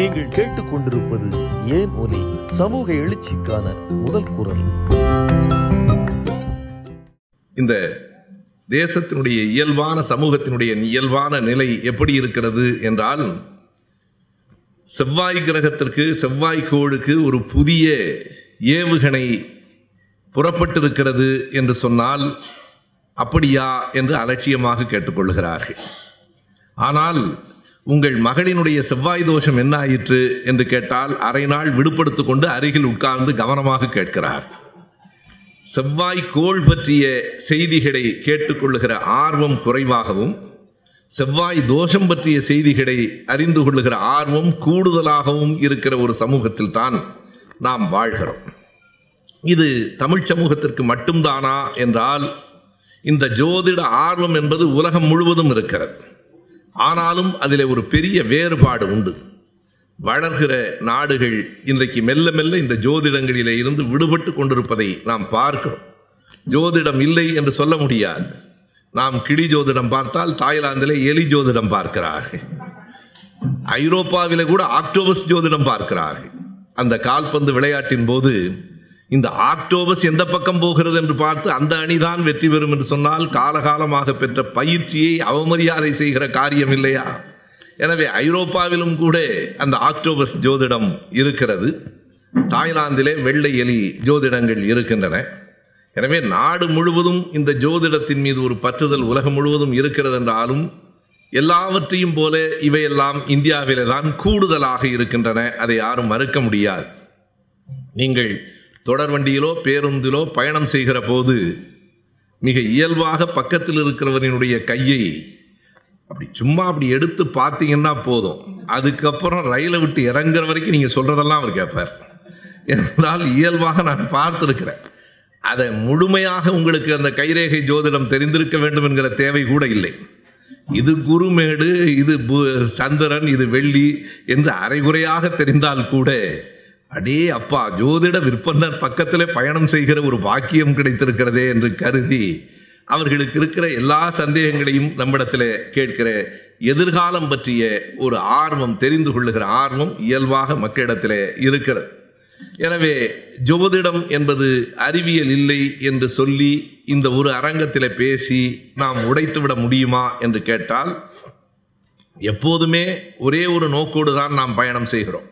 நீங்கள் கேட்டுக்கொண்டிருப்பது ஏன் ஒலி, சமூக எழுச்சிக்கான முதல் குரல். இந்த தேசத்தினுடைய இயல்பான, சமூகத்தினுடைய இயல்பான நிலை எப்படி இருக்கிறது என்றால், செவ்வாய் கிரகத்திற்கு, செவ்வாய் கோளுக்கு ஒரு புதிய ஏவுகணை புறப்பட்டிருக்கிறது என்று சொன்னால் அப்படியா என்று அலட்சியமாக கேட்டுக்கொள்கிறார்கள். ஆனால் உங்கள் மகளினுடைய செவ்வாய் தோஷம் என்ன ஆயிற்று என்று கேட்டால், அரை நாள் விடுபடுத்து கொண்டு அருகில் உட்கார்ந்து கவனமாக கேட்கிறார். செவ்வாய் கோள் பற்றிய செய்திகளை கேட்டுக்கொள்ளுகிற ஆர்வம் குறைவாகவும், செவ்வாய் தோஷம் பற்றிய செய்திகளை அறிந்து கொள்ளுகிற ஆர்வம் கூடுதலாகவும் இருக்கிற ஒரு சமூகத்தில் தான் நாம் வாழ்கிறோம். இது தமிழ் சமூகத்திற்கு மட்டும்தானா என்றால், இந்த ஜோதிட ஆர்வம் என்பது உலகம் முழுவதும் இருக்கிறது. ஆனாலும் அதில் ஒரு பெரிய வேறுபாடு உண்டு. வளர்கிற நாடுகள் இன்றைக்கு மெல்ல மெல்ல இந்த ஜோதிடங்களிலே இருந்து விடுபட்டு கொண்டிருப்பதை நாம் பார்க்கிறோம். ஜோதிடம் இல்லை என்று சொல்ல முடியாது. நாம் கிளி ஜோதிடம் பார்த்தால் தாய்லாந்திலே எலி ஜோதிடம் பார்க்கிறார்கள். ஐரோப்பாவிலே கூட ஆக்டோபஸ் ஜோதிடம் பார்க்கிறார்கள். அந்த கால்பந்து விளையாட்டின் போது இந்த ஆக்டோபஸ் எந்த பக்கம் போகிறது என்று பார்த்து அந்த அணிதான் வெற்றி பெறும் என்று சொன்னால், காலகாலமாக பெற்ற பயிற்சியை அவமரியாதை செய்கிற காரியம் இல்லையா? எனவே ஐரோப்பாவிலும் கூட அந்த ஆக்டோபஸ் ஜோதிடம் இருக்கிறது. தாய்லாந்திலே வெள்ளை எலி ஜோதிடங்கள் இருக்கின்றன. எனவே நாடு முழுவதும் இந்த ஜோதிடத்தின் மீது ஒரு பற்றுதல் உலகம் முழுவதும் இருக்கிறது என்றாலும், எல்லாவற்றையும் போல இவையெல்லாம் இந்தியாவிலே தான் கூடுதலாக இருக்கின்றன. அதை யாரும் மறுக்க முடியாது. நீங்கள் தொடர் வண்டியிலோ பேருந்திலோ பயணம் செய்கிற போது மிக இயல்பாக பக்கத்தில் இருக்கிறவரினுடைய கையை அப்படி சும்மா அப்படி எடுத்து பார்த்தீங்கன்னா போதும், அதுக்கப்புறம் ரயிலை விட்டு இறங்குற வரைக்கும் நீங்கள் சொல்கிறதெல்லாம் அவர் கேட்பார். என்றால் இயல்பாக நான் பார்த்துருக்கிறேன். அதை முழுமையாக உங்களுக்கு அந்த கைரேகை ஜோதிடம் தெரிந்திருக்க வேண்டும் என்கிற தேவை கூட இல்லை. இது குருமேடு, இது சந்திரன், இது வெள்ளி என்று அரைகுறையாக தெரிந்தால் கூட, அடே அப்பா, ஜோதிட விற்பனர் பக்கத்தில் பயணம் செய்கிற ஒரு பாக்கியம் கிடைத்திருக்கிறதே என்று கருதி அவர்களுக்கு இருக்கிற எல்லா சந்தேகங்களையும் நம்மிடத்தில் கேட்கிற எதிர்காலம் பற்றிய ஒரு ஆர்வம், தெரிந்து கொள்ளுகிற ஆர்வம் இயல்பாக மக்களிடத்தில் இருக்கிறது. எனவே ஜோதிடம் என்பது அறிவியல் இல்லை என்று சொல்லி இந்த ஒரு அரங்கத்தில் பேசி நாம் உடைத்துவிட முடியுமா என்று கேட்டால், எப்போதுமே ஒரே ஒரு நோக்கோடு தான் நாம் பயணம் செய்கிறோம்.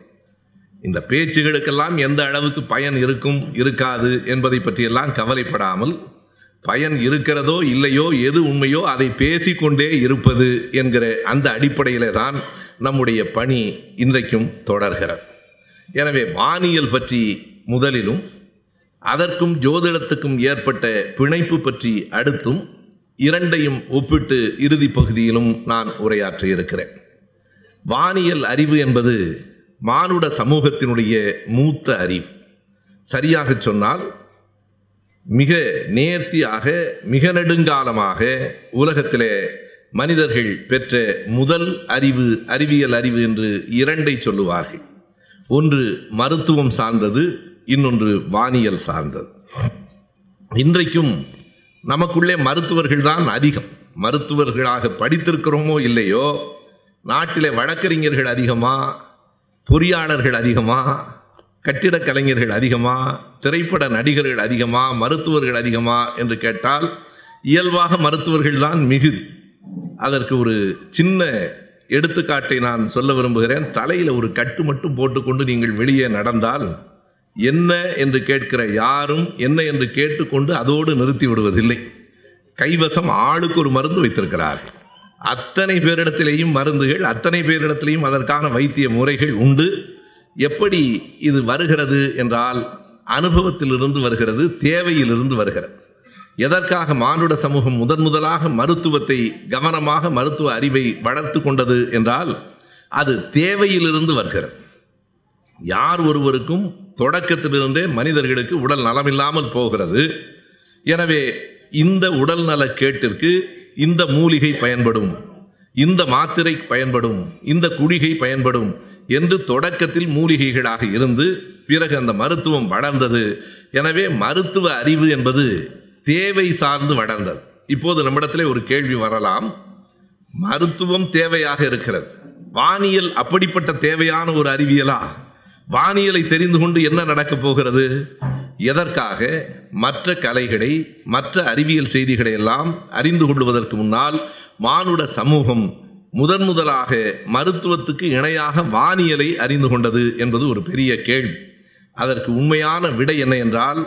இந்த பேச்சுகளுக்கெல்லாம் எந்த அளவுக்கு பயன் இருக்கும் இருக்காது என்பதை பற்றியெல்லாம் கவலைப்படாமல், பயன் இருக்கிறதோ இல்லையோ, எது உண்மையோ அதை பேசிக்கொண்டே இருப்பது என்கிற அந்த அடிப்படையிலே தான் நம்முடைய பணி இன்றைக்கும் தொடர்கிறது. எனவே வானியல் பற்றி முதலிலும், அதற்கும் ஜோதிடத்துக்கும் ஏற்பட்ட பிணைப்பு பற்றி அடுத்தும், இரண்டையும் ஒப்பிட்டு இறுதி பகுதியிலும் நான் உரையாற்றியிருக்கிறேன். வானியல் அறிவு என்பது மானுட சமூகத்தினுடைய மூத்த அறிவு. சரியாக சொன்னால், மிக நேர்த்தியாக, மிக நெடுங்காலமாக உலகத்திலே மனிதர்கள் பெற்ற முதல் அறிவு அறிவியல் அறிவு என்று இரண்டை சொல்லுவார்கள். ஒன்று மருத்துவம் சார்ந்தது, இன்னொன்று வானியல் சார்ந்தது. இன்றைக்கும் நமக்குள்ளே மருத்துவர்கள் தான் அதிகம். மருத்துவர்களாக படித்திருக்கிறோமோ இல்லையோ, நாட்டிலே வழக்கறிஞர்கள் அதிகமாக, பொறியாளர்கள் அதிகமாக, கட்டிடக் கலைஞர்கள் அதிகமாக, திரைப்பட நடிகர்கள் அதிகமாக, மருத்துவர்கள் அதிகமாக என்று கேட்டால் இயல்பாக மருத்துவர்கள் தான் மிகுதி. அதற்கு ஒரு சின்ன எடுத்துக்காட்டை நான் சொல்ல விரும்புகிறேன். தலையில் ஒரு கட்டு மட்டும் போட்டுக்கொண்டு நீங்கள் வெளியே நடந்தால் என்ன என்று கேட்கிற யாரும் என்ன என்று கேட்டுக்கொண்டு அதோடு நிறுத்தி விடுவதில்லை. கைவசம் ஆளுக்கு ஒரு மருந்து வைத்திருக்கிறார்கள். அத்தனை பேரிடத்திலேயும் மருந்துகள், அத்தனை பேரிடத்திலேயும் அதற்கான வைத்திய முறைகள் உண்டு. எப்படி இது வருகிறது என்றால், அனுபவத்திலிருந்து வருகிறது, தேவையிலிருந்து வருகிறது. எதற்காக மானுட சமூகம் முதன் முதலாக மருத்துவத்தை கவனமாக, மருத்துவ அறிவை வளர்த்து கொண்டது என்றால், அது தேவையிலிருந்து வருகிறது. யார் ஒருவருக்கும் தொடக்கத்திலிருந்தே மனிதர்களுக்கு உடல் நலமில்லாமல் போகிறது. எனவே இந்த உடல் நல கேட்டிற்கு இந்த மூலிகை பயன்படும், இந்த மாத்திரை பயன்படும், இந்த குடிகை பயன்படும் என்று தொடக்கத்தில் மூலிகைகளாக இருந்து பிறகு அந்த மருத்துவம் வளர்ந்தது. எனவே மருத்துவ அறிவு என்பது தேவை சார்ந்து வளர்ந்தது. இப்போது நம்மிடத்தில் ஒரு கேள்வி வரலாம். மருத்துவம் தேவையாக இருக்கிறது, வானியல் அப்படிப்பட்ட தேவையான ஒரு அறிவியலா? வானியலை தெரிந்து கொண்டு என்ன நடக்கப் போகிறது? எதற்காக மற்ற கலைகளை, மற்ற அறிவியல் செய்திகளை எல்லாம் அறிந்து கொள்வதற்கு முன்னால் மானுட சமூகம் முதன் முதலாக மருத்துவத்துக்கு இணையாக வானியலை அறிந்து கொண்டது என்பது ஒரு பெரிய கேள்வி. அதற்கு உண்மையான விடை என்ன என்றால்,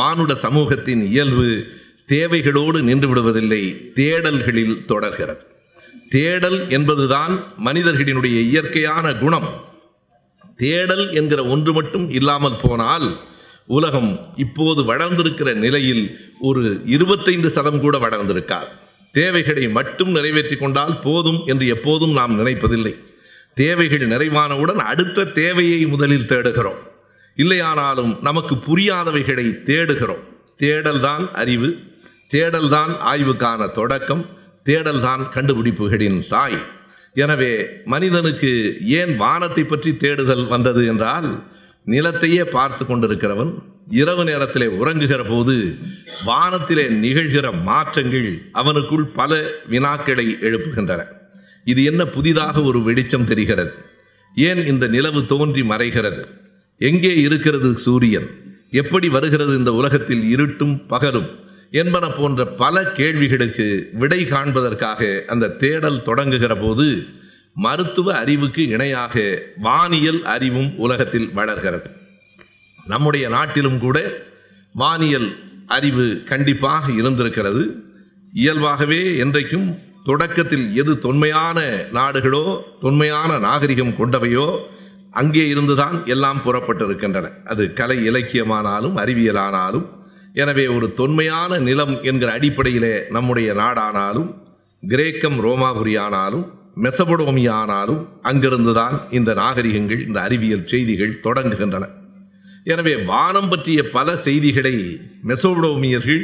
மானுட சமூகத்தின் இயல்பு தேவைகளோடு நின்று விடுவதில்லை, தேடல்களில் தொடர்கிறது. தேடல் என்பதுதான் மனிதர்களினுடைய இயற்கையான குணம். தேடல் என்கிற ஒன்று மட்டும் இல்லாமல் போனால் உலகம் இப்போது வளர்ந்திருக்கிற நிலையில் ஒரு 25% கூட வளர்ந்திருக்கார். தேவைகளை மட்டும் நிறைவேற்றி கொண்டால் போதும் என்று எப்போதும் நாம் நினைப்பதில்லை. தேவைகள் நிறைவானவுடன் அடுத்த தேவையை முதலில் தேடுகிறோம், இல்லையானாலும் நமக்கு புரியாதவைகளை தேடுகிறோம். தேடல்தான் அறிவு, தேடல்தான் ஆய்வுக்கான தொடக்கம், தேடல்தான் கண்டுபிடிப்புகளின் தாய். எனவே மனிதனுக்கு ஏன் வானத்தை பற்றி தேடுதல் வந்தது என்றால், நிலத்தையே பார்த்து கொண்டிருக்கிறவன் இரவு நேரத்திலே உறங்குகிற போது வானத்திலே நிகழ்கிற மாற்றங்கள் அவனுக்குள் பல வினாக்களை எழுப்புகின்றன. இது என்ன புதிதாக ஒரு வெளிச்சம் தெரிகிறது? ஏன் இந்த நிலவு தோன்றி மறைகிறது? எங்கே இருக்கிறது சூரியன்? எப்படி வருகிறது இந்த உலகத்தில் இருட்டும் பகலும் என்பன போன்ற பல கேள்விகளுக்கு விடை காண்பதற்காக அந்த தேடல் தொடங்குகிற போது மருத்துவ அறிவுக்கு இணையாக வானியல் அறிவும் உலகத்தில் வளர்கிறது. நம்முடைய நாட்டிலும் கூட வானியல் அறிவு கண்டிப்பாக இருந்திருக்கிறது. இயல்பாகவே என்றைக்கும் தொடக்கத்தில் எது தொன்மையான நாடுகளோ, தொன்மையான நாகரிகம் கொண்டவையோ அங்கே இருந்துதான் எல்லாம் புறப்பட்டிருக்கின்றன. அது கலை இலக்கியமானாலும் அறிவியலானாலும். எனவே ஒரு தொன்மையான நிலம் என்கிற அடிப்படையிலே நம்முடைய நாடானாலும், கிரேக்கம் ரோமாபுரியானாலும், மெசபடோமியானாலும் அங்கிருந்து தான் இந்த நாகரிகங்கள், இந்த அறிவியல் செய்திகள் தொடங்குகின்றன. எனவே வானம் பற்றிய பல செய்திகளை மெசபடோமியர்கள்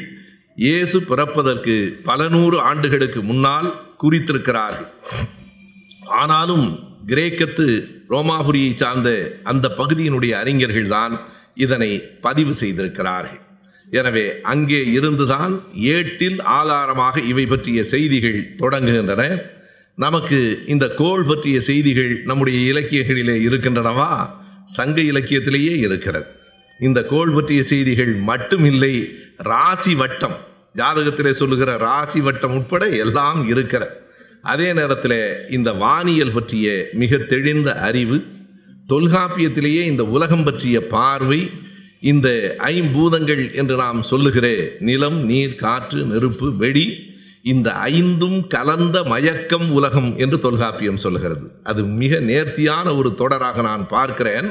இயேசு பிறப்பதற்கு பல நூறு ஆண்டுகளுக்கு முன்னால் குறித்திருக்கிறார்கள். ஆனாலும் கிரேக்கத்து ரோமாபுரியை சார்ந்த அந்த பகுதியினுடைய அறிஞர்கள்தான் இதனை பதிவு செய்திருக்கிறார்கள். எனவே அங்கே இருந்துதான் ஏட்டில் ஆதாரமாக இவை பற்றிய செய்திகள் தொடங்குகின்றன. நமக்கு இந்த கோள் பற்றிய செய்திகள் நம்முடைய இலக்கியங்களிலே இருக்கின்றனவா? சங்க இலக்கியத்திலேயே இருக்கிறது. இந்த கோள் பற்றிய செய்திகள் மட்டுமில்லை, ராசி வட்டம், ஜாதகத்திலே சொல்லுகிற ராசி வட்டம் உட்பட எல்லாம் இருக்கிறது. அதே நேரத்தில் இந்த வானியல் பற்றிய மிக தெளிந்த அறிவு, தொல்காப்பியத்திலேயே இந்த உலகம் பற்றிய பார்வை, இந்த ஐம்பூதங்கள் என்று நாம் சொல்லுகிற நிலம், நீர், காற்று, நெருப்பு, வெடி, இந்த ஐந்தும் கலந்த மயக்கம் உலகம் என்று தொல்காப்பியம் சொல்கிறது. அது மிக நேர்த்தியான ஒரு தொடராக நான் பார்க்கிறேன்.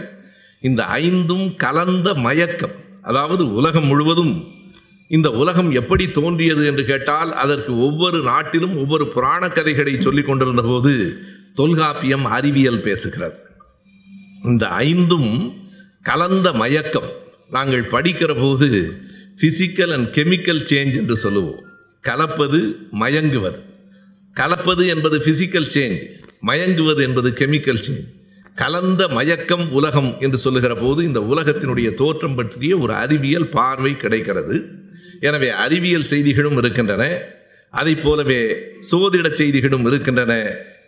இந்த ஐந்தும் கலந்த மயக்கம், அதாவது உலகம் முழுவதும் இந்த உலகம் எப்படி தோன்றியது என்று கேட்டால் அதற்கு ஒவ்வொரு நாட்டிலும் ஒவ்வொரு புராண கதைகளை சொல்லி கொண்டிருந்த போது தொல்காப்பியம் அறிவியல் பேசுகிறது. இந்த ஐந்தும் கலந்த மயக்கம் நாங்கள் படிக்கிற போது ஃபிசிக்கல் அண்ட் கெமிக்கல் சேஞ்ச் என்று சொல்லுவோம். கலப்பது, மயங்குவது. கலப்பது என்பது ஃபிசிக்கல் சேஞ்ச், மயங்குவது என்பது கெமிக்கல் சேஞ்ச். கலந்த மயக்கம் உலகம் என்று சொல்லுகிற போது இந்த உலகத்தினுடைய தோற்றம் பற்றிய ஒரு அறிவியல் பார்வை கிடைக்கிறது. எனவே அறிவியல் செய்திகளும் இருக்கின்றன, அதை போலவே சோதிட செய்திகளும் இருக்கின்றன.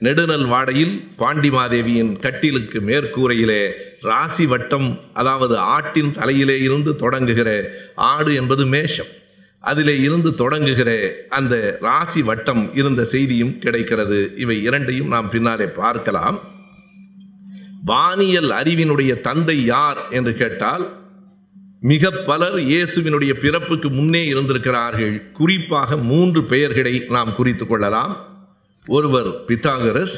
நெடுநல் வாடையில் பாண்டிமாதேவியின் கட்டிலுக்கு மேற்கூரையிலே ராசி வட்டம், அதாவது ஆட்டின் தலையிலே இருந்து தொடங்குகிற, ஆடு என்பது மேஷம், அதிலே இருந்து தொடங்குகிற அந்த ராசி வட்டம் இருந்த செய்தியும் கிடைக்கிறது. இவை இரண்டையும் நாம் பின்னாலே பார்க்கலாம். வானியல் அறிவினுடைய தந்தை யார் என்று கேட்டால் மிக பலர் இயேசுவினுடைய பிறப்புக்கு முன்னே இருந்திருக்கிறார்கள். குறிப்பாக 3 பெயர்களை நாம் குறித்து கொள்ளலாம். ஒருவர் பித்தாகரஸ்,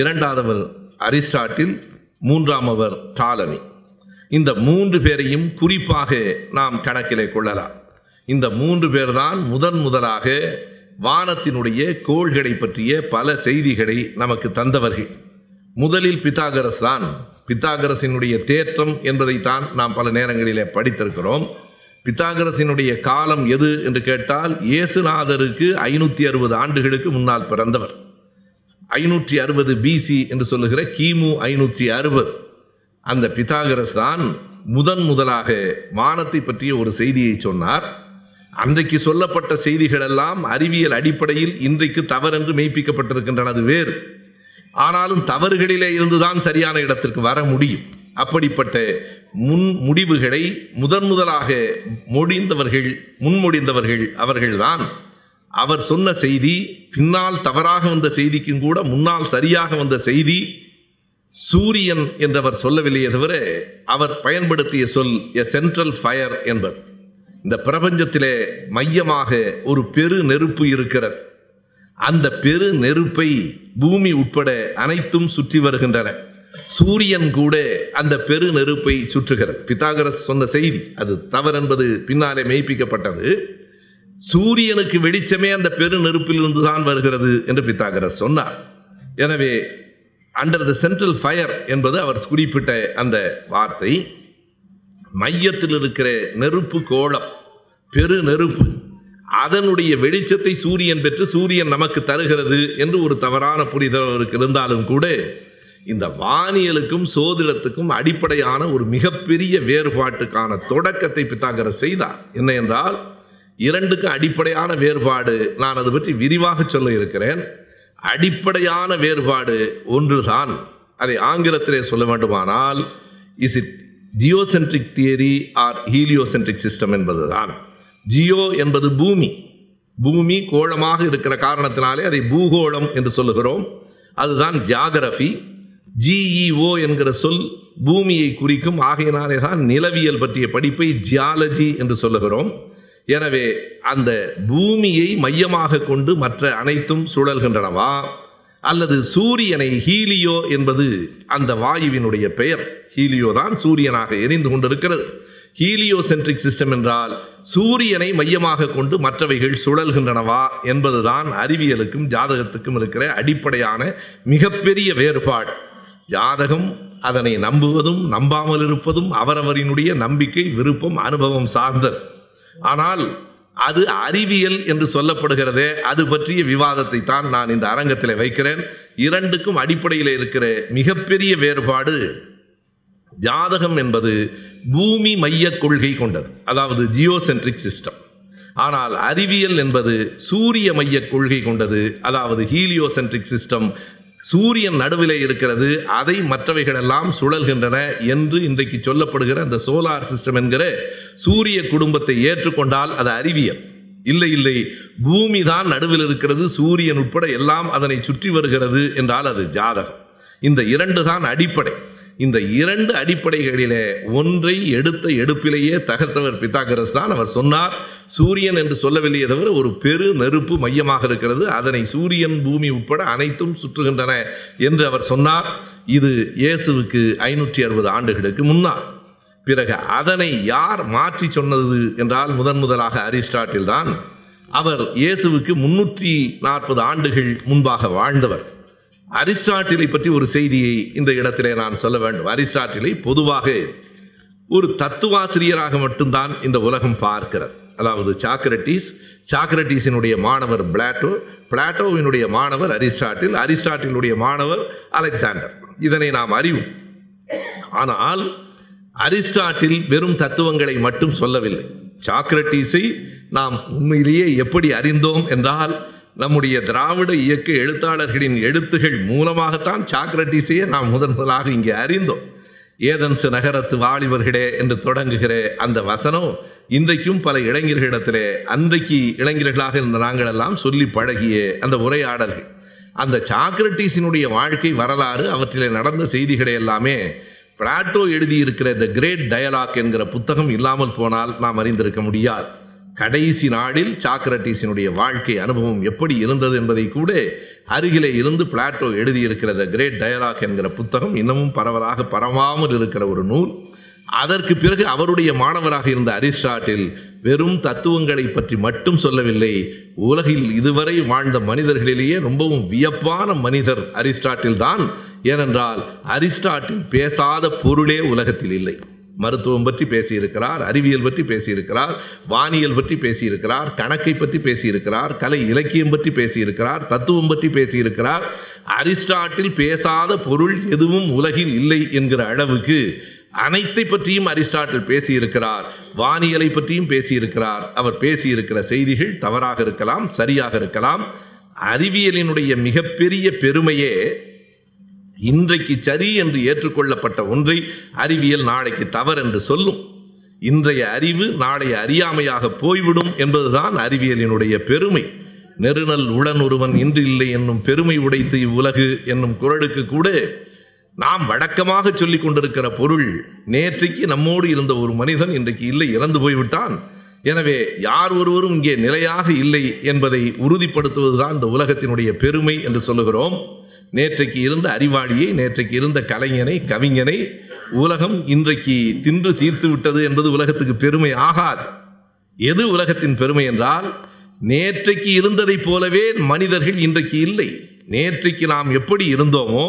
இரண்டாவவர் அரிஸ்டாட்டில், மூன்றாமவர் டாலமி. இந்த 3 பேரையும் குறிப்பாக நாம் கணக்கிலே கொள்ளலாம். இந்த 3 பேர்தான் முதன் முதலாக வானத்தினுடைய கோள்களை பற்றிய பல செய்திகளை நமக்கு தந்தவர்கள். முதலில் பித்தாகரஸ் தான். பித்தாகரசினுடைய தேற்றம் என்பதைத்தான் நாம் பல நேரங்களிலே படித்திருக்கிறோம். பித்தாகரசினுடைய காலம் எது என்று கேட்டால், இயேசுநாதருக்கு 560 ஆண்டுகளுக்கு முன்னால் பிறந்தவர். 560 BC என்று சொல்லுகிற கிமு 560 அந்த பித்தாகரஸ் தான் முதன் முதலாக வானத்தை பற்றிய ஒரு செய்தியை சொன்னார். அன்றைக்கு சொல்லப்பட்ட செய்திகளெல்லாம் அறிவியல் அடிப்படையில் இன்றைக்கு தவறென்று மெய்ப்பிக்கப்பட்டிருக்கின்றன. அது வேறு. ஆனாலும் தவறுகளிலே இருந்துதான் சரியான இடத்திற்கு வர முடியும். அப்படிப்பட்ட முடிவுகளை முதலாக முன்மொழிந்தவர்கள் அவர்கள்தான். அவர் சொன்ன செய்தி பின்னால் தவறாக வந்த செய்திக்கும் கூட முன்னால் சரியாக வந்த செய்தி சூரியன் என்றவர் சொல்லவில்லையே தவிர, அவர் பயன்படுத்திய சொல் எ சென்ட்ரல் ஃபயர் என்பது. இந்த பிரபஞ்சத்திலே மையமாக ஒரு பெரு நெருப்பு இருக்கிறது. அந்த பெரு நெருப்பை பூமி உட்பட அனைத்தும் சுற்றி வருகின்றன. சூரியன் கூட அந்த பெரு நெருப்பை சுற்றுகிறது. பித்தாகரஸ் சொன்ன செய்தி அது தவறென்பது பின்னாலே மெய்ப்பிக்கப்பட்டது. சூரியனுக்கு வெளிச்சமே அந்த பெரு நெருப்பிலிருந்து தான் வருகிறது என்று பித்தாகரஸ் சொன்னார். எனவே அண்டர் த சென்ட்ரல் ஃபயர் என்பது அவர் குறிப்பிட்ட அந்த வார்த்தை. மையத்தில் இருக்கிற நெருப்பு கோளம், பெரு நெருப்பு, அதனுடைய வெளிச்சத்தை சூரியன் பெற்று சூரியன் நமக்கு தருகிறது என்று ஒரு தவறான புரிதலுக்கு இருந்தாலும் கூட, இந்த வானியலுக்கும் சோதிடத்துக்கும் அடிப்படையான ஒரு மிகப்பெரிய வேறுபாட்டுக்கான தொடக்கத்தை பித்தாகரஸ் செய்தார். என்ன என்றால், இரண்டுக்கு அடிப்படையான வேறுபாடு, நான் அது பற்றி விரிவாக சொல்ல இருக்கிறேன். அடிப்படையான வேறுபாடு ஒன்றுதான். அதை ஆங்கிலத்திலே சொல்ல வேண்டுமானால் is it geocentric theory or heliocentric system என்பதுதான். ஜியோ என்பது பூமி, பூமி கோளமாக இருக்கிற காரணத்தினாலே அதை பூகோளம் என்று சொல்லுகிறோம். அதுதான் ஜியாகிரபி. ஜிஇஓ என்கிற சொல் பூமியை குறிக்கும். ஆகையினாலே தான் நிலவியல் பற்றிய படிப்பை ஜியாலஜி என்று சொல்லுகிறோம். எனவே அந்த பூமியை மையமாக கொண்டு மற்ற அனைத்தும் சுழல்கின்றனவா, அல்லது சூரியனை, ஹீலியோ என்பது அந்த வாயுவினுடைய பெயர். ஹீலியோ தான் சூரியனாக எரிந்து கொண்டிருக்கிறது. ஹீலியோ சென்ட்ரிக் சிஸ்டம் என்றால் சூரியனை மையமாக கொண்டு மற்றவைகள் சுழல்கின்றனவா என்பதுதான் அறிவியலுக்கும் ஜாதகத்துக்கும் இருக்கிற அடிப்படையான மிகப்பெரிய வேறுபாடு. ஜாதகம் அதனை நம்புவதும் நம்பாமல் இருப்பதும் அவரவரினுடைய நம்பிக்கை, விருப்பம், அனுபவம் சார்ந்தது. ஆனால் அது அறிவியல் என்று சொல்லப்படுகிறதே, அது பற்றிய விவாதத்தை தான் நான் இந்த அரங்கத்தில் வைக்கிறேன். இரண்டுக்கும் அடிப்படையில் இருக்கிற மிகப்பெரிய வேறுபாடு, ஜாதகம் என்பது பூமி மைய கொள்கை கொண்டது, அதாவது ஜியோசென்ட்ரிக் சிஸ்டம். ஆனால் அறிவியல் என்பது சூரிய மைய கொள்கை கொண்டது, அதாவது ஹீலியோசென்ட்ரிக் சிஸ்டம். சூரியன் நடுவிலே இருக்கிறது, அதை மற்றவைகளெல்லாம் சுழல்கின்றன என்று இன்றைக்கு சொல்லப்படுகிற அந்த சோலார் சிஸ்டம் என்கிற சூரிய குடும்பத்தை ஏற்றுக்கொண்டால் அது அறிவியல். இல்லை இல்லை, பூமி தான் நடுவில் இருக்கிறது, சூரியன் உட்பட எல்லாம் அதனை சுற்றி வருகிறது என்றால் அது ஜாதகம். இந்த இரண்டு தான் அடிப்படை. இந்த இரண்டு அடிப்படைகளிலே ஒன்றை எடுத்த எடுப்பிலேயே தகர்த்தவர் பித்தாகரஸ் தான். அவர் சொன்னார், சூரியன் என்று சொல்லவில்லையே தவிர ஒரு பெரு நெருப்பு மையமாக இருக்கிறது, அதனை சூரியன், பூமி உட்பட அனைத்தும் சுற்றுகின்றன என்று அவர் சொன்னார். இது இயேசுவுக்கு 560 ஆண்டுகளுக்கு முன்னால். பிறகு அதனை யார் மாற்றி சொன்னது என்றால் முதன் முதலாக அரிஸ்டாட்டில் தான். அவர் இயேசுவுக்கு 340 ஆண்டுகள் முன்பாக வாழ்ந்தவர். அரிஸ்டாட்டிலை பற்றி ஒரு செய்தியை இந்த இடத்திலே நான் சொல்ல வேண்டும். அரிஸ்டாட்டிலை பொதுவாக ஒரு தத்துவாசிரியராக மட்டும்தான் இந்த உலகம் பார்க்கிறது. அதாவது சாக்ரட்டீஸினுடைய மாணவர் பிளாட்டோ, பிளாட்டோவினுடைய மாணவர் அரிஸ்டாட்டில், அரிஸ்டாட்டிலுடைய மாணவர் அலெக்சாண்டர். இதனை நாம் அறிவோம். ஆனால் அரிஸ்டாட்டில் வெறும் தத்துவங்களை மட்டும் சொல்லவில்லை. சாக்ரட்டீஸை நாம் உண்மையிலேயே எப்படி அறிந்தோம் என்றால், நம்முடைய திராவிட இயக்க எழுத்தாளர்களின் எழுத்துகள் மூலமாகத்தான் சாக்ரட்டீஸையே நாம் முதன் முதலாக இங்கே அறிந்தோம். ஏதென்ஸ் நகரத்து வாலிபர்களே என்று தொடங்குகிற அந்த வசனம் இன்றைக்கும் பல இளைஞர்களிடத்திலே, அன்றைக்கு இளைஞர்களாக இருந்த நாங்களெல்லாம் சொல்லி பழகிய அந்த உரையாடல்கள், அந்த சாக்ரட்டீஸினுடைய வாழ்க்கை வரலாறு, அவற்றிலே நடந்த செய்திகளை எல்லாமே பிளாட்டோ எழுதியிருக்கிற த கிரேட் டயலாக் என்கிற புத்தகம் இல்லாமல் போனால் நாம் அறிந்திருக்க முடியாது. கடைசி நாளில் சாக்ரட்டீஸினுடைய வாழ்க்கை அனுபவம் எப்படி இருந்தது என்பதை கூட அருகிலே இருந்து பிளாட்டோ எழுதியிருக்கிற த கிரேட் டயலாக் என்கிற புத்தகம் இன்னமும் பரவலாக பரவாமல் இருக்கிற ஒரு நூல். அதற்கு பிறகு அவருடைய மாணவராக இருந்த அரிஸ்டாட்டில் வெறும் தத்துவங்களை பற்றி மட்டும் சொல்லவில்லை. உலகில் இதுவரை வாழ்ந்த மனிதர்களிலேயே ரொம்பவும் வியப்பான மனிதர் அரிஸ்டாட்டில் தான். ஏனென்றால் அரிஸ்டாட்டில் பேசாத பொருளே உலகத்தில் இல்லை. மருத்துவம் பற்றி பேசியிருக்கிறார், அறிவியல் பற்றி பேசியிருக்கிறார், வானியல் பற்றி பேசியிருக்கிறார், கணக்கை பற்றி பேசியிருக்கிறார், கலை இலக்கியம் பற்றி பேசியிருக்கிறார், தத்துவம் பற்றி பேசியிருக்கிறார். அரிஸ்டாட்டில் பேசாத பொருள் எதுவும் உலகில் இல்லை என்கிற அளவுக்கு அனைத்தை பற்றியும் அரிஸ்டாட்டில் பேசியிருக்கிறார். வானியலை பற்றியும் பேசியிருக்கிறார். அவர் பேசியிருக்கிற செய்திகள் தவறாக இருக்கலாம், சரியாக இருக்கலாம். அறிவியலினுடைய மிகப்பெரிய பெருமையே இன்றைக்கு சரி என்று ஏற்றுக்கொள்ளப்பட்ட ஒன்றை அறிவியல் நாளைக்கு தவறு என்று சொல்லும். இன்றைய அறிவு நாளைய அறியாமையாக போய்விடும் என்பதுதான் அறிவியலினுடைய பெருமை. நெருநல் உளன் ஒருவன் இன்று இல்லை என்னும் பெருமை உடைத்து இவ்வுலகு என்னும் குரலுக்கு கூட நாம் வழக்கமாக சொல்லி கொண்டிருக்கிற பொருள் நேற்றைக்கு நம்மோடு இருந்த ஒரு மனிதன் இன்றைக்கு இல்லை, இறந்து போய்விட்டான். எனவே யார் ஒருவரும் இங்கே நிலையாக இல்லை என்பதை உறுதிப்படுத்துவதுதான் இந்த உலகத்தினுடைய பெருமை என்று சொல்லுகிறோம். நேற்றைக்கு இருந்த அறிவாளியை, நேற்றைக்கு இருந்த கலைஞனை, கவிஞனை உலகம் இன்றைக்கு தின்று தீர்த்து விட்டது என்பது உலகத்துக்கு பெருமை ஆகாது. எது உலகத்தின் பெருமை என்றால், நேற்றைக்கு இருந்ததைப் போலவே மனிதர்கள் இன்றைக்கு இல்லை. நேற்றைக்கு நாம் எப்படி இருந்தோமோ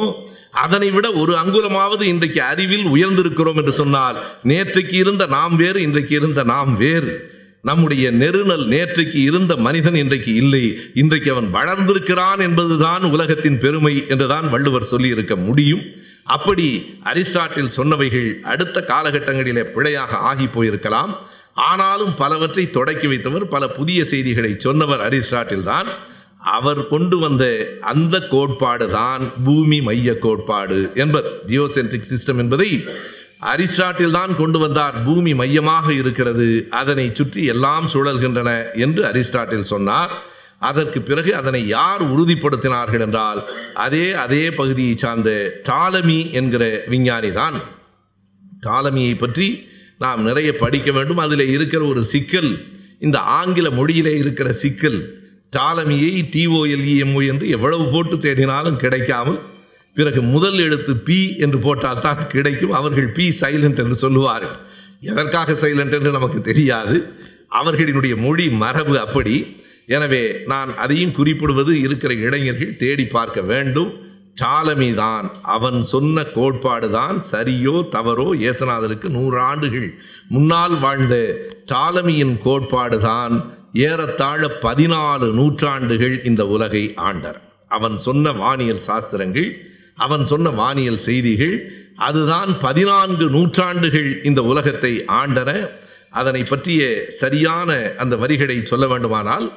அதனை விட ஒரு அங்குலமாவது இன்றைக்கு அறிவில் உயர்ந்திருக்கிறோம் என்று சொன்னால், நேற்றைக்கு இருந்த நாம் வேறு, இன்றைக்கு இருந்த நாம் வேறு. நம்முடைய நெருநல் நேற்றைக்கு இருந்த மனிதன் இன்றைக்கு இல்லை, இன்றைக்கு அவன் வளர்ந்திருக்கிறான் என்பதுதான் உலகத்தின் பெருமை என்றுதான் வள்ளுவர் சொல்லியிருக்க முடியும். அப்படி அரிஸ்டாட்டில் சொன்னவைகள் அடுத்த காலகட்டங்களிலே பிழையாக ஆகி போயிருக்கலாம். ஆனாலும் பலவற்றை தொடக்கி வைத்தவர், பல புதிய செய்திகளை சொன்னவர் அரிஸ்டாட்டில் தான். அவர் கொண்டு வந்த அந்த கோட்பாடு தான் பூமி மைய கோட்பாடு என்பர். ஜியோசென்ட்ரிக் சிஸ்டம் என்பதை அரிஸ்டாட்டில் தான் கொண்டு வந்தார். பூமி மையமாக இருக்கிறது, அதனை சுற்றி எல்லாம் சுழல்கின்றன என்று அரிஸ்டாட்டில் சொன்னார். அதற்கு பிறகு அதனை யார் உறுதிப்படுத்தினார்கள் என்றால், அதே பகுதியை சார்ந்த டாலமி என்கிற விஞ்ஞானி தான். டாலமியை பற்றி நாம் நிறைய படிக்க வேண்டும். அதில் இருக்கிற ஒரு சிக்கல், இந்த ஆங்கில மொழியிலே இருக்கிற சிக்கல். டாலமியை TOLEMO என்று எவ்வளவு போட்டு தேடினாலும் கிடைக்காமல், பிறகு முதல் எழுத்து P என்று போட்டால் தான் கிடைக்கும். அவர்கள் P சைலண்ட் என்று சொல்லுவார்கள். எதற்காக சைலண்ட் என்று நமக்கு தெரியாது, அவர்களினுடைய மொழி மரபு அப்படி. எனவே நான் அதையும் குறிப்பிடுவது, இருக்கிற இளைஞர்கள் தேடி பார்க்க வேண்டும். டாலமி தான், அவன் சொன்ன கோட்பாடு தான் சரியோ தவறோ இயேசுநாதருக்கு 100 ஆண்டுகள் முன்னால் வாழ்ந்த டாலமியின் கோட்பாடு தான் ஏறத்தாழ 14 நூற்றாண்டுகள் இந்த உலகை ஆண்டார். அவன் சொன்ன வானியல் சாஸ்திரங்கள், அவன் சொன்ன வானியல் செய்திகள், அதுதான் 14 நூற்றாண்டுகள் இந்த உலகத்தை ஆண்டன. அதனை பற்றிய சரியான அந்த வரிகளை சொல்ல வேண்டுமானால்,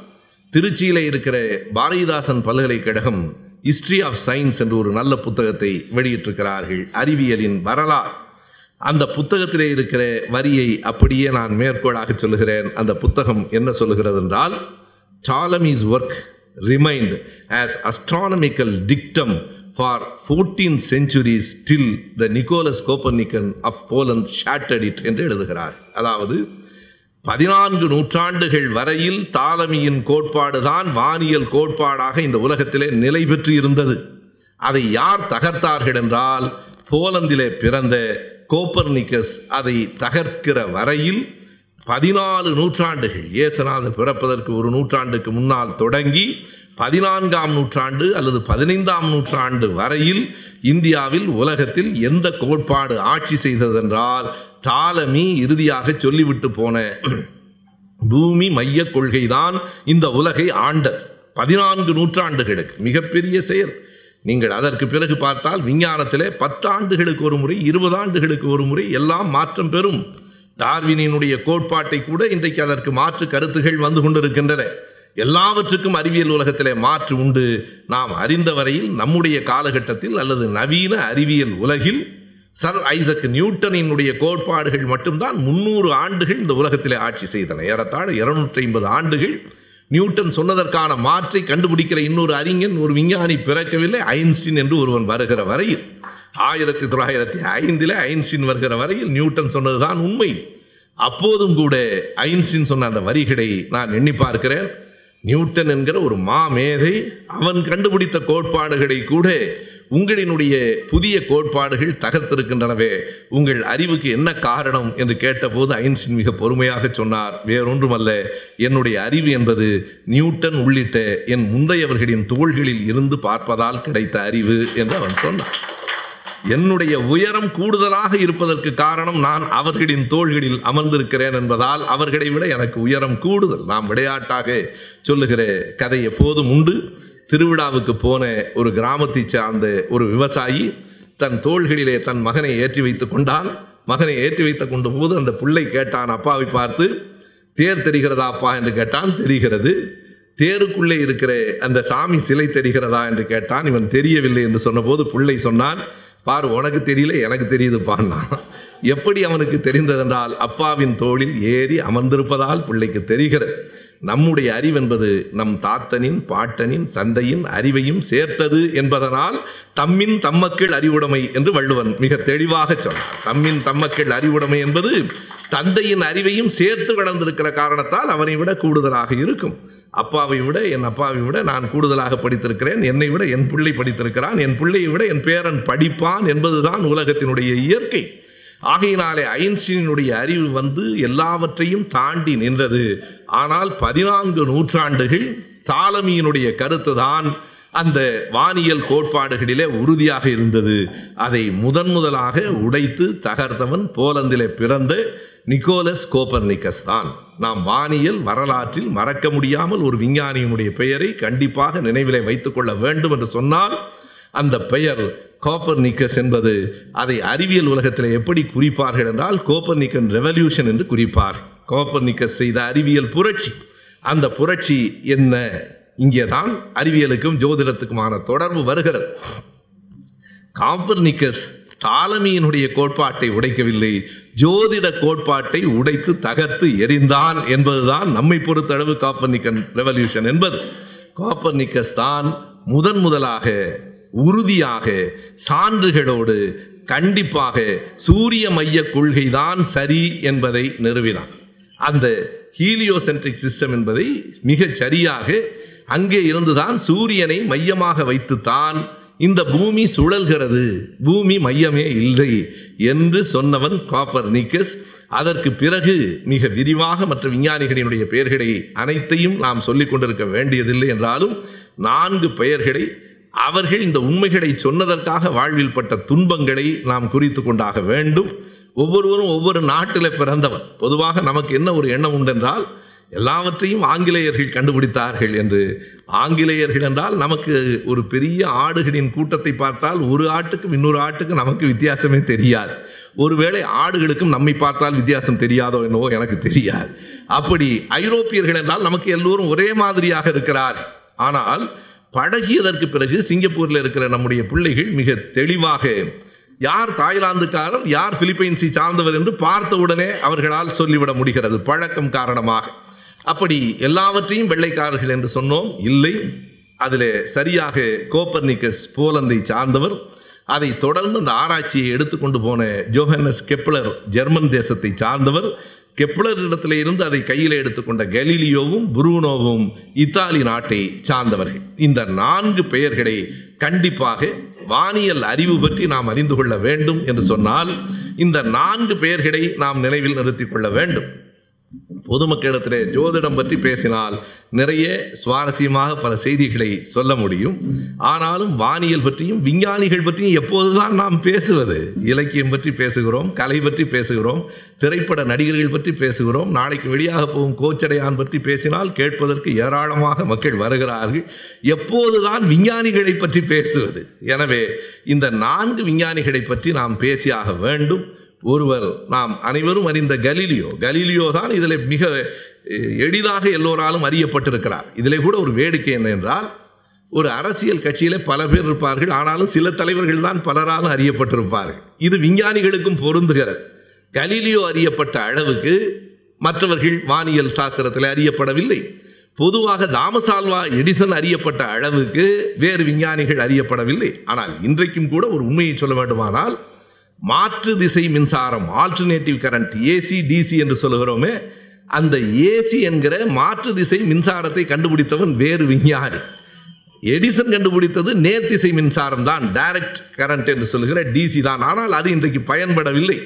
திருச்சியில் இருக்கிற பாரதிதாசன் பல்கலைக்கழகம் ஹிஸ்ட்ரி ஆஃப் சயின்ஸ் என்று ஒரு நல்ல புத்தகத்தை வெளியிட்டிருக்கிறார்கள், அறிவியலின் வரலாறு. அந்த புத்தகத்திலே இருக்கிற வரியை அப்படியே நான் மேற்கோளாக சொல்லுகிறேன். அந்த புத்தகம் என்ன சொல்லுகிறது என்றால், Ptolemy's work remained as astronomical dictum for 14 centuries till the Nicholas Copernican of Poland shattered it என்று எழுதுகிறார். அதாவது 14 நூற்றாண்டுகள் வரையில் டாலமியின் கோட்பாடு தான் வானியல் கோட்பாடாக இந்த உலகத்திலே நிலை பெற்று இருந்தது. அதை யார் தகர்த்தார்கள் என்றால், போலந்திலே பிறந்த கோப்பர்னிக்கஸ் அதை தகர்க்கிற வரையில் 14 நூற்றாண்டுகள், இயேசுநாதர் பிறப்பதற்கு 1 நூற்றாண்டுக்கு முன்னால் தொடங்கி 14ஆம் நூற்றாண்டு அல்லது 15ஆம் நூற்றாண்டு வரையில் இந்தியாவில் உலகத்தில் எந்த கோட்பாடு ஆட்சி செய்ததென்றால், டாலமி இறுதியாக சொல்லிவிட்டு போன பூமி மைய கொள்கைதான் இந்த உலகை ஆண்டர் 14 நூற்றாண்டுகளுக்கு. மிகப்பெரிய செயல். நீங்கள் அதற்கு பிறகு பார்த்தால் விஞ்ஞானத்திலே 10 ஆண்டுகளுக்கு ஒரு முறை, 20 ஆண்டுகளுக்கு ஒரு முறை எல்லாம் மாற்றம் பெறும். டார்வினினுடைய கோட்பாட்டை கூட இன்றைக்கு அதற்கு மாற்று கருத்துகள் வந்து கொண்டிருக்கின்றன. எல்லாவற்றுக்கும் அறிவியல் உலகத்திலே மாற்று உண்டு. நாம் அறிந்த வரையில் நம்முடைய காலகட்டத்தில் அல்லது நவீன அறிவியல் உலகில் சர் ஐசக் நியூட்டனினுடைய கோட்பாடுகள் மட்டும்தான் 300 ஆண்டுகள் இந்த உலகத்திலே ஆட்சி செய்தன. ஏறத்தாழ 250 ஆண்டுகள் நியூட்டன் சொன்னதற்கான மாற்றை கண்டுபிடிக்கிற இன்னொரு அறிஞன், ஒரு விஞ்ஞானி பிறக்கவில்லை. ஐன்ஸ்டீன் என்று ஒருவன் வருகிற வரையில் 1905 ஐன்ஸ்டீன் வருகிற வரையில் நியூட்டன் சொன்னதுதான் உண்மை. அப்போதும் கூட ஐன்ஸ்டீன் சொன்ன அந்த வரிகளை நான் எண்ணி பார்க்கிறேன். நியூட்டன் என்கிற ஒரு மாமேதை, அவன் கண்டுபிடித்த கோட்பாடுகளை கூட உங்களினுடைய புதிய கோட்பாடுகள் தகர்த்திருக்கின்றனவே, உங்கள் அறிவுக்கு என்ன காரணம் என்று கேட்டபோது ஐன்ஸ்டீன் மிக பொறுமையாக சொன்னார், வேறொன்றுமல்ல, என்னுடைய அறிவு என்பது நியூட்டன் உள்ளிட்ட என் முந்தையவர்களின் தோள்களில் இருந்து பார்ப்பதால் கிடைத்த அறிவு என்று அவன் சொன்னார். என்னுடைய உயரம் கூடுதலாக இருப்பதற்கு காரணம், நான் அவர்களின் தோள்களில் அமர்ந்திருக்கிறேன் என்பதால் அவர்களை விட எனக்கு உயரம் கூடுதல். நாம் விளையாட்டாக சொல்லுகிற கதை எப்போதும் உண்டு. திருவிழாவுக்கு போன ஒரு கிராமத்தை சார்ந்த ஒரு விவசாயி தன் தோள்களிலே தன் மகனை ஏற்றி வைத்து கொண்டான். மகனை ஏற்றி வைத்து கொண்ட போது அந்த பிள்ளை கேட்டான், அப்பாவை பார்த்து, தேர் தெரிகிறதா அப்பா என்று கேட்டான். தெரிகிறது. தேருக்குள்ளே இருக்கிற அந்த சாமி சிலை தெரிகிறதா என்று கேட்டான். இவன் தெரியவில்லை என்று சொன்னபோது பிள்ளை சொன்னான், பார் உனக்கு தெரியல எனக்கு தெரியுது பான்னா. எப்படி அவனுக்கு தெரிந்ததென்றால் அப்பாவின் தோளில் ஏறி அமர்ந்திருப்பதால் பிள்ளைக்கு தெரிகிறது. நம்முடைய அறிவென்பது நம் தாத்தனின் பாட்டனின் தந்தையின் அறிவையும் சேர்த்தது என்பதனால் தம்மின் தம்மக்கள் அறிவுடைமை என்று வள்ளுவன் மிக தெளிவாக சொன்னார். தம்மின் தம்மக்கள் அறிவுடைமை என்பது தந்தையின் அறிவையும் சேர்த்து வளர்ந்திருக்கிற காரணத்தால் அவனை விட கூடுதலாக இருக்கும். அப்பாவை விட என் அப்பாவை விட நான் கூடுதலாக படித்திருக்கிறேன், என்னை விட என் பிள்ளை படித்திருக்கிறான், என் பிள்ளையை விட என் பேரன் படிப்பான் என்பதுதான் உலகத்தினுடைய இயற்கை. ஆகையினாலே ஐன்ஸ்டீனுடைய அறிவு வந்து எல்லாவற்றையும் தாண்டி நின்றது. ஆனால் 14 நூற்றாண்டுகள் தாலமியினுடைய கருத்து தான் அந்த வானியல் கோட்பாடுகளிலே உறுதியாக இருந்தது. அதை முதன் முதலாக உடைத்து தகர்த்தவன் போலந்திலே பிறந்த நிக்கோலஸ் கோப்பர்னிக்கஸ் தான். நாம் வானியல் வரலாற்றில் மறக்க முடியாமல் ஒரு விஞ்ஞானியினுடைய பெயரை கண்டிப்பாக நினைவிலே வைத்துக்கொள்ள வேண்டும் என்று சொன்னால் அந்த பெயர் கோப்பர்னிக்கஸ் என்பது. அதை அறிவியல் உலகத்தில் எப்படி குறிப்பார்கள் என்றால் கோப்பர்னிக்கன் ரெவல்யூஷன் என்று குறிப்பார். கோப்பர்னிக்கஸ் செய்த அறிவியல் புரட்சி. அந்த புரட்சி என்ன? இங்கே தான் அறிவியலுக்கும் ஜோதிடத்துக்குமான தொடர்பு வருகிறது. கோப்பர்னிக்கஸ் தாலமியினுடைய கோட்பாட்டை உடைக்கவில்லை, ஜோதிட கோட்பாட்டை உடைத்து தகர்த்து எரிந்தான் என்பதுதான் நம்மை பொறுத்தளவு கோப்பர்னிக்கன் ரெவல்யூஷன் என்பது. கோப்பர்னிக்கஸ் தான் முதன் முதலாக உறுதியாக சான்றுகளோடு கண்டிப்பாக சூரிய மைய கொள்கைதான் சரி என்பதை நிறுவினான். அந்த ஹீலியோசென்ட்ரிக் சிஸ்டம் என்பதை மிகச் சரியாக அங்கே இருந்துதான் சூரியனை மையமாக வைத்துத்தான் இந்த பூமி சுழல்கிறது, பூமி மையமே இல்லை என்று சொன்னவன் கோப்பர்னிக்கஸ். அதற்கு பிறகு மிக விரிவாக மற்ற விஞ்ஞானிகளினுடைய பெயர்களை அனைத்தையும் நாம் சொல்லிக் கொண்டிருக்க வேண்டியதில்லை என்றாலும் 4 பெயர்களை அவர்கள் இந்த உண்மைகளை சொன்னதற்காக வாழ்வில் பட்ட துன்பங்களை நாம் குறித்து கொண்டாக வேண்டும். ஒவ்வொருவரும் ஒவ்வொரு நாட்டில் பிறந்தவன். பொதுவாக நமக்கு என்ன ஒரு எண்ணம் உண்டென்றால் எல்லாவற்றையும் ஆங்கிலேயர்கள் கண்டுபிடித்தார்கள் என்று. ஆங்கிலேயர்கள் என்றால் நமக்கு ஒரு பெரிய ஆடுகளின் கூட்டத்தை பார்த்தால் ஒரு ஆட்டுக்கும் இன்னொரு ஆட்டுக்கும் நமக்கு வித்தியாசமே தெரியாது. ஒருவேளை ஆடுகளுக்கும் நம்மை பார்த்தால் வித்தியாசம் தெரியாதோ என்னவோ எனக்கு தெரியாது. அப்படி ஐரோப்பியர்கள் என்றால் நமக்கு எல்லோரும் ஒரே மாதிரியாக இருக்கிறார். ஆனால் பழகியதற்கு பிறகு சிங்கப்பூரில் இருக்கிற நம்முடைய பிள்ளைகள் மிக தெளிவாக யார் தாய்லாந்துக்காரர் யார் பிலிப்பைன்ஸை சார்ந்தவர் என்று பார்த்த உடனே அவர்களால் சொல்லிவிட முடிகிறது பழக்கம் காரணமாக. அப்படி எல்லாவற்றையும் வெள்ளைக்காரர்கள் என்று சொன்னோம், இல்லை. அதில் சரியாக கோப்பர்னிக்கஸ் போலந்தை சார்ந்தவர். அதை தொடர்ந்து அந்த ஆராய்ச்சியை எடுத்துக்கொண்டு போன ஜோஹன்னஸ் கெப்ளர் ஜெர்மன் தேசத்தை சார்ந்தவர். கெப்ளர் இடத்துல இருந்து அதை கையில் எடுத்துக்கொண்ட கலீலியோவும் புரூனோவும் இத்தாலி நாட்டை சார்ந்தவர்கள். இந்த 4 பெயர்களை கண்டிப்பாக வானியல் அறிவு பற்றி நாம் அறிந்து கொள்ள வேண்டும் என்று சொன்னால் இந்த 4 பெயர்களை நாம் நினைவில் நிறுத்தி கொள்ள வேண்டும். பொதுமக்களிடத்திலே ஜோதிடம் பற்றி பேசினால் நிறைய சுவாரஸ்யமாக பல செய்திகளை சொல்ல முடியும். ஆனாலும் வானியல் பற்றியும் விஞ்ஞானிகள் பற்றியும் எப்போதுதான் நாம் பேசுவது? இலக்கியம் பற்றி பேசுகிறோம், கலை பற்றி பேசுகிறோம், திரைப்பட நடிகர்கள் பற்றி பேசுகிறோம், நாளைக்கு வெளியாக போகும் கோச்சடையான் பற்றி பேசினால் கேட்பதற்கு ஏராளமாக மக்கள் வருகிறார்கள். எப்போதுதான் விஞ்ஞானிகளை பற்றி பேசுவது? எனவே இந்த 4 விஞ்ஞானிகளை பற்றி நாம் பேசியாக வேண்டும். ஒருவர் நாம் அனைவரும் அறிந்த கலீலியோ. கலீலியோ தான் இதில் மிக எளிதாக எல்லோராலும் அறியப்பட்டிருக்கிறார். இதில் கூட ஒரு வேடிக்கை என்ன என்றால், ஒரு அரசியல் கட்சியில் பல பேர் இருப்பார்கள், ஆனாலும் சில தலைவர்கள் தான் பலராலும் அறியப்பட்டிருப்பார்கள். இது விஞ்ஞானிகளுக்கும் பொருந்துகிறது. கலீலியோ அறியப்பட்ட அளவுக்கு மற்றவர்கள் வானியல் சாஸ்திரத்தில் அறியப்படவில்லை. பொதுவாக தாமசால்வா எடிசன் அறியப்பட்ட அளவுக்கு வேறு விஞ்ஞானிகள் அறியப்படவில்லை. ஆனால் இன்றைக்கும் கூட ஒரு உண்மையை சொல்ல வேண்டுமானால், மாற்று திசை மின்சாரம், ஆல்டர்னேட்டிவ் கரண்ட், ஏசி டிசி என்று சொல்லுகிறோமே, அந்த ஏசி என்கிற மாற்று திசை மின்சாரத்தை கண்டுபிடித்தவன் வேறு விஞ்ஞானி. எடிசன் கண்டுபிடித்தது நேர்த்திசை மின்சாரம் தான், டைரக்ட் கரண்ட் என்று சொல்லுகிற டிசி தான். ஆனால் அது இன்றைக்கு பயன்படவில்லை.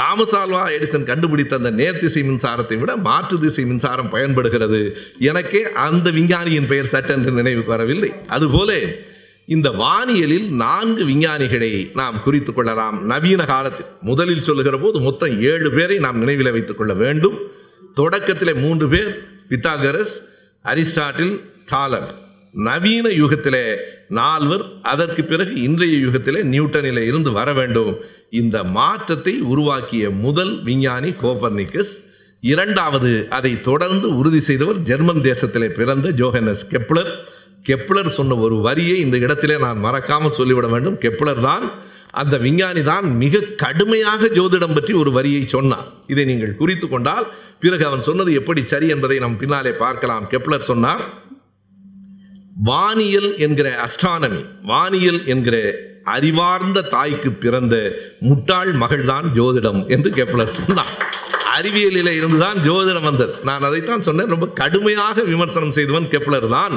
தாமஸ் ஆல்வா எடிசன் கண்டுபிடித்த அந்த நேர்த்திசை மின்சாரத்தை விட மாற்று திசை மின்சாரம் பயன்படுகிறது. எனக்கே அந்த விஞ்ஞானியின் பெயர் சட்டென்று நினைவுக்கு வரவில்லை. அதுபோல இந்த வானியலில் 4 விஞ்ஞானிகளை நாம் குறித்து கொள்ளலாம் நவீன காலத்தில். முதலில் சொல்லுகிற போது மொத்தம் 7 பேரை நாம் நினைவில் வைத்துக் கொள்ள வேண்டும். தொடக்கத்தில் 3 பேர், பித்தாகரஸ், அரிஸ்டாட்டில், தாலம். நவீன யுகத்திலே 4 பேர், அதற்கு பிறகு இன்றைய யுகத்திலே நியூட்டனில் இருந்து வர வேண்டும். இந்த மாற்றத்தை உருவாக்கிய முதல் விஞ்ஞானி கோப்பர்னிக்கஸ். இரண்டாவது அதை தொடர்ந்து உறுதி செய்தவர் ஜெர்மன் தேசத்திலே பிறந்த ஜோஹனஸ் கெப்ளர். கெப்ளர் சொன்ன ஒரு வரியை இந்த இடத்திலே நான் மறக்காமல் சொல்லிவிட வேண்டும். கெப்ளர் தான், அந்த விஞ்ஞானி தான் மிக கடுமையாக ஜோதிடம் பற்றி ஒரு வரியை சொன்னார். இதை நீங்கள் குறித்து கொண்டால் பிறகு அவன் சொன்னது எப்படி சரி என்பதை நாம் பின்னாலே பார்க்கலாம். கெப்ளர் சொன்னார், வானியல் என்கிற அஸ்ட்ரானமி, வானியல் என்கிற அறிவார்ந்த தாய்க்கு பிறந்த முட்டாள் மகள்தான் ஜோதிடம் என்று கெப்ளர் சொன்னார். அறிவியலில் இருந்துதான் ஜோதிடம் வந்தது. நான் அதைத்தான் சொன்னேன், ரொம்ப கடுமையாக விமர்சனம் செய்தவன் கெப்ளர் தான்.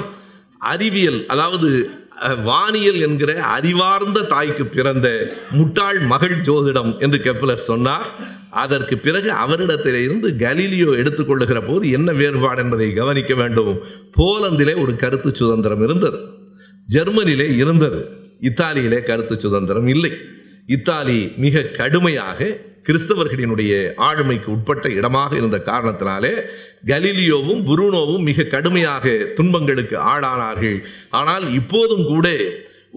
அறிவியல் அதாவது வானியல் என்கிற அறிவார்ந்த தாய்க்கு பிறந்த முட்டாள் மகள் ஜோதிடம் என்று கெப்ளர் சொன்னார். அதற்கு பிறகு அவரிடத்திலிருந்து கலீலியோ எடுத்துக்கொள்ளுகிற போது என்ன வேறுபாடு என்பதை கவனிக்க வேண்டும். போலந்திலே ஒரு கருத்து சுதந்திரம் இருந்தது, ஜெர்மனியிலே இருந்தது, இத்தாலியிலே கருத்து சுதந்திரம் இல்லை. இத்தாலி மிக கடுமையாக கிறிஸ்தவர்களினுடைய ஆளுமைக்கு உட்பட்ட இடமாக இருந்த காரணத்தினாலே கலீலியோவும் புரூனோவும் மிக கடுமையாக துன்பங்களுக்கு ஆளானார்கள். ஆனால் இப்போதும் கூட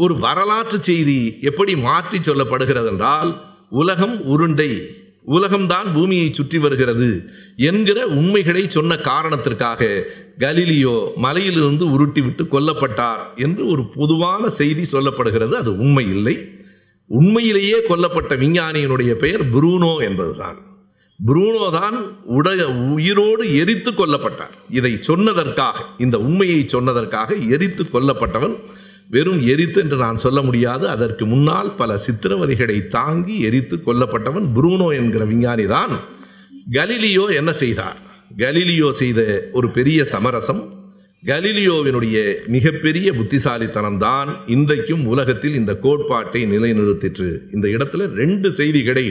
ஒரு வரலாற்று செய்தி எப்படி மாற்றி சொல்லப்படுகிறது என்றால், உலகம் உருண்டை, உலகம்தான் பூமியை சுற்றி வருகிறது என்கிற உண்மைகளை சொன்ன காரணத்திற்காக கலீலியோ மலையிலிருந்து உருட்டிவிட்டு கொல்லப்பட்டார் என்று ஒரு பொதுவான செய்தி சொல்லப்படுகிறது. அது உண்மை இல்லை. உண்மையிலேயே கொல்லப்பட்ட விஞ்ஞானியினுடைய பெயர் புரூனோ என்பதுதான். புரூனோ தான் உயிரோடு எரித்து கொல்லப்பட்டார். இதை சொன்னதற்காக, இந்த உண்மையை சொன்னதற்காக எரித்து கொல்லப்பட்டவன். வெறும் எரித்து என்று நான் சொல்ல முடியாது, அதற்கு முன்னால் பல சித்திரவதைகளை தாங்கி எரித்து கொல்லப்பட்டவன் புரூனோ என்கிற விஞ்ஞானி தான். கலீலியோ என்ன செய்தார்? கலீலியோ செய்த ஒரு பெரிய சமரசம், கலீலியோவினுடைய மிகப்பெரிய புத்திசாலித்தனம்தான் இன்றைக்கும் உலகத்தில் இந்த கோட்பாட்டை நிலைநிறுத்திற்று. இந்த இடத்துல ரெண்டு செய்திகளை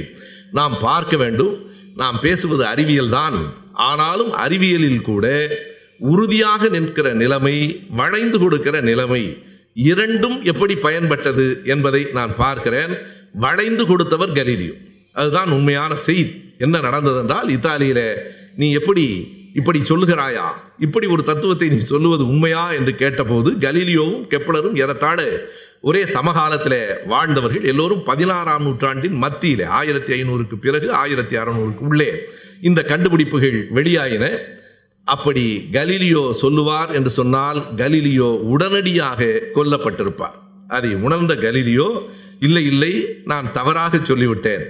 நாம் பார்க்க வேண்டும். நாம் பேசுவது அறிவியல் தான், ஆனாலும் அறிவியலில் கூட உறுதியாக நிற்கிற நிலைமை, வளைந்து கொடுக்கிற நிலைமை, இரண்டும் எப்படி பயன்பட்டது என்பதை நான் பார்க்கிறேன். வளைந்து கொடுத்தவர் கலீலியோ, அதுதான் உண்மையான செய்தி. என்ன நடந்ததென்றால், இத்தாலியில் நீ எப்படி இப்படி சொல்லுகிறாயா, இப்படி ஒரு தத்துவத்தை நீ சொல்லுவது உண்மையா என்று கேட்டபோது கலீலியோவும் கெப்ளரும் ஏறத்தாழ ஒரே சமகாலத்தில் வாழ்ந்தவர்கள். எல்லோரும் 16ஆம் நூற்றாண்டின் மத்தியிலே, 1500க்கு பிறகு 1600க்கு உள்ளே இந்த கண்டுபிடிப்புகள் வெளியாயின. அப்படி கலீலியோ சொல்லுவார் என்று சொன்னால் கலீலியோ உடனடியாக கொல்லப்பட்டிருப்பார். அதை உணர்ந்த கலீலியோ, இல்லை இல்லை, நான் தவறாக சொல்லிவிட்டேன்,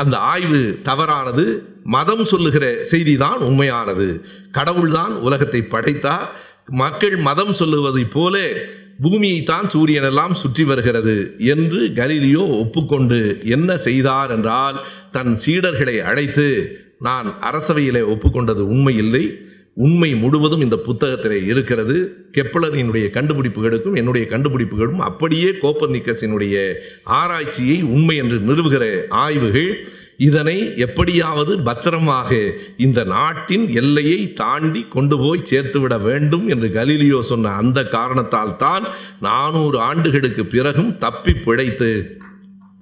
அந்த ஆய்வு தவறானது, மதம் சொல்லுகிற செய்தி தான் உண்மையானது, கடவுள்தான் உலகத்தை படைத்தார், மக்கள் மதம் சொல்லுவதை போல பூமியைத்தான் சூரியனெல்லாம் சுற்றி வருகிறது என்று கலீலியோ ஒப்புக்கொண்டு என்ன செய்தார் என்றால், தன் சீடர்களை அழைத்து, நான் அரசவையிலே ஒப்புக்கொண்டது உண்மையில்லை, உண்மை முழுவதும் இந்த புத்தகத்திலே இருக்கிறது, கெப்ளரினுடைய கண்டுபிடிப்புகளுக்கும் என்னுடைய கண்டுபிடிப்புகளும் அப்படியே கோப்பர்நிக்கஸினுடைய ஆராய்ச்சியை உண்மை என்று நிறுவுகிற ஆய்வுகள், இதனை எப்படியாவது பத்திரமாக இந்த நாட்டின் எல்லையை தாண்டி கொண்டு போய் சேர்த்துவிட வேண்டும் என்று கலீலியோ சொன்ன அந்த காரணத்தால் தான் 400 ஆண்டுகளுக்கு பிறகும் தப்பி பிழைத்து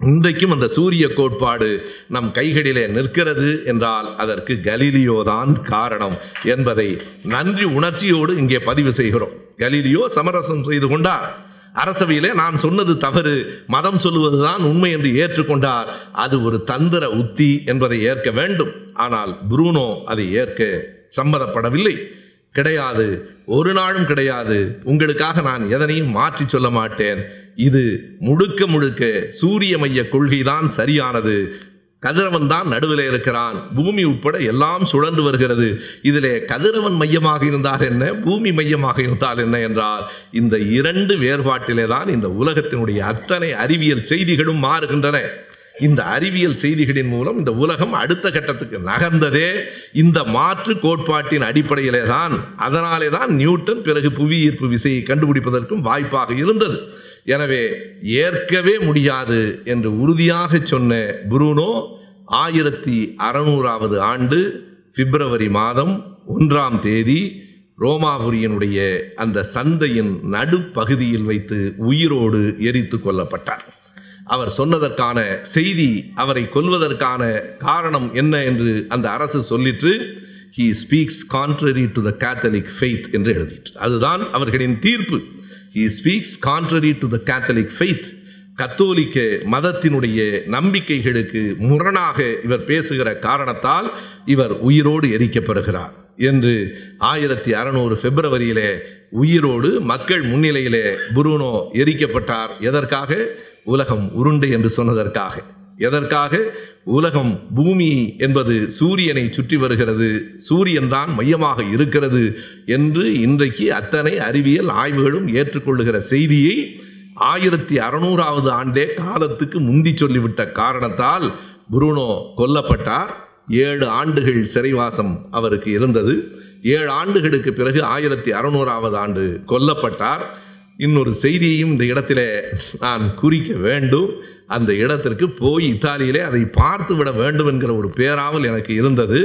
இன்றைக்கும் அந்த சூரிய கோட்பாடு நம் கைகளிலே நிற்கிறது என்றால் அதற்கு கலீலியோதான் காரணம் என்பதை நன்றி உணர்ச்சியோடு இங்கே பதிவு செய்கிறோம். கலீலியோ சமரசம் செய்து கொண்டார். அரசவையிலே நான் சொன்னது தவறு, மதம் சொல்லுவதுதான் உண்மை என்று ஏற்றுக்கொண்டார். அது ஒரு தந்திர உத்தி என்பதை ஏற்க வேண்டும். ஆனால் புரூனோ அதை ஏற்க சம்மதப்படவில்லை. கிடையாது, ஒரு நாளும் கிடையாது, உங்களுக்காக நான் எதனையும் மாற்றி சொல்ல மாட்டேன், இது முழுக்க முழுக்க சூரிய மைய கொள்கைதான் சரியானது, கதிரவன் தான் நடுவில் இருக்கிறான், பூமி உட்பட எல்லாம் சுழன்று வருகிறது, இதிலே கதிரவன் மையமாக இருந்தால் என்ன, பூமி மையமாக இருந்தால் என்ன என்றால், இந்த இரண்டு வேறுபாட்டிலே தான் இந்த உலகத்தினுடைய அத்தனை அறிவியல் செய்திகளும் மாறுகின்றன. இந்த அறிவியல் செய்திகளின் மூலம் இந்த உலகம் அடுத்த கட்டத்துக்கு நகர்ந்ததே இந்த மாற்று கோட்பாட்டின் அடிப்படையிலே தான். அதனாலே தான் நியூட்டன் பிறகு புவி ஈர்ப்பு விசையை கண்டுபிடிப்பதற்கும் வாய்ப்பாக இருந்தது. எனவே ஏற்கவே முடியாது என்று உறுதியாக சொன்ன புரூனோ 1600ஆவது ஆண்டு பிப்ரவரி 1ஆம் தேதி ரோமாபுரியனுடைய அந்த சந்தையின் நடுப்பகுதியில் வைத்து உயிரோடு எரித்து கொல்லப்பட்டார். அவர் சொன்னதற்கான செய்தி, அவரை கொல்வதற்கான காரணம் என்ன என்று அந்த அரசு சொல்லிற்று. He speaks contrary to the Catholic faith என்று எழுதிற்று. அதுதான் அவர்களின் தீர்ப்பு. He speaks contrary to the Catholic faith. கத்தோலிக்க மதத்தினுடைய நம்பிக்கைகளுக்கு முரணாக இவர் பேசுகிற காரணத்தால் இவர் உயிரோடு எரிக்கப்படுகிறார் என்று 1600 பிப்ரவரியிலே உயிரோடு மக்கள் முன்னிலையிலே புரூனோ எரிக்கப்பட்டார். எதற்காக? உலகம் உருண்டை என்று சொன்னதற்காக. எதற்காக? உலகம் பூமி என்பது சூரியனை சுற்றி வருகிறது, சூரியன்தான் மையமாக இருக்கிறது என்று இன்றைக்கு அத்தனை அறிவியல் ஆய்வுகளும் ஏற்றுக்கொள்ளுகிற செய்தியை 1600ஆவது ஆண்டே காலத்துக்கு முந்தி சொல்லிவிட்ட காரணத்தால் புரூனோ கொல்லப்பட்டார். 7 ஆண்டுகள் சிறைவாசம் அவருக்கு இருந்தது. 7 ஆண்டுகளுக்கு பிறகு 1600ஆவது ஆண்டு கொல்லப்பட்டார். இன்னொரு செய்தியையும் இந்த இடத்திலே நான் குறிக்க வேண்டும். அந்த இடத்திற்கு போய் இத்தாலியிலே அதை பார்த்து விட வேண்டும் என்கிற ஒரு பேராவல் எனக்கு இருந்தது.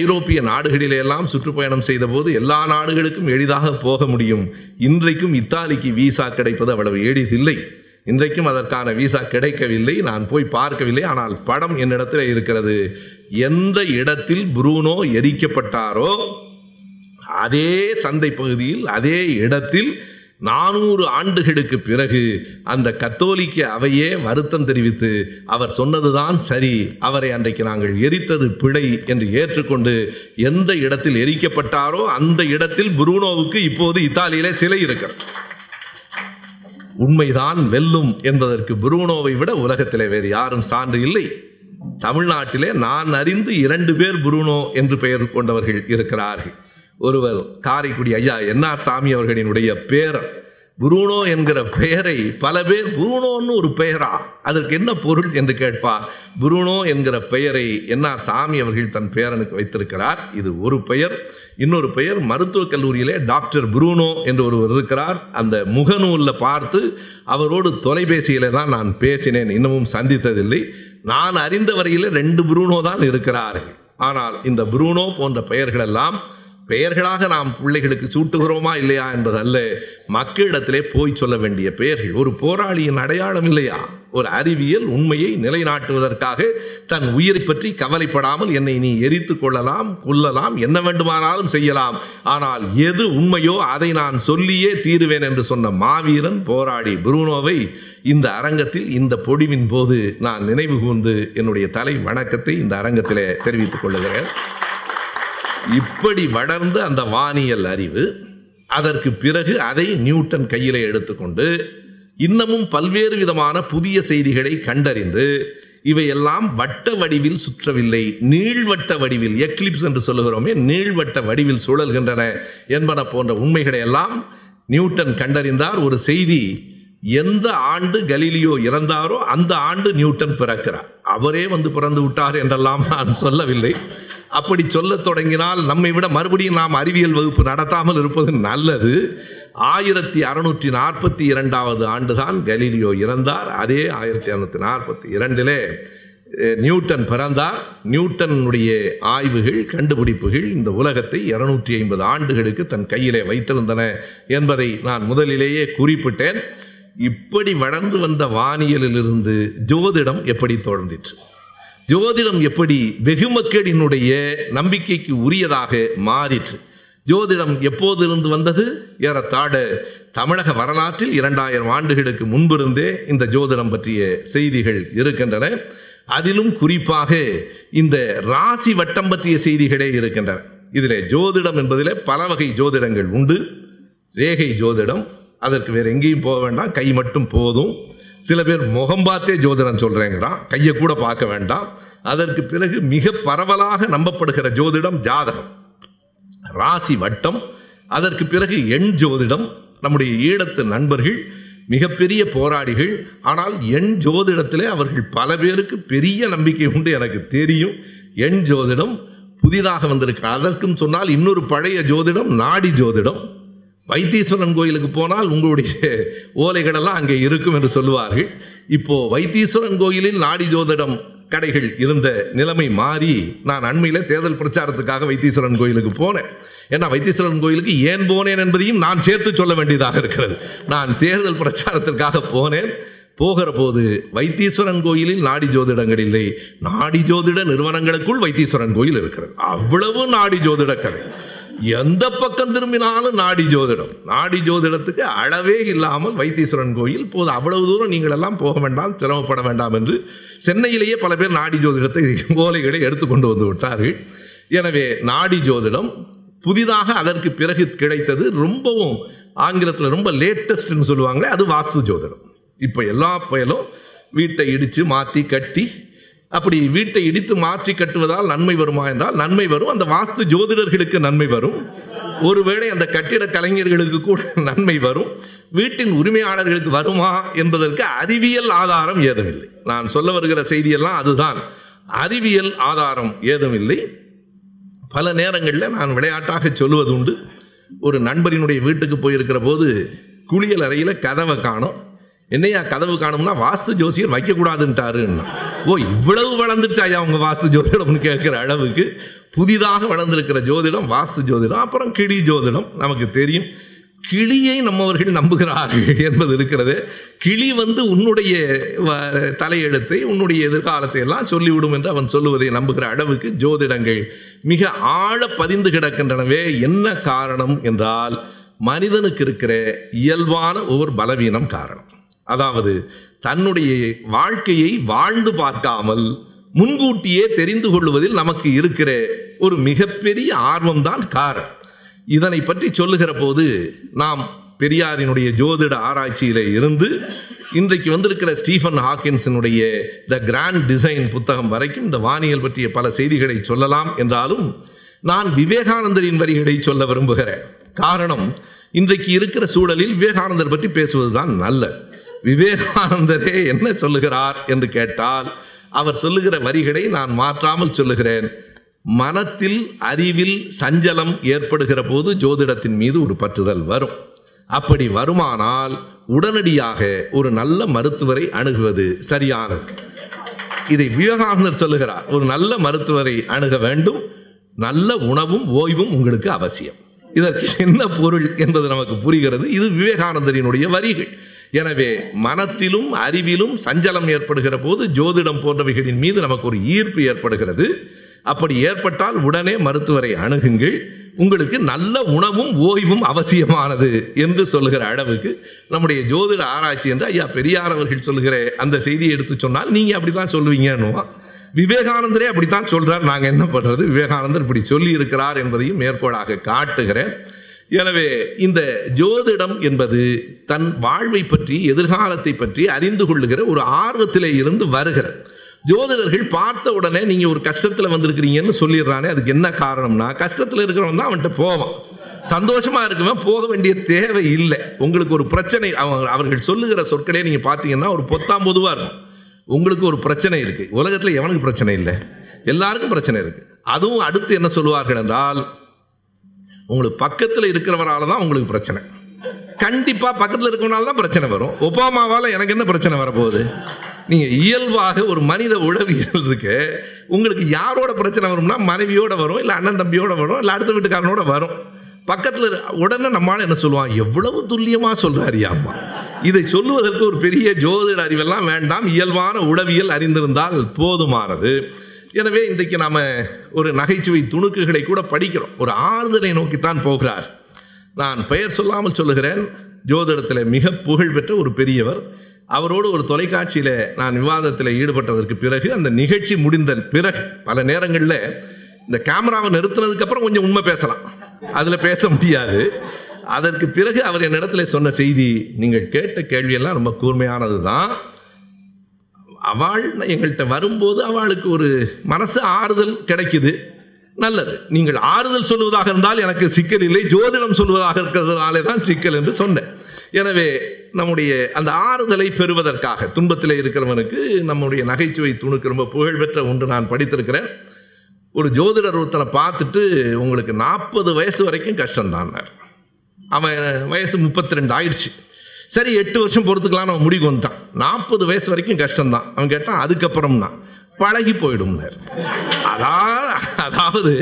ஐரோப்பிய நாடுகளிலெல்லாம் சுற்றுப்பயணம் செய்தபோது எல்லா நாடுகளுக்கும் எளிதாக போக முடியும். இன்றைக்கும் இத்தாலிக்கு வீசா கிடைப்பது அவ்வளவு எளிதில்லை. இன்றைக்கும் அதற்கான வீசா கிடைக்கவில்லை. நான் போய் பார்க்கவில்லை, ஆனால் படம் என்னிடத்தில் இருக்கிறது. எந்த இடத்தில் புரூனோ எரிக்கப்பட்டாரோ அதே சந்தை பகுதியில், அதே இடத்தில் 400 ஆண்டுகளுக்கு பிறகு அந்த கத்தோலிக்க அவையே வருத்தம் தெரிவித்து, அவர் சொன்னதுதான் சரி, அவரை அன்றைக்கு நாங்கள் எரித்தது பிழை என்று ஏற்றுக்கொண்டு எந்த இடத்தில் எரிக்கப்பட்டாரோ அந்த இடத்தில் புரூனோவுக்கு இப்போது இத்தாலியிலே சிலை இருக்கிறது. உண்மைதான் வெல்லும் என்பதற்கு புரூனோவை விட உலகத்திலே வேறு யாரும் சான்று இல்லை. தமிழ்நாட்டிலே நான் அறிந்து 2 பேர் புரூனோ என்று பெயர் கொண்டவர்கள் இருக்கிறார்கள். ஒருவர் காரைக்குடி ஐயா என்ஆர் சாமி அவர்களினுடைய பேரன். புரூனோ என்கிற பெயரை பல பேர் புரூனோன்னு ஒரு பெயரா, அதற்கு என்ன பொருள் என்று கேட்பார். புரூனோ என்கிற பெயரை என்ஆர் சாமி அவர்கள் தன் பேரனுக்கு வைத்திருக்கிறார். இது ஒரு பெயர். இன்னொரு பெயர், மருத்துவக் கல்லூரியிலே டாக்டர் புரூனோ என்று ஒருவர் இருக்கிறார். அந்த முகநூலில் பார்த்து அவரோடு தொலைபேசியிலே தான் நான் பேசினேன், இன்னமும் சந்தித்ததில்லை. நான் அறிந்த வரையிலே 2 புரூனோ தான் இருக்கிறார்கள். ஆனால் இந்த புரூனோ போன்ற பெயர்களெல்லாம் பெயர்களாக நாம் பிள்ளைகளுக்கு சூட்டுகிறோமா இல்லையா என்பதல்ல, மக்களிடத்திலே போய் சொல்ல வேண்டிய பெயர்கள். ஒரு போராளியின் அடையாளம் இல்லையா? ஒரு அறிவியல் உண்மையை நிலைநாட்டுவதற்காக தன் உயிரை பற்றி கவலைப்படாமல் என்னை நீ எரித்து கொள்ளலாம், கொல்லலாம், என்ன வேண்டுமானாலும் செய்யலாம், ஆனால் எது உண்மையோ அதை நான் சொல்லியே தீருவேன் என்று சொன்ன மாவீரன் போராடி புரூனோவை இந்த அரங்கத்தில் இந்த பொடிவின் போது நான் நினைவு கூர்ந்து என்னுடைய தலை வணக்கத்தை இந்த அரங்கத்திலே தெரிவித்துக் கொள்ளுகிறேன். இப்படி வளர்ந்த அந்த வானியல் அறிவு, அதற்கு பிறகு அதை நியூட்டன் கையிலே எடுத்துக்கொண்டு இன்னமும் பல்வேறு விதமான புதிய செய்திகளை கண்டறிந்து, இவையெல்லாம் வட்ட வடிவில் சுற்றவில்லை, நீள்வட்ட வடிவில், எக்லிப்ஸ் என்று சொல்லுகிறோமே, நீள்வட்ட வடிவில் சுழல்கின்றன என்பன போன்ற உண்மைகளை எல்லாம் நியூட்டன் கண்டறிந்தார். ஒரு செய்தி, எந்த ஆண்டு கலீலியோ இறந்தாரோ அந்த ஆண்டு நியூட்டன் பிறக்கிறார். அவரே வந்து பிறந்து விட்டார் என்றெல்லாம் நான் சொல்லவில்லை. அப்படி சொல்ல தொடங்கினால் நம்மை விட மறுபடியும் நாம் அறிவியல் வகுப்பு நடத்தாமல் இருப்பது நல்லது. 1642ஆவது ஆண்டு தான் கலீலியோ இறந்தார். அதே 1642 நியூட்டன் பிறந்தார். நியூட்டனுடைய ஆய்வுகள், கண்டுபிடிப்புகள் இந்த உலகத்தை 250 ஆண்டுகளுக்கு தன் கையிலே வைத்திருந்தன என்பதை நான் முதலிலேயே குறிப்பிட்டேன். இப்படி வளர்ந்து வந்த வானியலிலிருந்து ஜோதிடம் எப்படி தோன்றிற்று, ஜோதிடம் எப்படி வெகு மக்களினுடைய நம்பிக்கைக்கு உரியதாக மாறிற்று, ஜோதிடம் எப்போதிருந்து வந்தது? ஏறத்தாழ தமிழக வரலாற்றில் 2000 ஆண்டுகளுக்கு முன்பிருந்தே இந்த ஜோதிடம் பற்றிய செய்திகள் இருக்கின்றன. அதிலும் குறிப்பாக இந்த ராசி வட்டம் பற்றிய செய்திகளே இருக்கின்றன. இதில் ஜோதிடம் என்பதில் பல வகை ஜோதிடங்கள் உண்டு. ரேகை ஜோதிடம், அதற்கு வேறு எங்கேயும் போக வேண்டாம், கை மட்டும் போதும். சில பேர் முகம் பார்த்தே ஜோதிடம் சொல்கிறேங்கிறான், கையை கூட பார்க்க வேண்டாம். அதற்கு பிறகு மிக பரவலாக நம்பப்படுகிற ஜோதிடம் ஜாதகம், ராசி வட்டம், அதற்கு பிறகு எண் ஜோதிடம். நம்முடைய ஈழத்து நண்பர்கள் மிகப்பெரிய போராளிகள், ஆனால் எண் ஜோதிடத்திலே அவர்கள் பல பேருக்கு பெரிய நம்பிக்கை உண்டு, எனக்கு தெரியும். எண் ஜோதிடம் புதிதாக வந்திருக்கு. அதற்கும் சொன்னால் இன்னொரு பழைய ஜோதிடம் நாடி ஜோதிடம். வைத்தீஸ்வரன் கோயிலுக்கு போனால் உங்களுடைய ஓலைகளெல்லாம் அங்கே இருக்கும் என்று சொல்லுவார்கள். இப்போது வைத்தீஸ்வரன் கோயிலில் நாடி ஜோதிடம் கடைகள் இருந்த நிலைமை மாறி, நான் அண்மையில் தேர்தல் பிரச்சாரத்துக்காக வைத்தீஸ்வரன் கோயிலுக்கு போனேன். ஏன்னா வைத்தீஸ்வரன் கோயிலுக்கு ஏன் போனேன் என்பதையும் நான் சேர்த்து சொல்ல வேண்டியதாக இருக்கிறது. நான் தேர்தல் பிரச்சாரத்திற்காக போனேன். போகிற போது வைத்தீஸ்வரன் கோயிலில் நாடி ஜோதிடங்கள் இல்லை, நாடி ஜோதிட நிறுவனங்களுக்குள் வைத்தீஸ்வரன் கோயில் இருக்கிறது. அவ்வளவு நாடி ஜோதிட கதை. எந்த பக்கம் திரும்பினாலும் நாடி ஜோதிடம். நாடி ஜோதிடத்துக்கு அளவே இல்லாமல் வைத்தீஸ்வரன் கோயில் போது. அவ்வளவு தூரம் நீங்கள் எல்லாம் போக வேண்டாம், சிரமப்பட வேண்டாம் என்று சென்னையிலேயே பல பேர் நாடி ஜோதிடத்தை ஓலைகளை எடுத்துக்கொண்டு வந்து விட்டார்கள். எனவே நாடி ஜோதிடம் புதிதாக அதற்கு பிறகு கிடைத்தது. ரொம்பவும் ஆங்கிலத்தில் ரொம்ப லேட்டஸ்ட்னு சொல்லுவாங்களே, அது வாஸ்து ஜோதிடம். இப்போ எல்லா பயலும் வீட்டை இடித்து மாற்றி கட்டி, அப்படி வீட்டை இடித்து மாற்றி கட்டுவதால் நன்மை வருமா என்றால் நன்மை வரும். அந்த வாஸ்து ஜோதிடர்களுக்கு நன்மை வரும், ஒருவேளை அந்த கட்டிட கலைஞர்களுக்கு கூட நன்மை வரும். வீட்டின் உரிமையாளர்களுக்கு வருமா என்பதற்கு அறிவியல் ஆதாரம் ஏதும் இல்லை. நான் சொல்ல வருகிற செய்தியெல்லாம் அதுதான், அறிவியல் ஆதாரம் ஏதும் இல்லை. பல நேரங்களில் நான் விளையாட்டாக சொல்லுவது உண்டு. ஒரு நண்பரினுடைய வீட்டுக்கு போயிருக்கிற போது குளியல் அறையில் கதவை காணோம். என்னையா கதவு காணும்னா வாஸ்து ஜோசியர் வைக்கக்கூடாதுன்ட்டாருன்னா, ஓ இவ்வளவு வளர்ந்துருச்சாயா அவங்க வாஸ்து ஜோதிடம்னு கேட்குற அளவுக்கு புதிதாக வளர்ந்துருக்கிற ஜோதிடம் வாஸ்து ஜோதிடம். அப்புறம் கிளி ஜோதிடம் நமக்கு தெரியும். கிளியை நம்மவர்கள் நம்புகிறார்கள் என்பது இருக்கிறது. கிளி உன்னுடைய தலையெழுத்தை உன்னுடைய எதிர்காலத்தை எல்லாம் சொல்லிவிடும் என்று அவன் சொல்லுவதை நம்புகிற அளவுக்கு ஜோதிடங்கள் மிக ஆழ பதிந்து கிடக்கின்றனவே. என்ன காரணம் என்றால் மனிதனுக்கு இருக்கிற இயல்பான ஒரு பலவீனம் காரணம். அதாவது தன்னுடைய வாழ்க்கையை வாழ்ந்து பார்க்காமல் முன்கூட்டியே தெரிந்து கொள்வதில் நமக்கு இருக்கிற ஒரு மிகப்பெரிய ஆர்வம்தான் காரணம். இதனை பற்றி சொல்லுகிற போது நாம் பெரியாரினுடைய ஜோதிட ஆராய்ச்சியிலே இருந்து இன்றைக்கு வந்திருக்கிற ஸ்டீஃபன் ஹாக்கின்ஸினுடைய த கிராண்ட் டிசைன் புத்தகம் வரைக்கும் இந்த வானியல் பற்றிய பல செய்திகளை சொல்லலாம். என்றாலும் நான் விவேகானந்தரின் வரிகளை சொல்ல விரும்புகிறேன். காரணம், இன்றைக்கு இருக்கிற சூழலில் விவேகானந்தர் பற்றி பேசுவதுதான் நல்லது. விவேகானந்தரே என்ன சொல்லுகிறார் என்று கேட்டால் அவர் சொல்லுகிற வரிகளை நான் மாற்றாமல் சொல்லுகிறேன். மனத்தில் அறிவில் சஞ்சலம் ஏற்படுகிற போது ஜோதிடத்தின் மீது ஒரு பற்றுதல் வரும். அப்படி வருமானால் உடனடியாக ஒரு நல்ல மருத்துவரை அணுகுவது சரியானது. இதை விவேகானந்தர் சொல்லுகிறார். ஒரு நல்ல மருத்துவரை அணுக வேண்டும். நல்ல உணவும் ஓய்வும் உங்களுக்கு அவசியம். இதற்கு என்ன பொருள் என்பது நமக்கு புரிகிறது. இது விவேகானந்தரினுடைய வரிகள். எனவே மனத்திலும் அறிவிலும் சஞ்சலம் ஏற்படுகிற போது ஜோதிடம் போன்றவைகளின் மீது நமக்கு ஒரு ஈர்ப்பு ஏற்படுகிறது. அப்படி ஏற்பட்டால் உடனே மருத்துவரை அணுகுங்கள். உங்களுக்கு நல்ல உணவும் ஓய்வும் அவசியமானது என்று சொல்லுகிற அளவுக்கு நம்முடைய ஜோதிட ஆராய்ச்சி என்று ஐயா பெரியார் அவர்கள் சொல்லுகிற அந்த செய்தியை எடுத்து சொன்னால் நீங்கள் அப்படி தான் சொல்லுவீங்கன்னுவா. விவேகானந்தரே அப்படித்தான் சொல்கிறார். நாங்கள் என்ன பண்ணுறது? விவேகானந்தர் இப்படி சொல்லி இருக்கிறார் என்பதையும் மேற்கோளாக காட்டுகிறேன். எனவே இந்த ஜோதிடம் என்பது தன் வாழ்வை பற்றி எதிர்காலத்தை பற்றி அறிந்து கொள்ளுகிற ஒரு ஆர்வத்திலே இருந்து வருகிறது. ஜோதிடர்கள் பார்த்த உடனே நீங்கள் ஒரு கஷ்டத்தில் வந்திருக்கிறீங்கன்னு சொல்லிடுறானே, அதுக்கு என்ன காரணம்னா கஷ்டத்தில் இருக்கிறவன் தான் அவன்கிட்ட போவான். சந்தோஷமாக இருக்கவன் போக வேண்டிய தேவை இல்லை. உங்களுக்கு ஒரு பிரச்சனை, அவர்கள் சொல்லுகிற சொற்களே நீங்கள் பார்த்தீங்கன்னா ஒரு பொத்தாம் பொதுவாக இருக்கும். உங்களுக்கு ஒரு பிரச்சனை இருக்குது. உலகத்தில் எவனுக்கு பிரச்சனை இல்லை? எல்லாருக்கும் பிரச்சனை இருக்குது. அதுவும் அடுத்து என்ன சொல்லுவார்கள் என்றால் உங்களுக்கு பக்கத்தில் இருக்கிறவரால் தான் உங்களுக்கு பிரச்சனை. கண்டிப்பாக பக்கத்தில் இருக்கிறவனால தான் பிரச்சனை வரும். ஒபாமாவால் எனக்கு என்ன பிரச்சனை வரப்போகுது? நீங்கள் இயல்பாக ஒரு மனித உளவியல் இருக்கு. உங்களுக்கு யாரோட பிரச்சனை வரும்னா மனைவியோடு வரும், இல்லை அண்ணன் தம்பியோடு வரும், இல்லை அடுத்த வீட்டுக்காரனோட வரும். பக்கத்தில் உடனே நம்மளால் என்ன சொல்லுவான், எவ்வளவு துல்லியமாக சொல்கிறாரியா அம்மா. இதை சொல்லுவதற்கு ஒரு பெரிய ஜோதிட அறிவெல்லாம் வேண்டாம், இயல்பான உளவியல் அறிந்திருந்தால் போதுமானது. எனவே இன்றைக்கு நாம் ஒரு நகைச்சுவை துணுக்குகளை கூட படிக்கிறோம். ஒரு ஆறுதலை நோக்கித்தான் போகிறார். நான் பெயர் சொல்லாமல் சொல்லுகிறேன். ஜோதிடத்தில் மிக புகழ்பெற்ற ஒரு பெரியவர். அவரோடு ஒரு தொலைக்காட்சியில் நான் விவாதத்தில் ஈடுபட்டதற்கு பிறகு, அந்த நிகழ்ச்சி முடிந்த பிறகு, பல நேரங்களில் இந்த கேமராவை நிறுத்தினதுக்கப்புறம் கொஞ்சம் உண்மை பேசலாம், அதில் பேச முடியாது. அதற்கு பிறகு அவர் என்னிடத்தில் சொன்ன செய்தி, நீங்கள் கேட்ட கேள்வியெல்லாம் ரொம்ப கூர்மையானது தான். அவள் எங்கள்கிட்ட வரும்போது அவளுக்கு ஒரு மனசு ஆறுதல் கிடைக்குது, நல்லது. நீங்கள் ஆறுதல் சொல்வதாக இருந்தால் எனக்கு சிக்கல் இல்லை, ஜோதிடம் சொல்வதாக இருக்கிறதுனாலே தான் சிக்கல் என்று சொன்னேன். எனவே நம்முடைய அந்த ஆறுதலை பெறுவதற்காக துன்பத்தில் இருக்கிறவனுக்கு நம்முடைய நகைச்சுவை துணுக்கு ரொம்ப புகழ்பெற்ற ஒன்று நான் படித்திருக்கிறேன். ஒரு ஜோதிடர் ஒருத்தனை பார்த்துட்டு, உங்களுக்கு 40 வயசு வரைக்கும் கஷ்டம்தான். அவன் வயசு 32 ஆயிடுச்சு. சரி, 8 வருஷம் பொறுத்துக்கலாம் அவன் முடிவு வந்துட்டான். 40 வயசு வரைக்கும் கஷ்டம்தான். அவன் கேட்டான், அதுக்கப்புறம்னா பழகி போயிடும்னார். அதாவது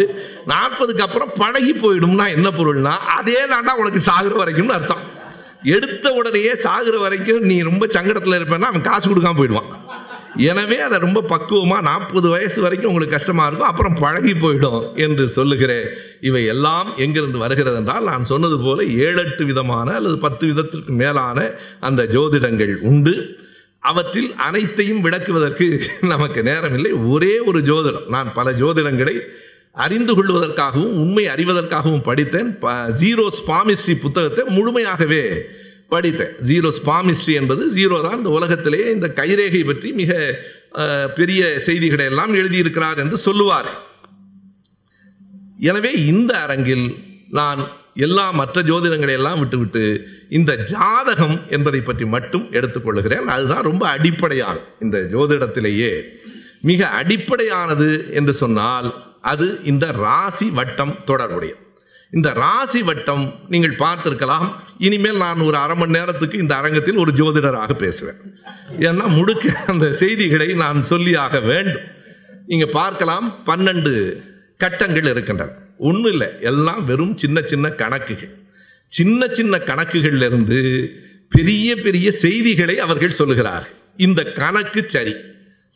40க்கு அப்புறம் பழகி போயிடும்னா என்ன பொருள்னா, அதே தாண்டா உனக்கு சாகுற வரைக்கும்னு அர்த்தம். எடுத்த உடனேயே சாகுற வரைக்கும் நீ ரொம்ப சங்கடத்தில் இருப்பேன்னா அவன் காசு கொடுக்காம போயிடுவான். எனவே அதை ரொம்ப பக்குவமாக 40 வயசு வரைக்கும் உங்களுக்கு கஷ்டமாக இருக்கும், அப்புறம் பழகி போயிடும் என்று சொல்லுகிறேன். இவை எல்லாம் எங்கிருந்து வருகிறது என்றால், நான் சொன்னது போல் 7-8 விதமான அல்லது 10 விதத்திற்கு மேலான அந்த ஜோதிடங்கள் உண்டு. அவற்றில் அனைத்தையும் விளக்குவதற்கு நமக்கு நேரமில்லை. ஒரே ஒரு ஜோதிடம், நான் பல ஜோதிடங்களை அறிந்து கொள்வதற்காகவும் உண்மை அறிவதற்காகவும் படித்தேன். ஜீரோஸ் பாமிஸ்ட்ரி புத்தகத்தை முழுமையாகவே படித்தேன். ஜீரோஸ் பாமிஸ்ட்ரி என்பது ஜீரோ தான் இந்த உலகத்திலேயே இந்த கைரேகை பற்றி மிக பெரிய செய்திகளை எல்லாம் எழுதியிருக்கிறார் என்று சொல்லுவார். எனவே இந்த அரங்கில் நான் எல்லா மற்ற ஜோதிடங்களை எல்லாம் விட்டுவிட்டு இந்த ஜாதகம் என்பதை பற்றி மட்டும் எடுத்துக்கொள்கிறேன். அதுதான் ரொம்ப அடிப்படையான இந்த ஜோதிடத்திலேயே மிக அடிப்படையானது என்று சொன்னால் அது இந்த ராசி வட்டம் தொடர்புடைய இந்த ராசி வட்டம். நீங்கள் பார்த்திருக்கலாம், இனிமேல் நான் ஒரு அரை மணி நேரத்துக்கு இந்த அரங்கத்தில் ஒரு ஜோதிடராக பேசுவேன். ஏன்னா முழுக்க அந்த செய்திகளை நான் சொல்லியாக வேண்டும். நீங்கள் பார்க்கலாம், 12 கட்டங்கள் இருக்கின்றன. ஒன்றும் இல்லை, எல்லாம் வெறும் சின்ன சின்ன கணக்குகளிலிருந்து பெரிய பெரிய செய்திகளை அவர்கள் சொல்லுகிறார்கள். இந்த கணக்கு சரி,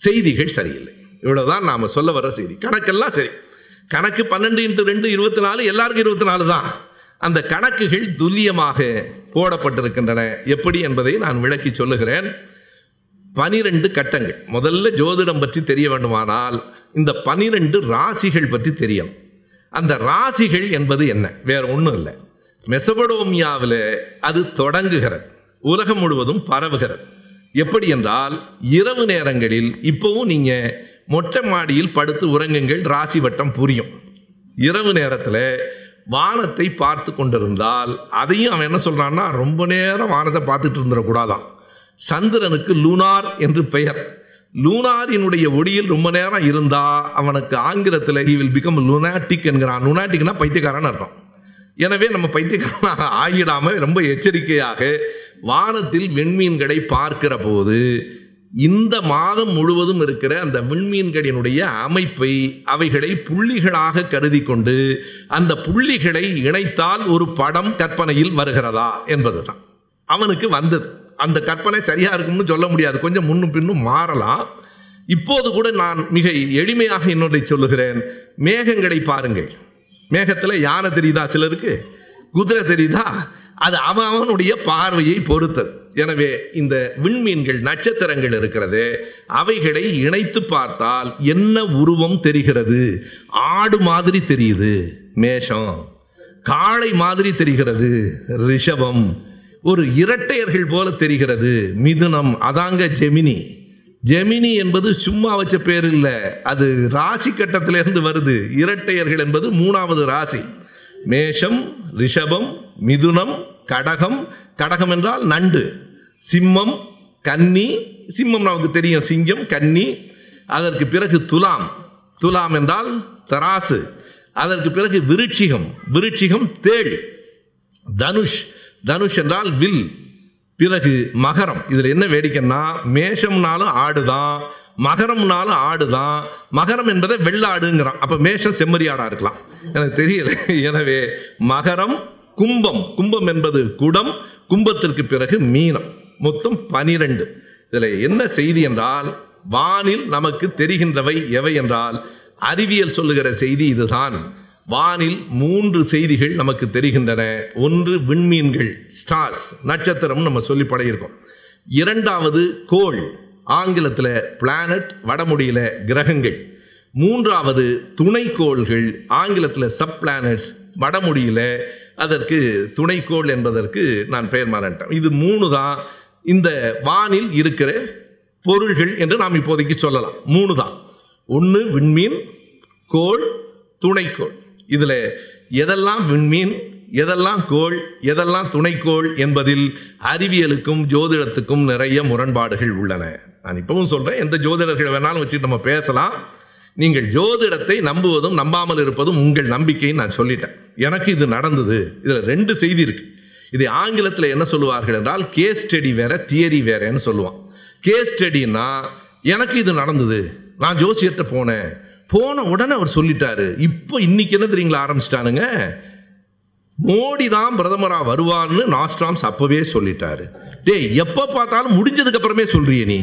செய்திகள் சரியில்லை, இவ்வளோதான் நாம் சொல்ல வர செய்தி. கணக்கெல்லாம் சரி, கணக்கு 12 x 2 24, எல்லாருக்கும் 24 தான். அந்த கணக்குகள் துல்லியமாக போடப்பட்டிருக்கின்றன. எப்படி என்பதை நான் விளக்கி சொல்லுகிறேன். 12 கட்டங்கள். முதல்ல ஜோதிடம் பற்றி தெரிய வேண்டுமானால் இந்த 12 ராசிகள் பற்றி தெரியும். அந்த ராசிகள் என்பது என்ன? வேற ஒன்றும் இல்லை. மெசபடோமியாவில் அது தொடங்குகிறது, உலகம் முழுவதும் பரவுகிறது. எப்படி என்றால், இரவு நேரங்களில் இப்போவும் நீங்கள் மொட்டை மாடியில் படுத்து உறங்குங்கள், ராசி வட்டம் புரியும். இரவு நேரத்தில் வானத்தை பார்த்து கொண்டிருந்தால், அதையும் அவன் என்ன சொல்கிறான்னா, ரொம்ப நேரம் வானத்தை பார்த்துட்டு இருந்துடக்கூடாதான். சந்திரனுக்கு லூனார் என்று பெயர். லூனாரினுடைய ஒளியில் ரொம்ப நேரம் இருந்தால் அவனுக்கு ஆங்கிலத்தில் he will become lunatic என்கிறான். லுனாட்டிக்னா பைத்தியக்காரன் அர்த்தம். எனவே நம்ம பைத்தியக்காரனாக ஆகிடாமல் ரொம்ப எச்சரிக்கையாக வானத்தில் விண்மீன்களை பார்க்கிற போது இந்த மாதம் முழுவதும் இருக்கிற அந்த விண்மீன்களினுடைய அமைப்பை அவைகளை புள்ளிகளாக கருதி கொண்டு அந்த புள்ளிகளை இணைத்தால் ஒரு படம் கற்பனையில் வருகிறதா என்பது தான் அவனுக்கு வந்தது. அந்த கற்பனை சரியாக இருக்கும்னு சொல்ல முடியாது, கொஞ்சம் முன்னும் பின்னும் மாறலாம். இப்போது கூட நான் மிக எளிமையாக இன்னொன்றை சொல்லுகிறேன். மேகங்களை பாருங்கள். மேகத்தில் யானை தெரியுதா சிலருக்கு, குதிரை தெரியுதா? அது அவனுடைய பார்வையை பொறுத்தது. எனவே இந்த விண்மீன்கள், நட்சத்திரங்கள் இருக்கிறது, அவைகளை இணைத்து பார்த்தால் என்ன உருவம் தெரிகிறது? ஆடு மாதிரி தெரியுது மேஷம், காளை மாதிரி தெரிகிறது ரிஷபம், ஒரு இரட்டையர்கள் போல தெரிகிறது மிதுனம். அதாங்க ஜெமினி. ஜெமினி என்பது சும்மா வச்ச பேர் இல்லை, அது ராசி கட்டத்திலிருந்து வருது. இரட்டையர்கள் என்பது 3வது ராசி. மேஷம், ரிஷபம், மிதுனம், கடகம். கடகம் என்றால் நண்டு. சிம்மம், கன்னி. சிம்மம் நமக்கு தெரியும், சிங்கம், கன்னி. அதற்கு பிறகு துலாம். துலாம் என்றால் தராசு. அதற்கு பிறகு விருட்சிகம். விருட்சிகம் தேள். தனுஷ். தனுஷ் என்றால் வில். பிறகு மகரம். இதில் என்ன வேடிக்கைன்னா, மேஷம்னாலும் ஆடுதான், மகரம்னாலும் ஆடுதான். மகரம் என்பதை வெள்ளாடுங்கிறான். அப்போ மேஷம் செம்மறி ஆடாக இருக்கலாம், எனக்கு தெரியல. எனவே மகரம், கும்பம். கும்பம் என்பது குடம். கும்பத்திற்கு பிறகு மீனம். மொத்தம் 12. இதில் என்ன செய்தி என்றால், வானில் நமக்கு தெரிகின்றவை எவை என்றால், அறிவியல் சொல்லுகிற செய்தி இதுதான். வானில் 3 செய்திகள் நமக்கு தெரிகின்றன. ஒன்று விண்மீன்கள், ஸ்டார்ஸ், நட்சத்திரம், நம்ம சொல்லி படையிருக்கோம். 2வது கோள், ஆங்கிலத்தில் பிளானட், வடமொழியில் கிரகங்கள். 3வது துணைக்கோள்கள், ஆங்கிலத்தில் சப் பிளானட்ஸ், வடமொழியில் அதற்கு துணைக்கோள் என்பதற்கு நான் பெயர் மாறேன். இது 3 தான் இந்த வானில் இருக்கிற பொருள்கள் என்று நாம் இப்போதைக்கு சொல்லலாம். 3 தான். ஒன்று விண்மீன், கோள், துணைக்கோள். இதில் எதெல்லாம் விண்மீன், எதெல்லாம் கோள், எதெல்லாம் துணைக்கோள் என்பதில் அறிவியலுக்கும் ஜோதிடத்துக்கும் நிறைய முரண்பாடுகள் உள்ளன. நான் இப்பவும் சொல்கிறேன், எந்த ஜோதிடர்களை வேணாலும் வச்சுட்டு நம்ம பேசலாம். நீங்கள் ஜோதிடத்தை நம்புவதும் நம்பாமல் இருப்பதும் உங்கள் நம்பிக்கைன்னு நான் சொல்லிட்டேன். எனக்கு இது நடந்தது. இதில் 2 செய்தி இருக்குது. இது ஆங்கிலத்தில் என்ன சொல்லுவார்கள் என்றால், கேஸ் ஸ்டடி வேறு, தியரி வேறுன்னு சொல்லுவான். கேஸ் ஸ்டடின்னா, எனக்கு இது நடந்தது, நான் ஜோசியத்தை போனேன், போன உடனே அவர் சொல்லிட்டாரு. இப்போ இன்னைக்கு என்ன தெரியுங்களா ஆரம்பிச்சிட்டானுங்க, மோடி தான் பிரதமராக வருவார்னு நாஸ்ட்ராம்ஸ் அப்பவே சொல்லிட்டாரு. டேய், எப்போ பார்த்தாலும் முடிஞ்சதுக்கு அப்புறமே சொல்றிய நீ,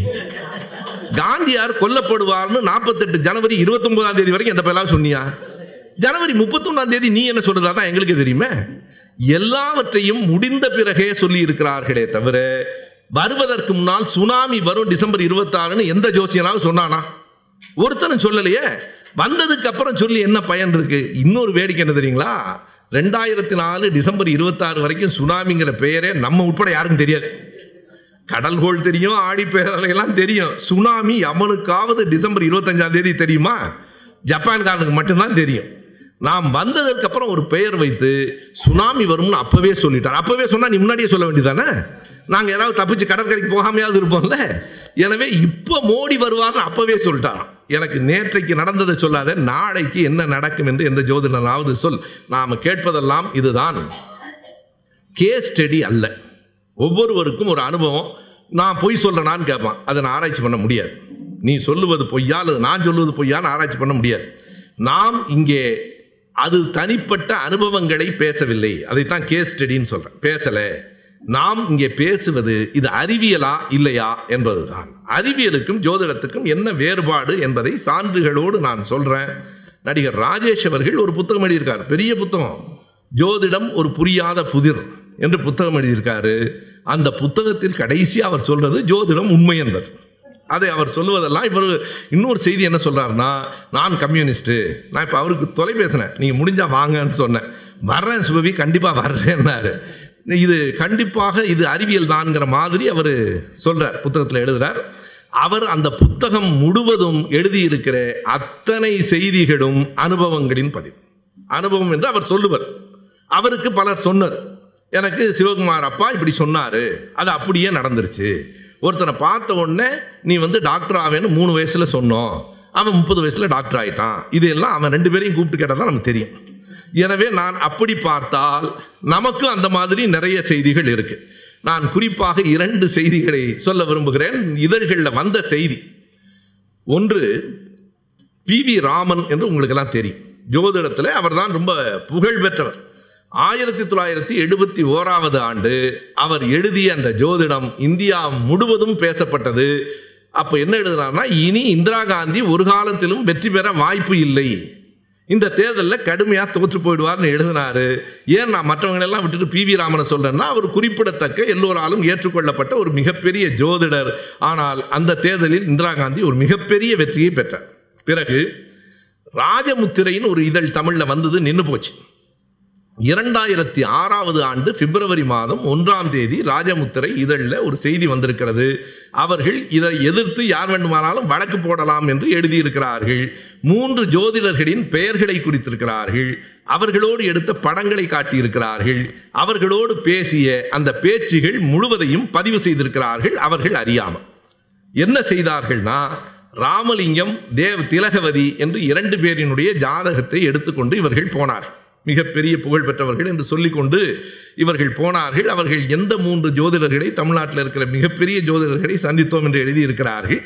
காந்தியார் கொல்லப்படுவார்னு 48 ஜனவரி 29ஆம் தேதி வரைக்கும் எந்த பேராலும் சொன்னியா? ஜனவரி 31ஆம் தேதி நீ என்ன சொல்றதா தான் எங்களுக்கு தெரியுமே. எல்லாவற்றையும் முடிந்த பிறகே சொல்லி இருக்கிறார்களே தவிர வருவதற்கு முன்னால் சுனாமி வரும் டிசம்பர் 26ன்னு எந்த ஜோசியனாலும் சொன்னானா? ஒருத்தனும் சொல்லலையே. வந்ததுக்கு அப்புறம் சொல்லி என்ன பயன் இருக்கு? இன்னொரு வேடிக்கை என்ன தெரியுங்களா? 2004 டிசம்பர் 26 வரைக்கும் சுனாமிங்கிற பெயரே நம்ம உட்பட யாருக்கும் தெரியாது. கடல்கோள் தெரியும், ஆடிப்பேரலையெல்லாம் தெரியும். சுனாமி அவனுக்காவது டிசம்பர் 25ஆம் தேதி தெரியுமா? ஜப்பான்காரனுக்கு மட்டும்தான் தெரியும். நாம் வந்ததற்கு அப்புறம் ஒரு பெயர் வைத்து சுனாமி வரும்னு அப்பவே சொல்லிட்டார். அப்பவே சொன்னா நீ முன்னாடியே சொல்ல வேண்டியதானே? நாங்கள் யாராவது தப்பிச்சு கடற்கரைக்கு போகாமையாவது இருப்போம்ல. எனவே இப்போ மோடி வருவார்னு அப்பவே சொல்லிட்டார். எனக்கு நேற்றைக்கு நடந்ததை சொல்லாத, நாளைக்கு என்ன நடக்கும் என்று எந்த ஜோதிடனாவது சொல். நாம் கேட்பதெல்லாம் இதுதான், கேஸ் ஸ்டடி அல்ல. ஒவ்வொருவருக்கும் ஒரு அனுபவம். நான் பொய் சொல்கிறேனான்னு கேட்பான். அதை நான் ஆராய்ச்சி பண்ண முடியாது. நீ சொல்லுவது பொய்யா அல்லது நான் சொல்லுவது பொய்யான்னு ஆராய்ச்சி பண்ண முடியாது. நாம் இங்கே அது தனிப்பட்ட அனுபவங்களை பேசவில்லை. அதைத்தான் கேஸ் ஸ்டடின்னு சொல்கிறேன். பேசலை. நாம் இங்கே பேசுவது இது அறிவியலா இல்லையா என்பதுதான். அறிவியலுக்கும் ஜோதிடத்துக்கும் என்ன வேறுபாடு என்பதை சான்றுகளோடு நான் சொல்கிறேன். நடிகர் ராஜேஷ் அவர்கள் ஒரு புத்தகம் எழுதியிருக்கார், பெரிய புத்தகம், ஜோதிடம் ஒரு புரியாத புதிர் என்று புத்தகம் எழுதியிருக்காரு. அந்த புத்தகத்தில் கடைசியாக அவர் சொல்கிறது ஜோதிடம் உண்மை என்பது. அதை அவர் சொல்லுவதெல்லாம் இவர் இன்னொரு செய்தி என்ன சொல்கிறாருன்னா, நான் கம்யூனிஸ்ட்டு. நான் இப்போ அவருக்கு தொலை பேசினேன், நீங்கள் முடிஞ்சால் வாங்கன்னு சொன்னேன். வர்றேன் சுபவி, கண்டிப்பாக வர்றேன்னாரு. இது கண்டிப்பாக இது அறிவியல் தான்ங்கிற மாதிரி அவர் சொல்கிறார், புத்தகத்தில் எழுதுகிறார். அவர் அந்த புத்தகம் முழுவதும் எழுதியிருக்கிற அத்தனை செய்திகளும் அனுபவங்களின் பதிவு. அனுபவம் என்று அவர் சொல்லுவார். அவருக்கு பலர் சொன்னார், எனக்கு சிவகுமார் அப்பா இப்படி சொன்னார், அது அப்படியே நடந்துருச்சு. ஒருத்தனை பார்த்த உடனே நீ வந்து டாக்டர் ஆவேன்னு 3 வயசில் சொன்னோம், அவன் 30 வயசில் டாக்டர் ஆகிட்டான். இதெல்லாம் அவன் 2 பேரையும் கூப்பிட்டு கேட்டால் தான் நமக்கு தெரியும். எனவே நான் அப்படி பார்த்தால் நமக்கு அந்த மாதிரி நிறைய செய்திகள் இருக்குது. நான் குறிப்பாக 2 செய்திகளை சொல்ல விரும்புகிறேன், இதழ்களில் வந்த செய்தி. ஒன்று, PV ராமன் என்று உங்களுக்கெல்லாம் தெரியும். ஜோதிடத்தில் அவர் தான் ரொம்ப புகழ் பெற்றவர். 1971ஆவது ஆண்டு அவர் எழுதிய அந்த ஜோதிடம் இந்தியா முழுவதும் பேசப்பட்டது. அப்போ என்ன எழுதுனார்னா, இனி இந்திரா காந்தி ஒரு காலத்திலும் வெற்றி பெற வாய்ப்பு இல்லை, இந்த தேர்தலில் கடுமையாக தோற்று போயிடுவார்னு எழுதினார். ஏன் நான் மற்றவங்களெல்லாம் விட்டுட்டு PV ராமனை சொல்கிறேன்னா, அவர் குறிப்பிடத்தக்க எல்லோராலும் ஏற்றுக்கொள்ளப்பட்ட ஒரு மிகப்பெரிய ஜோதிடர். ஆனால் அந்த தேர்தலில் இந்திரா காந்தி ஒரு மிகப்பெரிய வெற்றியை பெற்றார். பிறகு ராஜமுத்திரைன்னு ஒரு இதழ் தமிழில் வந்தது, நின்று போச்சு. 2006ஆவது ஆண்டு பிப்ரவரி மாதம் 1ஆம் தேதி ராஜமுத்திரை இதழில் ஒரு செய்தி வந்திருக்கிறது. அவர்கள் இதை எதிர்த்து யார் வேண்டுமானாலும் வழக்கு போடலாம் என்று எழுதியிருக்கிறார்கள். 3 ஜோதிடர்களின் பெயர்களை குறித்திருக்கிறார்கள். அவர்களோடு எடுத்த படங்களை காட்டியிருக்கிறார்கள். அவர்களோடு பேசிய அந்த பேச்சுகள் முழுவதையும் பதிவு செய்திருக்கிறார்கள். அவர்கள் அறியாமல் என்ன செய்தார்கள்னா, ராமலிங்கம் திலகவதி என்று 2 பேரினுடைய ஜாதகத்தை எடுத்துக்கொண்டு இவர்கள் போனார்கள். மிகப்பெரிய புகழ் பெற்றவர்கள் என்று சொல்லிக்கொண்டு இவர்கள் போனார்கள். அவர்கள் எந்த 3 ஜோதிடர்களை தமிழ்நாட்டில் இருக்கிற மிகப்பெரிய ஜோதிடர்களை சந்தித்தோம் என்று எழுதியிருக்கிறார்கள்.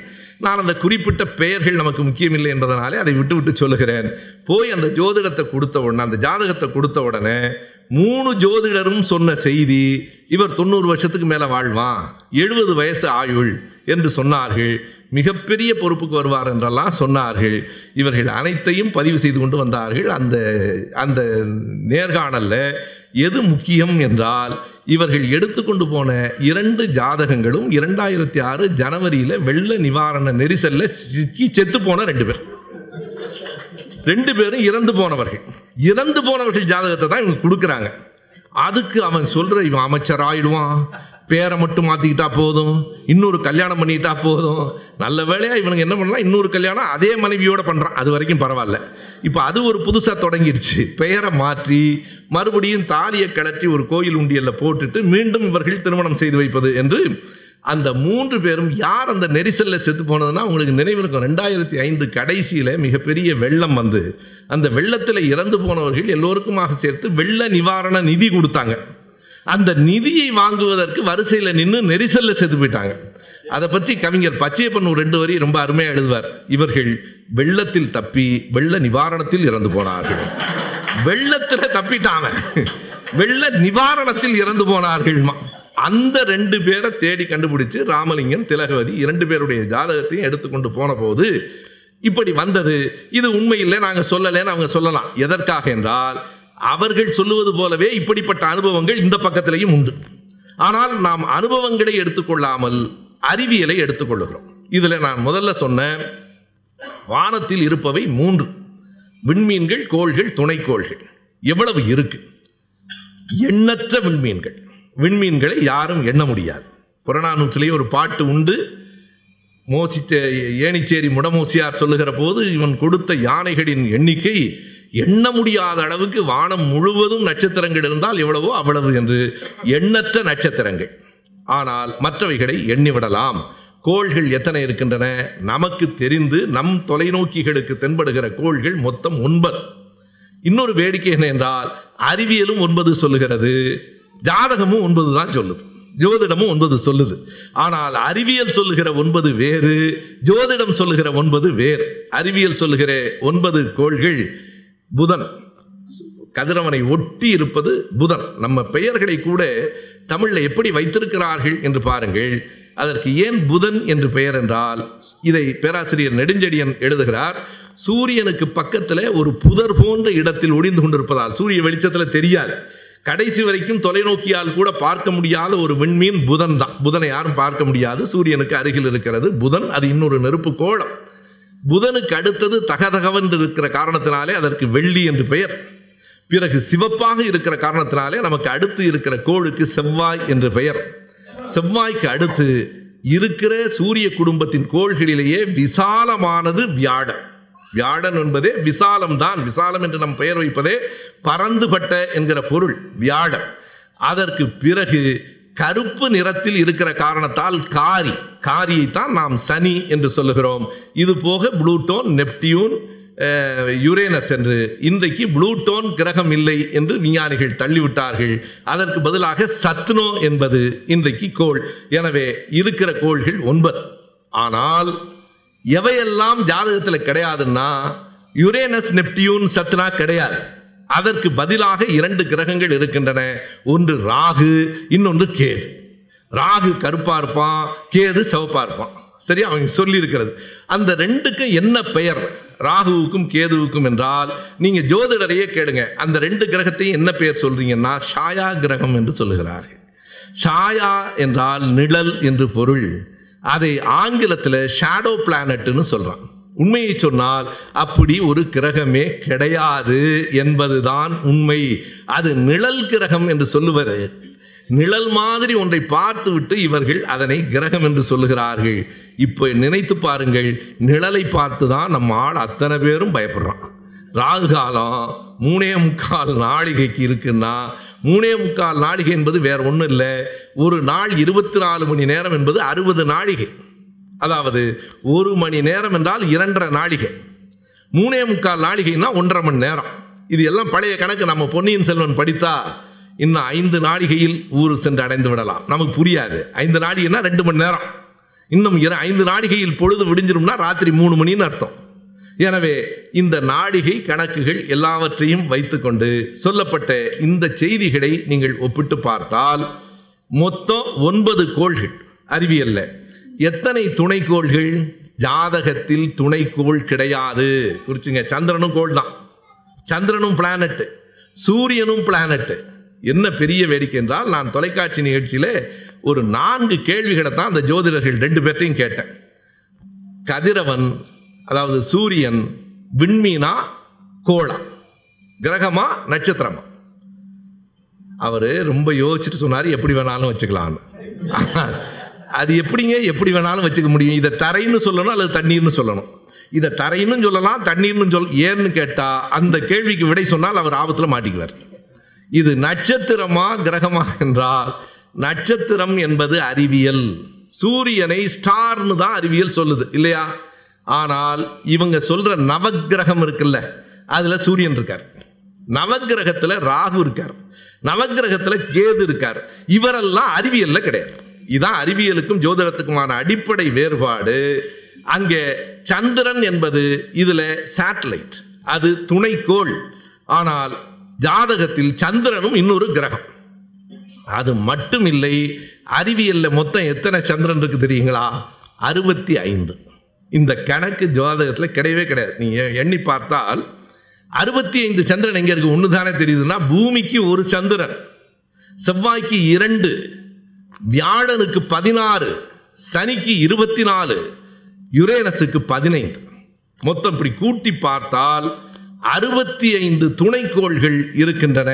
நான் அந்த குறிப்பிட்ட பெயர்கள் நமக்கு முக்கியமில்லை என்பதனாலே அதை விட்டுவிட்டு சொல்லுகிறேன். போய் அந்த ஜோதிடத்தை கொடுத்த உடனே, அந்த ஜாதகத்தை கொடுத்த உடனே 3 ஜோதிடரும் சொன்ன செய்தி, இவர் 90 வருஷத்துக்கு மேலே வாழ்வான், 70 வயசு ஆயுள் என்று சொன்னார்கள். மிகப்பெரிய பொறுப்புக்கு வருவார் என்றெல்லாம் சொன்னார்கள். இவர்கள் அனைத்தையும் பதிவு செய்து கொண்டு வந்தார்கள். அந்த அந்த நேர்காணலில் எது முக்கியம் என்றால், இவர்கள் எடுத்துக்கொண்டு போன 2 ஜாதகங்களும் 2006 ஜனவரியில் வெள்ள நிவாரண நெரிசலில் சிக்கி செத்து போன 2 பேர். 2 பேரும் இறந்து போனவர்கள் ஜாதகத்தை தான் இவங்க கொடுக்குறாங்க. அதுக்கு அவன் சொல்கிற, இவன் அமைச்சர் ஆயிடுவான், பேரை மட்டும் மாற்றிக்கிட்டா போதும், இன்னொரு கல்யாணம் பண்ணிக்கிட்டா போதும். நல்ல வேலையாக இவனுக்கு என்ன பண்ணலாம், இன்னொரு கல்யாணம் அதே மனைவியோடு பண்ணுறான், அது வரைக்கும் பரவாயில்ல. இப்போ அது ஒரு புதுசாக தொடங்கிடுச்சு, பெயரை மாற்றி மறுபடியும் தாலியை கலற்றி ஒரு கோயில் உண்டியலில் போட்டுட்டு மீண்டும் இவர்கள் திருமணம் செய்து வைப்பது என்று. அந்த 3 பேரும் யார் அந்த நெரிசலில் செத்து போனதுன்னா அவங்களுக்கு நினைவு இருக்கும். 2005 கடைசியில் மிகப்பெரிய வெள்ளம் வந்து அந்த வெள்ளத்தில் இறந்து போனவர்கள் எல்லோருக்குமாக சேர்த்து வெள்ள நிவாரண நிதி கொடுத்தாங்க. அந்த நிதியை வாங்குவதற்கு வரிசையில் நின்று நெரிசலில் செத்து போயிட்டாங்க. அதை பற்றி கவிஞர் பச்சையப்பன் 2 வரி ரொம்ப அருமையாக எழுதுவார். இவர்கள் வெள்ளத்தில் தப்பி வெள்ள நிவாரணத்தில் இறந்து போனார்கள். வெள்ளத்தில் தப்பிட்டாங்க, வெள்ள நிவாரணத்தில் இறந்து போனார்கள். அந்த ரெண்டு பேரை தேடி கண்டுபிடிச்சு ராமலிங்கம், திலகவதி இரண்டு பேருடைய ஜாதகத்தையும் எடுத்துக்கொண்டு போன போது இப்படி வந்தது. இது உண்மையில்லை, நாங்கள் சொல்லலைன்னு அவங்க சொல்லலாம். எதற்காக என்றால் அவர்கள் சொல்லுவது போலவே இப்படிப்பட்ட அனுபவங்கள் இந்த பக்கத்திலையும் உண்டு. ஆனால் நாம் அனுபவங்களை எடுத்துக்கொள்ளாமல் அறிவியலை எடுத்துக்கொள்ளுகிறோம். இதில் நான் முதல்ல சொன்ன வானத்தில் இருப்பவை மூன்று: விண்மீன்கள், கோள்கள், துணைக்கோள்கள். எவ்வளவு இருக்கு? எண்ணற்ற விண்மீன்கள். விண்மீன்களை யாரும் எண்ண முடியாது. புறநானூற்றிலேயே ஒரு பாட்டு உண்டு. ஏணிச்சேரி முடமோசியார் சொல்லுகிற போது, இவன் கொடுத்த யானைகளின் எண்ணிக்கை எண்ண முடியாத அளவுக்கு வானம் முழுவதும் நட்சத்திரங்கள் இருந்தால் எவ்வளவோ அவ்வளவு என்று. எண்ணற்ற நட்சத்திரங்கள், ஆனால் மற்றவைகளை எண்ணிவிடலாம். கோள்கள் எத்தனை இருக்கின்றன? நமக்கு தெரிந்து நம் தொலைநோக்கிகளுக்கு தென்படுகிற கோள்கள் மொத்தம் 9. இன்னொரு வேடிக்கை என்ன என்றால், அறிவியலும் 9 சொல்லுகிறது, ஜாதகமும் 9 தான் சொல்லுது, ஜோதிடமும் 9 சொல்லுது. ஆனால் அறிவியல் சொல்லுகிற 9 வேறு, ஜோதிடம் சொல்லுகிற 9 வேறு. அறிவியல் சொல்லுகிற 9 கோள்கள்: புதன், கதிரவனை ஒட்டி இருப்பது புதன். நம்ம பெயர்களை கூட தமிழில் எப்படி வைத்திருக்கிறார்கள் என்று பாருங்கள். அதற்கு ஏன் புதன் என்று பெயர் என்றால், இதை பேராசிரியர் நெடுஞ்செடியன் எழுதுகிறார், சூரியனுக்கு பக்கத்தில் ஒரு புதர் போன்ற இடத்தில் ஒளிந்து கொண்டிருப்பதால் சூரிய வெளிச்சத்தில் தெரியாது, கடைசி வரைக்கும் தொலைநோக்கியால் கூட பார்க்க முடியாத ஒரு விண்மீன் புதன் தான். புதனை யாரும் பார்க்க முடியாது, சூரியனுக்கு அருகில் இருக்கிறது புதன். அது இன்னொரு நெருப்பு கோளம். புதனுக்கு அடுத்தது தகதகவென்று இருக்கிற காரணத்தினாலே அதற்கு வெள்ளி என்று பெயர். பிறகு சிவப்பாக இருக்கிற காரணத்தினாலே நமக்கு அடுத்து இருக்கிற கோளுக்கு செவ்வாய் என்று பெயர். செவ்வாய்க்கு அடுத்து இருக்கிற சூரிய குடும்பத்தின் கோள்களிலேயே விசாலமானது வியாழன். வியாழன் என்பதே விசாலம்தான். விசாலம் என்று நம் பெயர் வைப்பதே பரந்துபட்ட என்கிற பொருள் வியாழன். அதற்கு பிறகு கருப்பு நிறத்தில் இருக்கிற காரணத்தால் காரி, காரியைத்தான் நாம் சனி என்று சொல்லுகிறோம். இது போக புளூட்டோன், நெப்டியூன், யுரேனஸ் என்று. இன்றைக்கு புளூட்டோன் கிரகம் இல்லை என்று விஞ்ஞானிகள் தள்ளிவிட்டார்கள். அதற்கு பதிலாக சத்னோ என்பது இன்றைக்கு கோள். எனவே இருக்கிற கோள்கள் 9. ஆனால் எவையெல்லாம் ஜாதகத்தில் கிடையாதுன்னா, யுரேனஸ், நெப்டியூன், சத்னா கிடையாது. அதற்கு பதிலாக 2 கிரகங்கள் இருக்கின்றன. ஒன்று ராகு, இன்னொன்று கேது. ராகு கருப்பா இருப்பான், கேது சிவப்பா இருப்பான். சரி, அவங்க சொல்லியிருக்கிறது. அந்த 2க்கும் என்ன பெயர் ராகுவுக்கும் கேதுவுக்கும் என்றால், நீங்கள் ஜோதிடரையே கேளுங்க, அந்த 2 கிரகத்தையும் என்ன பெயர் சொல்றீங்கன்னா சாயா கிரகம் என்று சொல்லுகிறார்கள். சாயா என்றால் நிழல் என்று பொருள். அதை ஆங்கிலத்தில் ஷேடோ பிளானட்னு சொல்கிறான். உண்மையை சொன்னால் அப்படி ஒரு கிரகமே கிடையாது என்பதுதான் உண்மை. அது நிழல் கிரகம் என்று சொல்லுவது, நிழல் மாதிரி ஒன்றை பார்த்துவிட்டு இவர்கள் அதனை கிரகம் என்று சொல்லுகிறார்கள். இப்போ நினைத்து பாருங்கள், நிழலை பார்த்து தான் நம்ம ஆள் அத்தனை பேரும் பயப்படுறான். ராகு காலம் 3.25 நாளிகைக்கு இருக்குன்னா, 3.25 நாளிகை என்பது வேற ஒன்றும் இல்லை, ஒரு நாள் 24 மணி நேரம் என்பது 60 நாளிகை. அதாவது ஒரு மணி நேரம் என்றால் 2.5 நாளிகை, 3.25 நாளிகைன்னா 1.5 மணி நேரம். இது எல்லாம் பழைய கணக்கு. நம்ம பொன்னியின் செல்வன் படித்தா இன்னும் 5 நாளிகையில் ஊர் சென்று அடைந்து விடலாம். நமக்கு புரியாது. 5 நாளிகைன்னா 2 மணி நேரம். இன்னும் 5 நாளிகையில் பொழுது விடிஞ்சிரும்னா ராத்திரி 3 மணின்னு அர்த்தம். எனவே இந்த நாளிகை கணக்குகள் எல்லாவற்றையும் வைத்துக்கொண்டு சொல்லப்பட்ட இந்த செய்திகளை நீங்கள் ஒப்பிட்டு பார்த்தால் மொத்தம் 9 கோள்கள் அறிவியல்ல. எத்தனை துணைக்கோள்கள்? ஜாதகத்தில் துணைக்கோள் கிடையாது. குறிச்சுங்க, சந்திரனும் கோள் தான். சந்திரனும் பிளானட்டு, சூரியனும் பிளானட்டு. என்ன பெரிய வேடிக்கை என்றால், நான் தொலைக்காட்சி நிகழ்ச்சியில் ஒரு 4 கேள்விகளை தான் அந்த ஜோதிடர்கள் 2 பேர்த்தையும் கேட்டேன். கதிரவன், அதாவது சூரியன், விண்மீனா கோளா, கிரகமா நட்சத்திரமா? அவர் ரொம்ப யோசிச்சுட்டு சொன்னார், எப்படி வேணாலும் வச்சுக்கலான்னு. அது எப்படிங்க எப்படி வேணாலும் வச்சுக்க முடியும்? இதை தரைன்னு சொல்லணும் அல்லது தண்ணீர்னு சொல்லணும். இதை தரைன்னு சொல்லலாம், தண்ணீர்னு ஏன்னு கேட்டால் அந்த கேள்விக்கு விடை சொன்னால் அவர் ஆபத்தில் மாட்டிக்குவார். இது நட்சத்திரமா கிரகமா என்றால், நட்சத்திரம் என்பது அறிவியல். சூரியனை ஸ்டார்னு தான் அறிவியல் சொல்லுது இல்லையா? ஆனால் இவங்க சொல்கிற நவக்கிரகம் இருக்குல்ல, அதில் சூரியன் இருக்கார், நவக்கிரகத்தில் ராகு இருக்கார், நவக்கிரகத்தில் கேது இருக்கார். இவரெல்லாம் அறிவியலில் கிடையாது. இதான் அறிவியலுக்கும் ஜோதிடத்துக்குமான அடிப்படை வேறுபாடு. அங்கே சந்திரன் என்பது இதில் சேட்டலைட், அது துணைக்கோள். ஆனால் ஜாதகத்தில் சந்திரனும் இன்னொரு கிரகம். அது மட்டும் இல்லை, அறிவியலில் மொத்தம் எத்தனை சந்திரன் இருக்குது தெரியுங்களா? 65. இந்த கணக்கு ஜோதகத்தில் கிடையவே கிடையாது. நீங்கள் எண்ணி பார்த்தால் 65 சந்திரன் எங்கே இருக்குது? ஒன்று தானே தெரியுதுன்னா, பூமிக்கு ஒரு சந்திரன், செவ்வாய்க்கு 2, வியாழனுக்கு 16, சனிக்கு 24, யுரேனஸுக்கு 15. மொத்தம் இப்படி கூட்டி பார்த்தால் 65 துணைக்கோள்கள் இருக்கின்றன.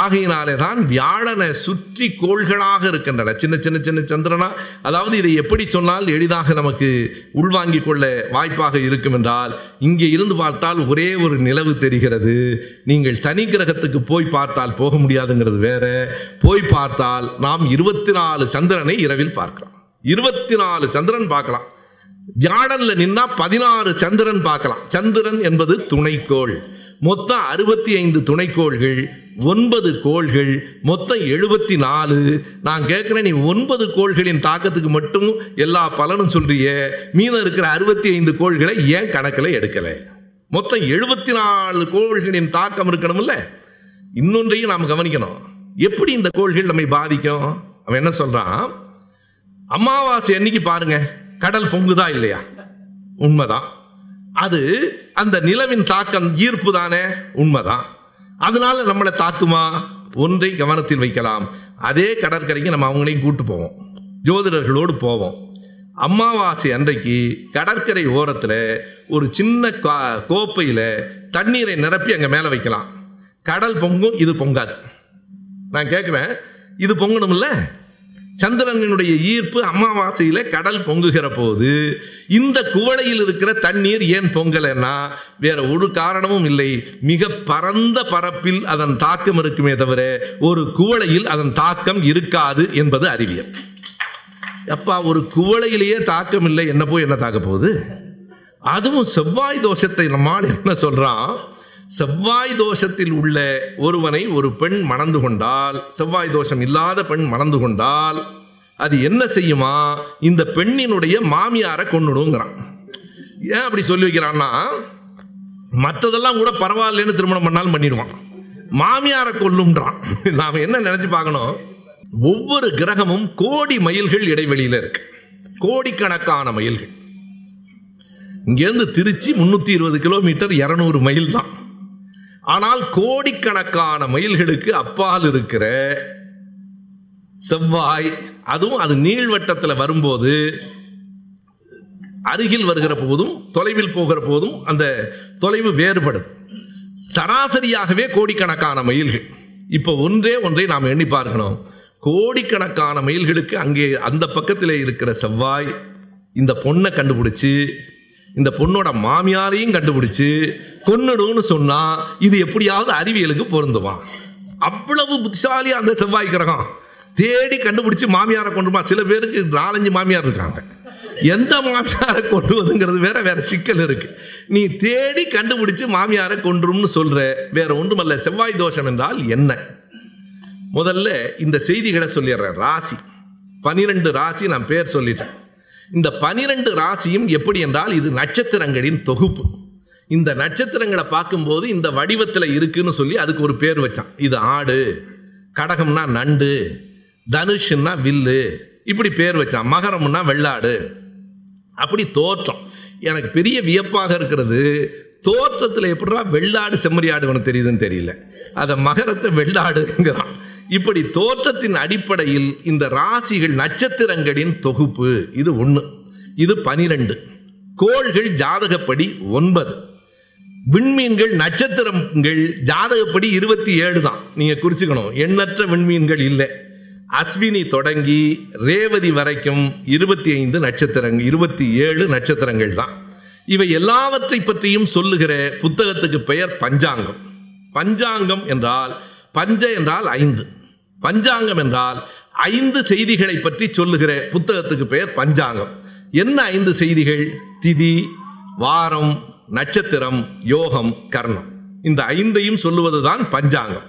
ஆகையினாலே தான் வியாழனை சுற்றி கோள்களாக இருக்கின்றன. சின்ன சின்ன சின்ன சந்திரனா, அதாவது இதை எப்படி சொன்னால் எளிதாக நமக்கு உள்வாங்கிக் கொள்ள வாய்ப்பாக இருக்கும் என்றால், இங்கே இருந்து பார்த்தால் ஒரே ஒரு நிலவு தெரிகிறது. நீங்கள் சனி கிரகத்துக்கு போய் பார்த்தால் போக முடியாதுங்கிறது வேற. போய் பார்த்தால் நாம் 24 சந்திரனை இரவில் பார்க்கலாம். 24 சந்திரன் பார்க்கலாம். வியாழனில் நின்னா 16 சந்திரன் பார்க்கலாம். சந்திரன் என்பது துணைக்கோள். மொத்தம் 65 துணைக்கோள்கள், 9 கோள்கள், மொத்தம் 74. நான் கேட்குறேன், நீ 9 கோள்களின் தாக்கத்துக்கு மட்டும் எல்லா பலனும் சொல்றிய, மீதம் இருக்கிற 65 கோள்களை ஏன் கணக்கில் எடுக்கலை? மொத்தம் 74 கோள்களின் தாக்கம் இருக்கணும்ல. இன்னொன்றையும் நாம் கவனிக்கணும், எப்படி இந்த கோள்கள் நம்மை பாதிக்கும். அவன் என்ன சொல்கிறான், அமாவாசை அன்னைக்கு பாருங்கள் கடல் பொங்குதா இல்லையா? உண்மைதான். அது அந்த நிலவின் தாக்கம், ஈர்ப்பு தானே, உண்மைதான். அதனால நம்மளை தாக்குமா? ஒன்றை கவனத்தில் வைக்கலாம், அதே கடற்கரைக்கு நம்ம அவங்களையும் கூட்டு போவோம், ஜோதிடர்களோடு போவோம். அமாவாசை அன்றைக்கு கடற்கரை ஓரத்தில் ஒரு சின்ன கோப்பையில் தண்ணீரை நிரப்பி அங்கே மேலே வைக்கலாம். கடல் பொங்கும், இது பொங்காது. நான் கேட்குறேன், இது பொங்கணும்ல. சந்திரனுடைய ஈர்ப்பு அமாவாசையில் கடல் பொங்குகிற போது இந்த குவளையில் இருக்கிற தண்ணீர் ஏன் பொங்கலைன்னா வேற ஒரு காரணமும் இல்லை, மிக பரந்த பரப்பில் அதன் தாக்கம் இருக்குமே தவிர ஒரு குவளையில் அதன் தாக்கம் இருக்காது என்பது அறிவியல். அப்பா, ஒரு குவளையிலேயே தாக்கம் இல்லை, என்ன போய் என்ன தாக்க போகுது? அதுவும் செவ்வாய் தோஷத்தை நம்மால் என்ன சொல்கிறான், செவ்வாய் தோஷத்தில் உள்ள ஒருவனை ஒரு பெண் மணந்து கொண்டால், செவ்வாய் தோஷம் இல்லாத பெண் மணந்து கொண்டால் அது என்ன செய்யுமா, இந்த பெண்ணினுடைய மாமியாரை கொன்னுடுங்கிறான். ஏன் அப்படி சொல்லி வைக்கிறான்னா, மற்றதெல்லாம் கூட பரவாயில்லன்னு திருமணம் பண்ணாலும் பண்ணிடுவான், மாமியாரை கொல்லுன்றான். நாம் என்ன நினச்சி பார்க்கணும், ஒவ்வொரு கிரகமும் கோடி மைல்கள் இடைவெளியில் இருக்கு, கோடிக்கணக்கான மைல்கள். இங்கேருந்து திருச்சி 320 கிலோமீட்டர், 200 மைல் தான். ஆனால் கோடிக்கணக்கான மைல்களுக்கு அப்பால் இருக்கிற செவ்வாய், அதுவும் அது நீள்வட்டத்தில் வரும்போது, அருகில் வருகிற போதும் தொலைவில் போகிற போதும் அந்த தொலைவு வேறுபடும். சராசரியாகவே கோடிக்கணக்கான மைல்கள். இப்போ ஒன்றை நாம் எண்ணி பார்க்கணும், கோடிக்கணக்கான மைல்களுக்கு அங்கே அந்த பக்கத்தில் இருக்கிற செவ்வாய் இந்த பொண்ணை கண்டுபிடிச்சி, இந்த பொண்ணோட மாமியாரையும் கண்டுபிடிச்சு கொன்னுடுன்னு சொன்னால் இது எப்படியாவது அறிவியலுக்கு பொருந்துவான்? அவ்வளவு புத்திசாலியாக அந்த செவ்வாய் கிரகம் தேடி கண்டுபிடிச்சி மாமியாரை கொண்டுமா. சில பேருக்கு 4-5 மாமியார் இருக்காங்க, எந்த மாமியாரை கொண்டுவதுங்கிறது வேற வேற சிக்கல் இருக்கு. நீ தேடி கண்டுபிடிச்சி மாமியாரை கொன்றும்னு சொல்ற, வேற ஒன்றுமல்ல. செவ்வாய் தோஷம் என்றால் என்ன? முதல்ல இந்த செய்திகளை சொல்லிடுறேன். ராசி 12 ராசி நான் பேர் சொல்லிட்டேன். இந்த 12 ராசியும் எப்படி என்றால் இது நட்சத்திரங்களின் தொகுப்பு. இந்த நட்சத்திரங்களை பார்க்கும்போது இந்த வடிவத்தில் இருக்குன்னு சொல்லி அதுக்கு ஒரு பேர் வச்சான். இது ஆடு, கடகம்னா நண்டு, தனுஷுன்னா வில்லு, இப்படி பேர் வச்சான். மகரம்னா வெள்ளாடு, அப்படி தோற்றம். எனக்கு பெரிய வியப்பாக இருக்கிறது, தோற்றத்தில் எப்படா வெள்ளாடு செம்மறியாடுன்னு தெரியுதுன்னு தெரியல, அதை மகரத்தை வெள்ளாடுங்கிறான். இப்படி தோற்றத்தின் அடிப்படையில் இந்த ராசிகள் நட்சத்திரங்களின் தொகுப்பு. இது 1, இது 12. கோள்கள் ஜாதகப்படி 9, விண்மீன்கள் நட்சத்திரங்கள் ஜாதகப்படி 27 தான். நீங்கள் குறிச்சுக்கணும், எண்ணற்ற விண்மீன்கள் இல்லை. அஸ்வினி தொடங்கி ரேவதி வரைக்கும் 25 நட்சத்திரங்கள், 27 நட்சத்திரங்கள் தான். இவை எல்லாவற்றை பற்றியும் சொல்லுகிற புத்தகத்துக்கு பெயர் பஞ்சாங்கம். பஞ்சாங்கம் என்றால், பஞ்ச என்றால் 5, பஞ்சாங்கம் என்றால் 5 செய்திகளை பற்றி சொல்லுகிற புத்தகத்துக்கு பெயர் பஞ்சாங்கம். என்ன 5 செய்திகள்? திதி, வாரம், நட்சத்திரம், யோகம், கர்ணம். இந்த 5ஐயும் சொல்லுவது தான் பஞ்சாங்கம்.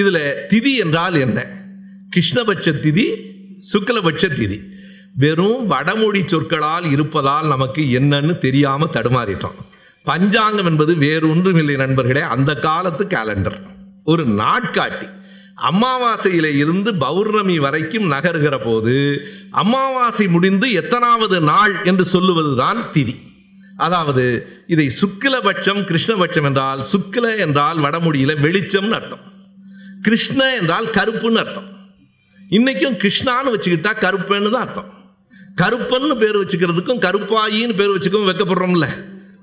இதில் திதி என்றால் என்ன? கிருஷ்ணபட்ச திதி, சுக்லபட்ச திதி. வெறும் வடமொழி சொற்களால் இருப்பதால் நமக்கு என்னன்னு தெரியாமல் தடுமாறிட்டோம். பஞ்சாங்கம் என்பது வேறொன்றும் இல்லை நண்பர்களே, அந்த காலத்து கேலண்டர், ஒரு நாட்காட்டி. அமாவாசையில இருந்து பௌர்ணமி வரைக்கும் நகர்கிற போது அமாவாசை முடிந்து எத்தனாவது நாள் என்று சொல்லுவதுதான் திதி. அதாவது இதை சுக்கிலபட்சம் கிருஷ்ணபட்சம் என்றால், சுக்கில என்றால் வடமொழியில வெளிச்சம்னு அர்த்தம், கிருஷ்ண என்றால் கருப்புன்னு அர்த்தம். இன்னைக்கும் கிருஷ்ணான்னு வச்சுக்கிட்டா கருப்புன்னு தான் அர்த்தம். கருப்பன்னு பேர் வச்சுக்கிறதுக்கும் கருப்பாயின்னு பேர் வச்சுக்கவும் வைக்கப்படுறோம்ல,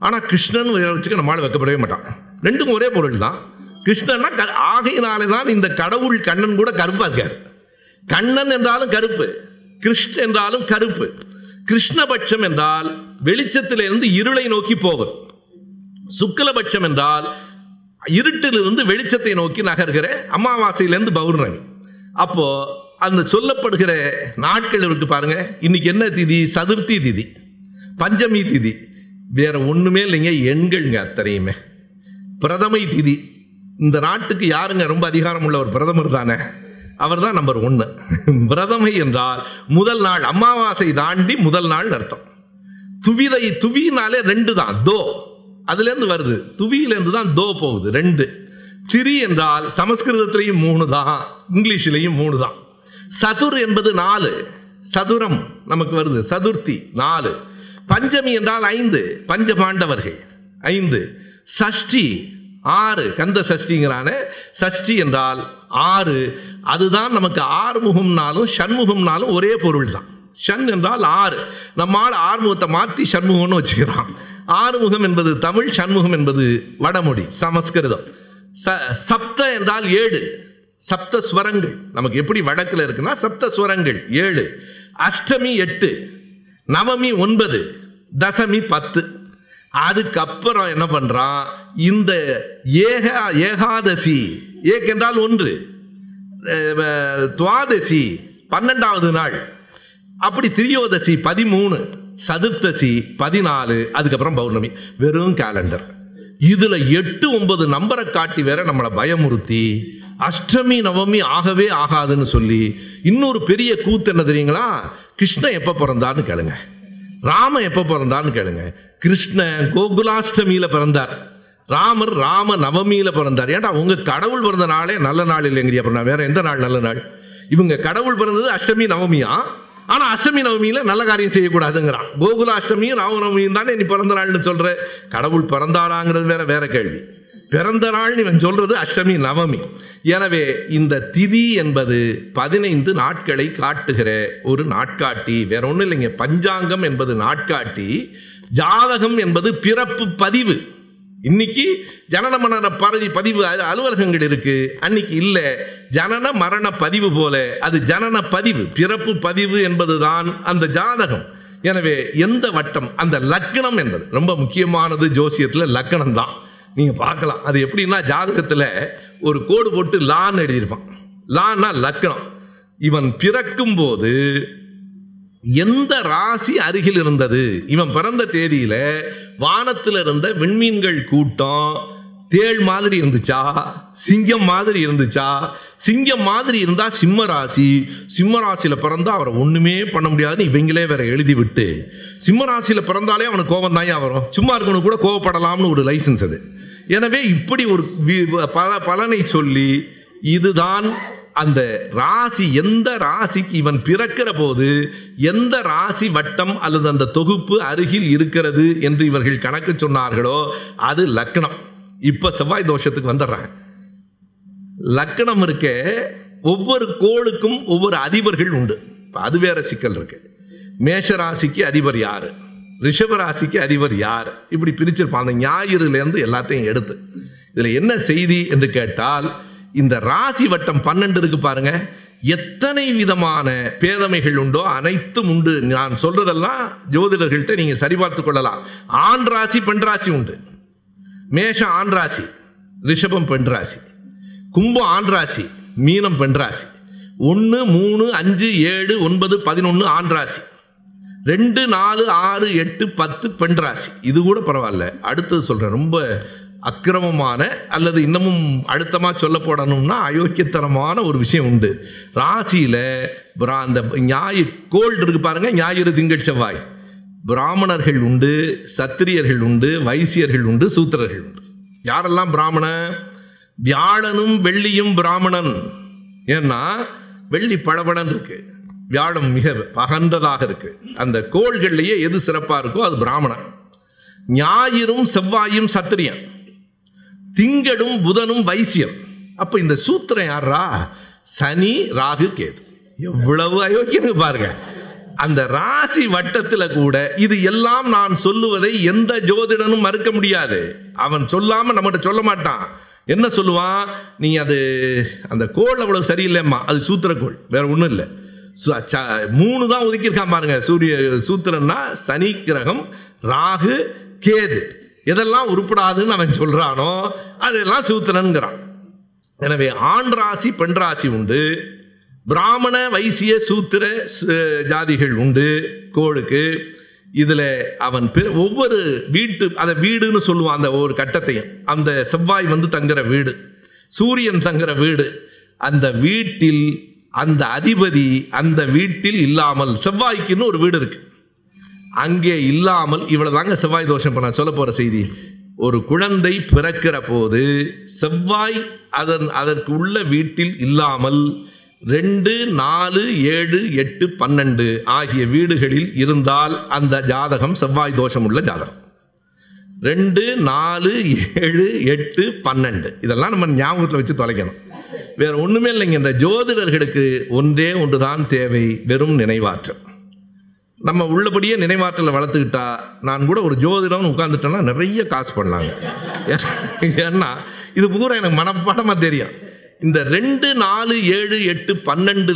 ஆனால் கிருஷ்ணன்னு வச்சுக்க நம்மளால் வைக்கப்படவே மாட்டான். ரெண்டும் ஒரே பொருள் தான். கிருஷ்ணன்னா ஆகையினாலே தான் இந்த கடவுள் கண்ணன் கூட கருப்பாக இருக்கார். கண்ணன் என்றாலும் கருப்பு, கிருஷ்ண என்றாலும் கருப்பு. கிருஷ்ணபட்சம் என்றால் வெளிச்சத்திலிருந்து இருளை நோக்கி போவது, சுக்கிலபட்சம் என்றால் இருட்டிலிருந்து வெளிச்சத்தை நோக்கி நகர்கிற அமாவாசையிலேருந்து பௌர்ணமி. அப்போது அந்த சொல்லப்படுகிற நாட்கள் இருக்கு பாருங்க. இன்னைக்கு என்ன திதி? சதுர்த்தி திதி, பஞ்சமி திதி, வேற ஒன்றுமே இல்லைங்க, எண்கள்ங்க அத்தனையுமே. பிரதமை திதி, இந்த நாட்டுக்கு யாருங்க ரொம்ப அதிகாரம் உள்ள ஒரு பிரதமர் தானே, அவர் தான் நம்பர் 1. பிரதமை என்றால் முதல் நாள், அமாவாசை தாண்டி முதல் நாள் அர்த்தம். துவிதை, துவினாலே 2 தான், தோ அதுலேருந்து வருது, துவியிலேருந்து தான் தோ போகுது, 2. திரி என்றால் சமஸ்கிருதத்திலையும் 3 தான், இங்கிலீஷ்லையும் 3 தான். சதுர் என்பது 4, சதுரம் நமக்கு வருது, சதுர்த்தி 4. பஞ்சமி என்றால் 5, பஞ்ச பாண்டவர்கள் 5. சஷ்டி 6, கந்த சஷ்டிங்கிறான, சஷ்டி என்றால் 6. அதுதான் நமக்கு ஆறுமுகம்னாலும் சண்முகம்னாலும் ஒரே பொருள் தான். ஷண் என்றால் 6, நம்மால் ஆறுமுகத்தை மாற்றி சண்முகம்னு வச்சுக்கிறான். ஆறுமுகம் என்பது தமிழ், சண்முகம் என்பது வடமொழி சமஸ்கிருதம். சப்த என்றால் 7, சப்தஸ்வரங்கள் நமக்கு எப்படி வடக்கில் இருக்குன்னா சப்தஸ்வரங்கள் 7. அஷ்டமி 8, நவமி 9, தசமி 10. அதுக்கப்புறம் என்ன பண்ணுறான், இந்த ஏகாதசி, ஏக்கென்றால் 1, துவாதசி 12வது நாள், அப்படி திரியோதசி 13, சதுர்த்தசி 14, அதுக்கப்புறம் பௌர்ணமி. வெறும் கேலண்டர். இதில் 8, 9 நம்பரை காட்டி வேற நம்மளை பயமுறுத்தி அஷ்டமி நவமி ஆகவே ஆகாதுன்னு சொல்லி இன்னொரு பெரிய கூத்து என்ன தெரியுங்களா? கிருஷ்ணன் எப்போ பிறந்தார்னு கேளுங்க, ராமன் எப்போ பிறந்தார்னு கேளுங்க. கிருஷ்ணன் கோகுலாஷ்டமியில் பிறந்தார், ராமர் ராம நவமியில் பிறந்தார். ஏன்டா உங்கள் கடவுள் பிறந்த நாளே நல்ல நாள் இல்லைங்கிறியா? அப்புறம் வேறு எந்த நாள் நல்ல நாள்? இவங்க கடவுள் பிறந்தது அஷ்டமி நவமியா, ஆனால் அஷ்டமி நவமியில் நல்ல காரியம் செய்யக்கூடாதுங்கிறான். கோகுலாஷ்டமியும் ராமநவமியும் தானே நீ பிறந்த நாள்னு சொல்கிற. கடவுள் பிறந்தாராங்கிறது வேற கேள்வி, பிறந்த நாள்னு இவன் சொல்கிறது அஷ்டமி நவமி. எனவே இந்த திதி என்பது 15 நாட்களை காட்டுகிற ஒரு நாட்காட்டி, வேற ஒன்றும் இல்லைங்க. பஞ்சாங்கம் என்பது நாட்காட்டி, ஜாதகம் என்பது பிறப்பு பதிவு. இன்னைக்கு ஜனன மரண பதிவு அலுவலகங்கள் இருக்குது, அன்னைக்கு இல்லை. ஜனன மரண பதிவு போல அது ஜனன பதிவு, பிறப்பு பதிவு என்பது தான் அந்த ஜாதகம். எனவே எந்த வட்டம், அந்த லக்னம் என்பது ரொம்ப முக்கியமானது. ஜோசியத்தில் லக்னம் தான் நீங்கள் பார்க்கலாம். அது எப்படின்னா ஜாதகத்தில் ஒரு கோடு போட்டு லான்னு எழுதியிருப்பான். லான்னா லக்னம். இவன் பிறக்கும்போது எந்த ராசி அருகில் இருந்தது, இவன் பிறந்த தேதியில் வானத்தில் இருந்த விண்மீன்கள் கூட்டம் தேள் மாதிரி இருந்துச்சா, சிங்கம் மாதிரி இருந்துச்சா? சிங்கம் மாதிரி இருந்தால் சிம்ம ராசி, சிம்ம ராசியில் பிறந்தால் அவரை ஒன்றுமே பண்ண முடியாதுன்னு இவங்களே வேற எழுதிவிட்டு, சிம்ம ராசியில் பிறந்தாலே அவனுக்கு கோபம் தானே வரும், சும்மா இருக்கணும் கூட கோபப்படலாம்னு ஒரு லைசன்ஸ் அது. எனவே இப்படி ஒரு பலனை சொல்லி இதுதான் அந்த ராசி, எந்த ராசிக்கு இவன் பிறக்கிற போது எந்த ராசி வட்டம் அல்லது அந்த தொகுப்பு அருகில் இருக்கிறது என்று இவர்கள் கணக்கு சொன்னார்களோ அது லக்னம். இப்போ செவ்வாய் தோஷத்துக்கு வந்துடுறாங்க. லக்னம் இருக்க ஒவ்வொரு கோளுக்கும் ஒவ்வொரு அதிபர்கள் உண்டு. அது வேற சிக்கல் இருக்கு. மேஷ ராசிக்கு அதிபர் யார், ரிஷப ராசிக்கு அதிபர் யார், இப்படி பிரிச்சிருப்பான். அந்த ஞாயிறுலேருந்து எல்லாத்தையும் எடுத்து இதில் என்ன செய்தி என்று கேட்டால், இந்த ராசி வட்டம் 12 இருக்கு பாருங்க, எத்தனை விதமான பேதமைகள் உண்டோ அனைத்தும் உண்டு. நான் சொல்றதெல்லாம் ஜோதிடர்கள்ட்ட நீங்க சரிபார்த்து கொள்ளலாம். ஆண் ராசி பெண் ராசி உண்டு. மேஷம் ஆண் ராசி, ரிஷபம் பெண் ராசி, கும்பம் ஆண் ராசி, மீனம் பெண் ராசி. 1, 3, 5, 7, 9, 11 ஆண் ராசி, 2, 4, 6, 8, 10 பெண் ராசி. இது கூட பரவாயில்ல. அடுத்தது சொல்றேன், ரொம்ப அக்கிரமமான அல்லது இன்னமும் அழுத்தமாக சொல்ல போடணும்னா அயோக்கியத்தனமான ஒரு விஷயம் உண்டு. ராசியில் அந்த ஞாயிறு கோல்டு இருக்கு பாருங்கள், ஞாயிறு திங்கள் செவ்வாய், பிராமணர்கள் உண்டு, சத்திரியர்கள் உண்டு, வைசியர்கள் உண்டு, சூத்திரர்கள் உண்டு. யாரெல்லாம் பிராமணன்? வியாழனும் வெள்ளியும் பிராமணன், ஏன்னா வெள்ளி பளபளன்னு இருக்கு, வியாழம் மிக பகந்ததாக இருக்கு. அந்த கோள்கள்லேயே எது சிறப்பாக இருக்கோ அது பிராமணன். ஞாயிறும் செவ்வாயும் சத்திரியன், திங்களும் புதனும் வைசியம். அப்போ இந்த சூத்திரம் யாரா? சனி ராகு கேது. எவ்வளவு அயோக்கியன்னு பாருங்க. அந்த ராசி வட்டத்தில் கூட இது எல்லாம் நான் சொல்லுவதை எந்த ஜோதிடனும் மறுக்க முடியாது. அவன் சொல்லாம நம்மகிட்ட சொல்ல மாட்டான். என்ன சொல்லுவான்? நீ அது அந்த கோள் அவ்வளவு சரியில்லைம்மா, அது சூத்திரக்கோள், வேற ஒன்றும் இல்லை. 3 தான் ஒதுக்கியிருக்கான் பாருங்க. சூரிய சூத்திரன்னா சனி கிரகம், ராகு, கேது. எதெல்லாம் உருப்படாதுன்னு அவன் சொல்றானோ அதெல்லாம் சூத்திரன்கிறான். எனவே ஆண் ராசி பெண் ராசி உண்டு, பிராமண வைசிய சூத்திர ஜாதிகள் உண்டு கோளுக்கு. இதில் அவன் ஒவ்வொரு வீட்டு அதை வீடுன்னு சொல்லுவான். அந்த ஒரு கட்டத்தையும் அந்த செவ்வாய் வந்து தங்குற வீடு, சூரியன் தங்குற வீடு, அந்த வீட்டில் அந்த அதிபதி அந்த வீட்டில் இல்லாமல், செவ்வாய்க்குன்னு ஒரு வீடு இருக்கு, அங்கே இல்லாமல். இவ்வளோ தாங்க செவ்வாய் தோஷம். இப்போ நான் சொல்ல போகிற செய்தி, ஒரு குழந்தை பிறக்கிற போது செவ்வாய் அதற்கு உள்ள வீட்டில் இல்லாமல் 2, 4, 7, 8, 12 ஆகிய வீடுகளில் இருந்தால் அந்த ஜாதகம் செவ்வாய் தோஷம் உள்ள ஜாதகம். 2, 4, 7, 8, 12 இதெல்லாம் நம்ம ஞாபகத்தில் வச்சு தொலைக்கணும். வேற ஒன்றுமே இல்லைங்க. இந்த ஜோதிடர்களுக்கு ஒன்றே ஒன்று தான் தேவை, வெறும் நினைவாற்றல். நம்ம உள்ளபடியே நினைவாற்றலை வளர்த்துக்கிட்டா, நான் கூட ஒரு ஜோதிடம்னு உட்காந்துட்டோம்னா நிறைய காசு பண்ணலாங்க. ஏன்னா இது பூரா எனக்கு மனப்பாடமாக தெரியும். இந்த 2, 4, 7, 8, 12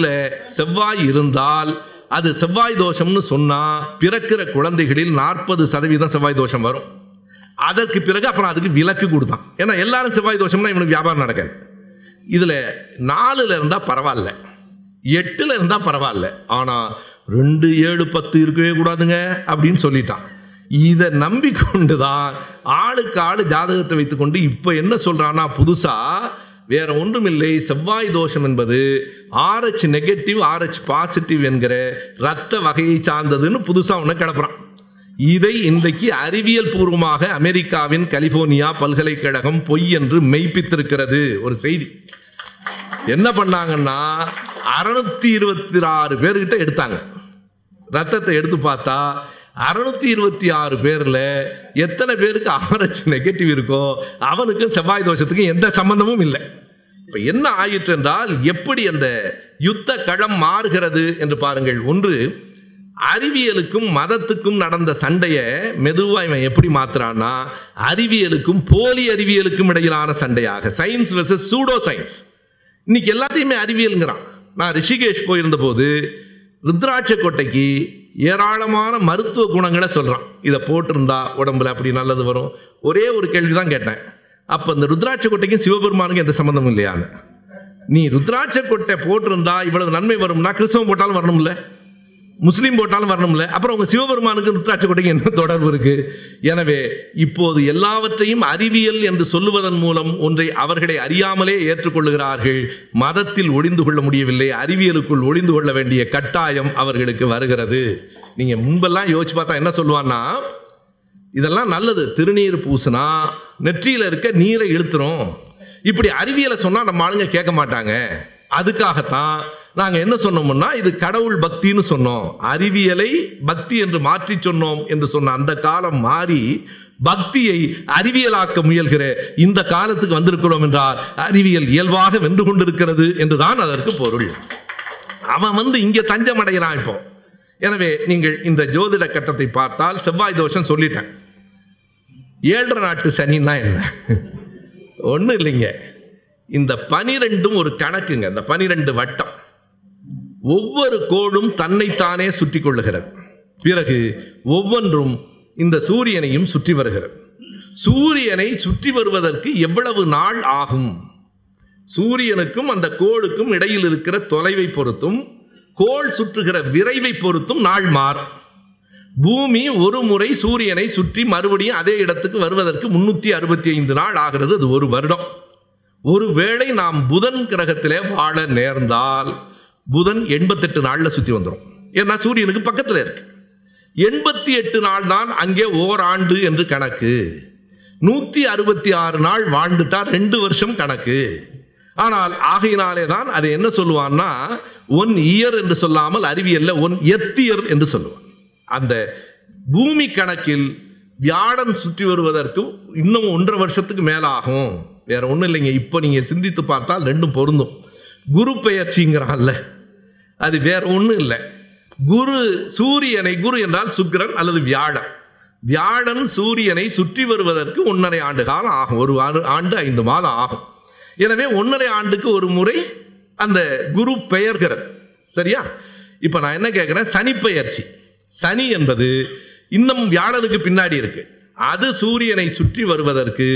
செவ்வாய் இருந்தால் அது செவ்வாய் தோஷம்னு சொன்னால் பிறக்கிற குழந்தைகளில் 40% செவ்வாய் தோஷம் வரும். அதற்கு பிறகு அப்புறம் அதுக்கு விலக்கு கொடுத்தான். ஏன்னா எல்லாரும் செவ்வாய் தோஷம்னா இவனுக்கு வியாபாரம் நடக்காது. இதில் 4 இருந்தால் பரவாயில்ல, 8 இருந்தால் பரவாயில்ல, ஆனால் 2, 7, 10 இருக்கவே கூடாதுங்க அப்படின்னு சொல்லிட்டான். இதை நம்பிக்கொண்டு தான் ஆளுக்கு ஆள் ஜாதகத்தை வைத்துக்கொண்டு இப்போ என்ன சொல்கிறான்னா புதுசாக வேற ஒன்றுமில்லை, செவ்வாய் தோஷம் என்பது RH- RH+ என்கிற இரத்த வகையை சார்ந்ததுன்னு புதுசாக ஒன்று கிளப்புறான். இதை இன்றைக்கு அறிவியல் பூர்வமாக அமெரிக்காவின் கலிபோர்னியா பல்கலைக்கழகம் பொய் என்று மெய்ப்பித்திருக்கிறது. ஒரு செய்தி என்ன பண்ணாங்கன்னா 626 பேர்கிட்ட எடுத்தாங்க ரத்தத்தை. எடுத்து பார்த்தா 626 பேரில் எத்தனை பேருக்கு RH- இருக்கோ அவனுக்கும் செவ்வாய் தோஷத்துக்கும் எந்த சம்பந்தமும் இல்லை. இப்போ என்ன ஆயிற்று என்றால், எப்படி அந்த யுத்த களம் மாறுகிறது என்று பாருங்கள். ஒன்று, அறிவியலுக்கும் மதத்துக்கும் நடந்த சண்டையை மெதுவாக இவன் எப்படி மாத்துறான்னா அறிவியலுக்கும் போலி அறிவியலுக்கும் இடையிலான சண்டையாக, சயின்ஸ் வெர்சஸ் சூடோ சயின்ஸ். இன்னைக்கு எல்லாத்தையுமே அறிவியலுங்கிறான். நான் ரிஷிகேஷ் போயிருந்தபோது ருத்ராட்சக்கோட்டைக்கு ஏராளமான மருத்துவ குணங்களை சொல்கிறான். இதை போட்டிருந்தா உடம்புல அப்படி நல்லது வரும். ஒரே ஒரு கேள்வி தான் கேட்டேன், அப்போ இந்த ருத்ராட்சக்கோட்டைக்கும் சிவபெருமானுக்கும் எந்த சம்மந்தமும் இல்லையான்னு. நீ ருத்ராட்சக்கோட்டை போட்டிருந்தா இவ்வளவு நன்மை வரும்னா கிறிஸ்தவம் போட்டாலும் வரணும்ல, முஸ்லீம் போட்டாலும் வரணும்ல, அப்புறம் உங்கள் சிவபெருமானுக்கு ருத்ராட்சக்கோட்டைக்கு என்ன தொடர்பு இருக்குது? எனவே இப்போது எல்லாவற்றையும் அறிவியல் என்று சொல்லுவதன் மூலம் ஒன்றை அவர்களை அறியாமலே ஏற்றுக்கொள்ளுகிறார்கள். மதத்தில் ஒளிந்து கொள்ள முடியவில்லை, அறிவியலுக்குள் ஒளிந்து கொள்ள வேண்டிய கட்டாயம் அவர்களுக்கு வருகிறது. நீங்கள் முன்பெல்லாம் யோசிச்சு பார்த்தா என்ன சொல்லுவான்னா, இதெல்லாம் நல்லது, திருநீர் பூசினா நெற்றியில் இருக்க நீரை இழுத்துரும், இப்படி அறிவியலை சொன்னால் நம்ம ஆளுங்க கேட்க மாட்டாங்க, அதுக்காகத்தான் நாங்கள் என்ன சொன்னோம்னா இது கடவுள் பக்தின்னு சொன்னோம், அறிவியலை பக்தி என்று மாற்றி சொன்னோம் என்று சொன்ன அந்த காலம் மாறி பக்தியை அறிவியலாக்க முயல்கிற இந்த காலத்துக்கு வந்திருக்கிறோம் என்றால் அறிவியல் இயல்பாக வென்று கொண்டிருக்கிறது என்றுதான் அதற்கு பொருள். அவன் வந்து இங்கே தஞ்சம் அடைகிறான் இப்போ. எனவே நீங்கள் இந்த ஜோதிட கட்டத்தை பார்த்தால் செவ்வாய் தோஷம் சொல்லிட்டேன். 7 நாட்டு சனின்னா என்ன? ஒன்றும் இல்லைங்க. இந்த 12 ஒரு கணக்குங்க. இந்த 12 வட்டம், ஒவ்வொரு கோளும் தன்னைத்தானே சுற்றி கொள்ளுகிறது. பிறகு ஒவ்வொன்றும் இந்த சூரியனையும் சுற்றி வருகிறது. சூரியனை சுற்றி வருவதற்கு எவ்வளவு நாள் ஆகும்? சூரியனுக்கும் அந்த கோளுக்கும் இடையில் இருக்கிற தொலைவை பொறுத்தும் கோள் சுற்றுகிற விரைவை பொறுத்தும் நாள் மாறும். பூமி ஒரு முறை சூரியனை சுற்றி மறுபடியும் அதே இடத்துக்கு வருவதற்கு 365 நாள் ஆகிறது. அது ஒரு வருடம். ஒருவேளை நாம் புதன் கிரகத்திலே வாழ நேர்ந்தால் புதன் 88 நாளில் சுற்றி வந்துடும். ஏன்னா சூரியனுக்கு பக்கத்தில் இருக்கு. 88 நாள் தான் அங்கே ஓராண்டு என்று கணக்கு. 166 நாள் வாழ்ந்துட்டா 2 வருஷம் கணக்கு. ஆனால் ஆகையினாலே தான் அதை என்ன சொல்லுவான்னா, ஒன் இயர் என்று சொல்லாமல் அறிவியல்ல ஒன் எத்தியர் என்று சொல்லுவான். அந்த பூமி கணக்கில் வியாழன் சுற்றி வருவதற்கு இன்னும் 1.5 வருஷத்துக்கு மேலாகும். வேற ஒன்றும் இல்லைங்க. இப்போ நீங்கள் சிந்தித்து பார்த்தால் ரெண்டும் பொருந்தும். குரு பெயர்ச்சிங்கிறான்ல, அது வேற ஒன்றும் இல்லை. குரு சூரியனை, குரு என்றால் சுக்கிரன் அல்லது வியாழன், வியாழன் சூரியனை சுற்றி வருவதற்கு 1.5 ஆண்டு காலம் ஆகும். 1 ஆண்டு 5 மாதம் ஆகும். எனவே 1.5 ஆண்டுக்கு ஒரு முறை அந்த குரு பெயர்கிறது. சரியா? இப்போ நான் என்ன கேட்குறேன், சனி பெயர்ச்சி. சனி என்பது இன்னும் வியாழனுக்கு பின்னாடி இருக்கு. அது சூரியனை சுற்றி வருவதற்கு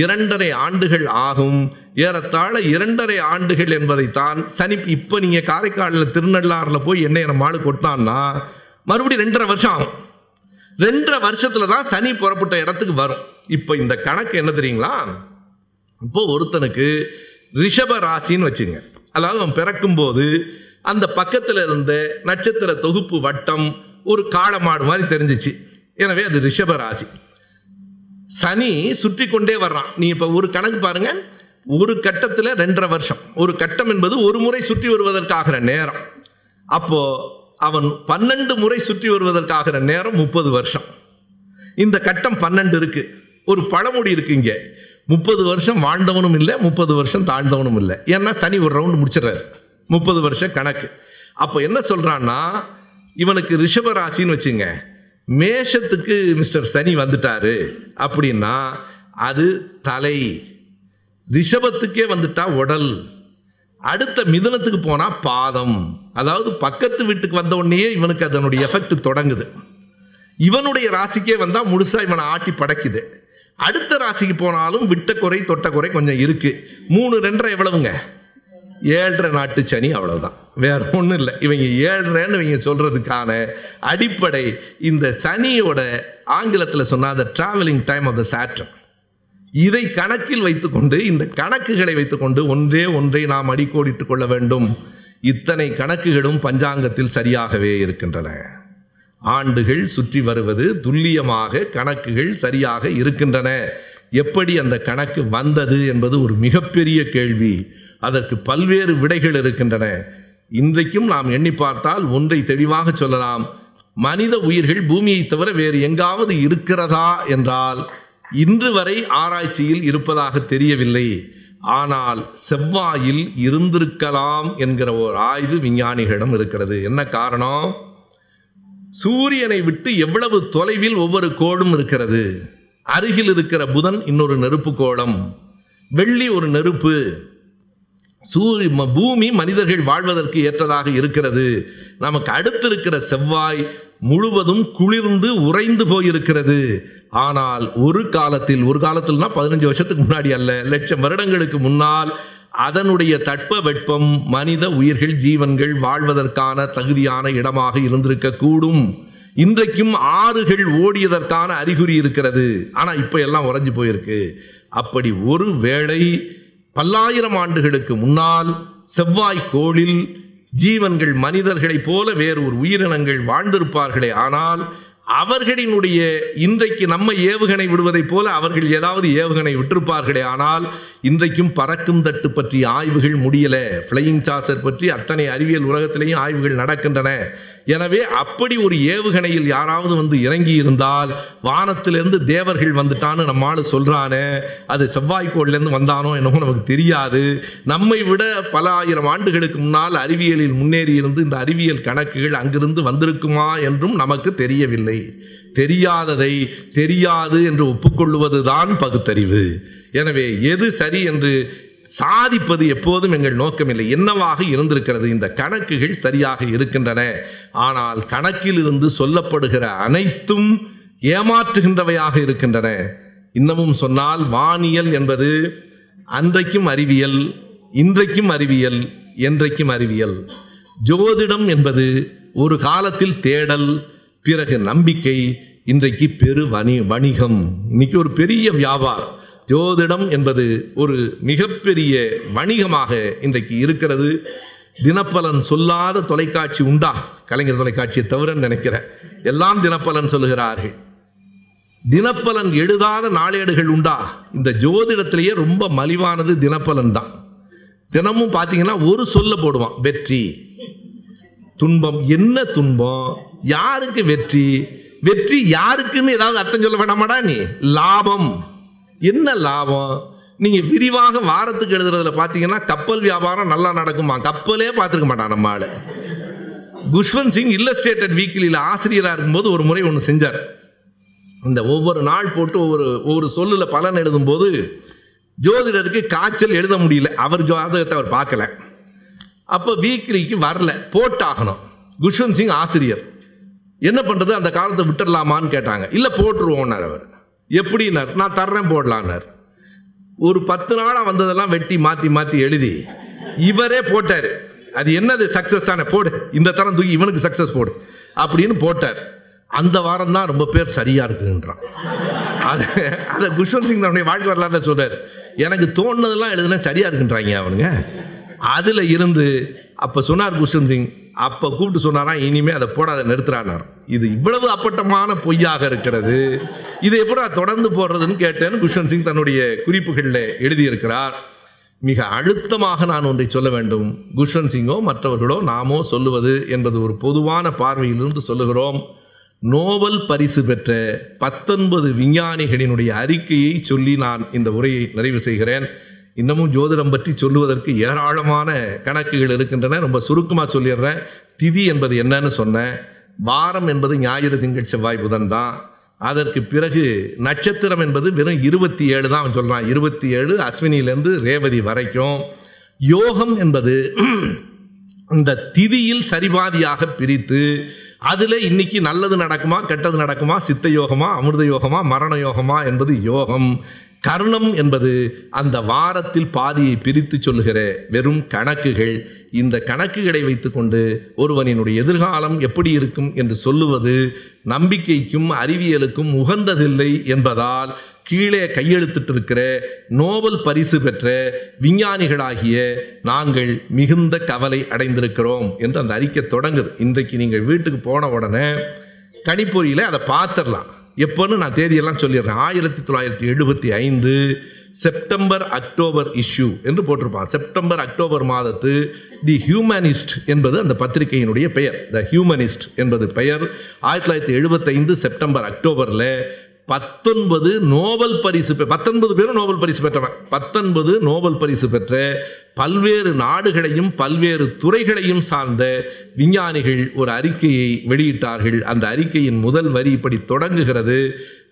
2.5 ஆண்டுகள் ஆகும். ஏறத்தாழ 2.5 ஆண்டுகள் என்பதைத்தான் சனி. இப்போ நீங்கள் காரைக்காலில் திருநள்ளாறில் போய் என்ன என மாடு கொட்டான்னா மறுபடியும் 2.5 வருஷம் ஆகும். 2.5 வருஷத்தில் தான் சனி புறப்பட்ட இடத்துக்கு வரும். இப்போ இந்த கணக்கு என்ன தெரியுங்களா? இப்போ ஒருத்தனுக்கு ரிஷப ராசின்னு வச்சுங்க, அதாவது அவன் பிறக்கும்போது அந்த பக்கத்தில் இருந்த நட்சத்திர தொகுப்பு வட்டம் ஒரு காளமாடு மாதிரி தெரிஞ்சிச்சு. எனவே அது ரிஷப ராசி. சனி சுற்றி கொண்டே வர்றான். நீ இப்போ ஒரு கணக்கு பாருங்க, ஒரு கட்டத்தில் 2.5 வருஷம். ஒரு கட்டம் என்பது ஒரு முறை சுற்றி வருவதற்காகிற நேரம். அப்போ அவன் 12 முறை சுற்றி வருவதற்காகிற நேரம் 30 வருஷம். இந்த கட்டம் 12 இருக்கு. ஒரு பழமொழி இருக்கு இங்கே, 30 வருஷம் வாழ்ந்தவனும் இல்லை, 30 வருஷம் தாழ்ந்தவனும் இல்லை. ஏன்னா சனி ஒரு ரவுண்டு முடிச்சிடறாரு, 30 வருஷ கணக்கு. அப்போ என்ன சொல்றான்னா, இவனுக்கு ரிஷப ராசின்னு வச்சுங்க, மேஷத்துக்கு மிஸ்டர் சனி வந்துட்டாரு அப்படின்னா அது தலை, ரிஷபத்துக்கே வந்துட்டா உடல், அடுத்த மிதுனத்துக்கு போனால் பாதம். அதாவது பக்கத்து வீட்டுக்கு வந்த உடனேயே இவனுக்கு அதனுடைய எஃபெக்ட் தொடங்குது. இவனுடைய ராசிக்கே வந்தால் முழுசாக இவனை ஆட்டி படைக்குது. அடுத்த ராசிக்கு போனாலும் விட்ட குறை தொட்ட குறை கொஞ்சம் இருக்குது. 3 2.5 எவ்வளவுங்க? 7.5 நாட்டு சனி, அவ்வளவுதான், வேற ஒன்றும் இல்லை. இவங்க 7.5ன்னு இவங்க சொல்கிறதுக்கான அடிப்படை இந்த சனியோட, ஆங்கிலத்தில் சொன்னால் அந்த travelling time of the Saturn. இதை கணக்கில் வைத்துக்கொண்டு, இந்த கணக்குகளை வைத்துக்கொண்டு ஒன்றை நாம் அடிக்கோடிட்டுக் கொள்ள வேண்டும். இத்தனை கணக்குகளும் பஞ்சாங்கத்தில் சரியாகவே இருக்கின்றன. ஆண்டுகள் சுற்றி வருவது துல்லியமாக கணக்குகள் சரியாக இருக்கின்றன. எப்படி அந்த கணக்கு வந்தது என்பது ஒரு மிகப்பெரிய கேள்வி. அதற்கு பல்வேறு விடைகள் இருக்கின்றன. இன்றைக்கும் நாம் எண்ணி பார்த்தால் ஒன்றை தெளிவாக சொல்லலாம், மனித உயிர்கள் பூமியை தவிர வேறு எங்காவது இருக்கிறதா என்றால் இன்று வரை ஆராய்ச்சியில் இருப்பதாக தெரியவில்லை. ஆனால் செவ்வாயில் இருந்திருக்கலாம் என்கிற ஒரு ஆய்வு விஞ்ஞானிகளிடம் இருக்கிறது. என்ன காரணம்? சூரியனை விட்டு எவ்வளவு தொலைவில் ஒவ்வொரு கோளும் இருக்கிறது. அருகில் இருக்கிற புதன் இன்னொரு நெருப்பு கோளம், வெள்ளி ஒரு நெருப்பு. பூமி மனிதர்கள் வாழ்வதற்கு ஏற்றதாக இருக்கிறது. நமக்கு அடுத்திருக்கிற செவ்வாய் முழுவதும் குளிர்ந்து உறைந்து போயிருக்கிறது. ஆனால் ஒரு காலத்தில்னா 15 வருஷத்துக்கு முன்னாடி அல்ல, லட்சம் வருடங்களுக்கு முன்னால் அதனுடைய தட்பவெட்பம் மனித உயிர்கள் ஜீவன்கள் வாழ்வதற்கான தகுதியான இடமாக இருந்திருக்க கூடும். இன்றைக்கும் ஆறுகள் ஓடியதற்கான அறிகுறி இருக்கிறது. ஆனால் இப்போ எல்லாம் உறைஞ்சு போயிருக்கு. அப்படி ஒரு வேளை 1000 ஆண்டுகளுக்கு முன்னால் செவ்வாய் கோளில் ஜீவன்கள் மனிதர்களைப் போல வேறு ஒரு உயிரினங்கள் வாழ்ந்திருப்பார்களே. ஆனால் அவர்களினுடைய இன்றைக்கு நம்ம ஏவுகணை விடுவதைப் போல அவர்கள் ஏதாவது ஏவுகணை விட்டிருப்பார்களே. ஆனால் இன்றைக்கும் பறக்கும் தட்டு பற்றி ஆய்வுகள் முடியலை. ஃப்ளையிங் சாசர் பற்றி அத்தனை அறிவியல் உலகத்திலேயும் ஆய்வுகள் நடக்கின்றன. எனவே அப்படி ஒரு ஏவுகணையில் யாராவது வந்து இறங்கி இருந்தால் வானத்திலிருந்து தேவர்கள் வந்துட்டான்னு நம்மால் சொல்கிறானே, அது செவ்வாய்க்கோள்லேருந்து வந்தானோ என்னமோ நமக்கு தெரியாது. நம்மை விட 1000 ஆண்டுகளுக்கு முன்னால் அறிவியலில் முன்னேறி இருந்து இந்த அறிவியல் கணக்குகள் அங்கிருந்து வந்திருக்குமா என்றும் நமக்கு தெரியவில்லை. தெரியாததை தெரியாது என்று ஒப்புக்கொள்வதுதான் பகுத்தறிவு. எனவே எது சரி என்று சாதிப்பது எப்போதும் எங்கள் நோக்கமில்லை. என்னவாக இருந்திருக்கிறது? இந்த கணக்குகள் சரியாக இருக்கின்றன. ஆனால் கணக்கிலிருந்து சொல்லப்படுகிற அனைத்தும் ஏமாற்றுகின்றவையாக இருக்கின்றன. இன்னமும் சொன்னால் வானியல் என்பது அன்றைக்கும் அறிவியல், இன்றைக்கும் அறிவியல், என்றைக்கும் அறிவியல். ஜோதிடம் என்பது ஒரு காலத்தில் தேடல், பிறகு நம்பிக்கை, இன்றைக்கு வணிகம், இன்னைக்கு ஒரு பெரிய வியாபாரம். ஜோதிடம் என்பது ஒரு மிகப்பெரிய வணிகமாக இன்றைக்கு இருக்கிறது. தினப்பலன் சொல்லாத தொலைக்காட்சி உண்டா? கலைஞர் தொலைக்காட்சியை தவிர நினைக்கிறேன் எல்லாம் தினப்பலன் சொல்லுகிறார்கள். தினப்பலன் எழுதாத நாளேடுகள் உண்டா? இந்த ஜோதிடத்திலேயே ரொம்ப மலிவானது தினப்பலன் தான். தினமும் பார்த்தீங்கன்னா ஒரு சொல்ல போடுவான், வெற்றி, துன்பம். என்ன துன்பம், யாருக்கு வெற்றி, வெற்றி யாருக்குன்னு ஏதாவது அர்த்தம் சொல்ல வேண்டாமாடா நீ? லாபம், என்ன லாபம்? நீங்கள் விரிவாக வாரத்துக்கு எழுதுறதுல பார்த்தீங்கன்னா கப்பல் வியாபாரம் நல்லா நடக்குமா? கப்பலே பார்த்துருக்க மாட்டான் நம்ம ஆள். குஷ்வந்த் சிங் இல்லஸ்ட்ரேட்டட் வீக்லியில் ஆசிரியராக இருக்கும்போது ஒரு முறை ஒன்று செஞ்சார். இந்த ஒவ்வொரு நாள் போட்டு ஒவ்வொரு சொல்லில் பலன் எழுதும்போது ஜோதிடருக்கு காய்ச்சல் எழுத முடியல, அவர் ஜாதகத்தை அவர் பார்க்கல, அப்போ வீக்லிக்கு வரல, போட்டாகணும். குஷ்வந்த் சிங் ஆசிரியர் என்ன பண்ணுறது, அந்த காலத்தை விட்டுடலாமான்னு கேட்டாங்க. இல்லை போட்டுருவோன்னார் அவர். எப்படின்னார், நான் தர்றேன் போடலான்னார். ஒரு 10 நாளாக வந்ததெல்லாம் வெட்டி மாற்றி மாற்றி எழுதி இவரே போட்டார். அது என்னது, சக்ஸஸ் தானே, போடு, இந்த தரம் தூக்கி இவனுக்கு சக்ஸஸ் போடு அப்படின்னு போட்டார். அந்த வாரம் தான் ரொம்ப பேர் சரியாக இருக்குன்றான். அது அதை குஷ்வந்த் சிங் தன்னுடைய வாழ்க்கை வரலாறு சொல்கிறார். எனக்கு தோணுனதெல்லாம் எழுதுனா சரியாக இருக்குன்றாங்க அவனுங்க. அதில் இருந்து அப்போ சொன்னார் குஷ்வந்த் சிங், அப்போ கூப்பிட்டு சொன்னாராம், இனிமேல் அதை போடாத, நிறுத்துறானார். இது இவ்வளவு அப்பட்டமான பொய்யாக இருக்கிறது, இதை எப்படி தொடர்ந்து போடுறதுன்னு கேட்டேன்னு குஷ்வந்த் சிங் தன்னுடைய குறிப்புகளில் எழுதியிருக்கிறார். மிக அழுத்தமாக நான் ஒன்றை சொல்ல வேண்டும், குஷ்வந்த் சிங்கோ மற்றவர்களோ நாமோ சொல்லுவது என்பது ஒரு பொதுவான பார்வையிலிருந்து சொல்லுகிறோம். நோபல் பரிசு பெற்ற 19 விஞ்ஞானிகளினுடைய அறிக்கையை சொல்லி நான் இந்த உரையை நிறைவு செய்கிறேன். இன்னமும் ஜோதிடம் பற்றி சொல்லுவதற்கு ஏராளமான கணக்குகள் இருக்கின்றன. ரொம்ப சுருக்கமாக சொல்லிடுறேன். திதி என்பது என்னன்னு சொன்னேன். வாரம் என்பது ஞாயிறு, திங்கள், செவ்வாய், புதன் தான். அதற்கு பிறகு நட்சத்திரம் என்பது வெறும் 27 தான் அவன் சொல்கிறான். 27 அஸ்வினியிலேருந்து ரேவதி வரைக்கும். யோகம் என்பது இந்த திதியில் சரிபாதியாக பிரித்து அதில் இன்னைக்கு நல்லது நடக்குமா கெட்டது நடக்குமா, சித்த யோகமா அமிர்த யோகமா மரண யோகமா என்பது யோகம். கர்ணம் என்பது அந்த வாரத்தில் பாதியை பிரித்து சொல்லுகிற வெறும் கணக்குகள். இந்த கணக்குகளை வைத்துக்கொண்டு ஒருவனினுடைய எதிர்காலம் எப்படி இருக்கும் என்று சொல்லுவது நம்பிக்கைக்கும் அறிவியலுக்கும் உகந்ததில்லை என்பதால் கீழே கையெழுத்திட்டிருக்கிற நோபல் பரிசு பெற்ற விஞ்ஞானிகளாகிய நாங்கள் மிகுந்த கவலை அடைந்திருக்கிறோம் என்று அந்த அறிக்கை தொடங்குது. இன்றைக்கு நீங்கள் வீட்டுக்கு போன உடனே கணிப்பொறியில் அதை பார்த்துடலாம். எப்போன்னு நான் தேதியெல்லாம் சொல்லிடுறேன். 1975 செப்டம்பர் அக்டோபர் இஷ்யூ என்று போட்டிருப்பான். செப்டம்பர் அக்டோபர் மாதத்து தி ஹியூமனிஸ்ட் என்பது அந்த பத்திரிகையினுடைய பெயர். த ஹியூமனிஸ்ட் என்பது பெயர். 1975 செப்டம்பர் அக்டோபரில் 19 நோபல் பரிசு, 19 பேரும் நோபல் பரிசு பெற்றவன், 19 நோபல் பரிசு பெற்ற பல்வேறு நாடுகளையும் பல்வேறு துறைகளையும் சார்ந்த விஞ்ஞானிகள் ஒரு அறிக்கையை வெளியிட்டார்கள். அந்த அறிக்கையின் முதல் வரி இப்படி தொடங்குகிறது: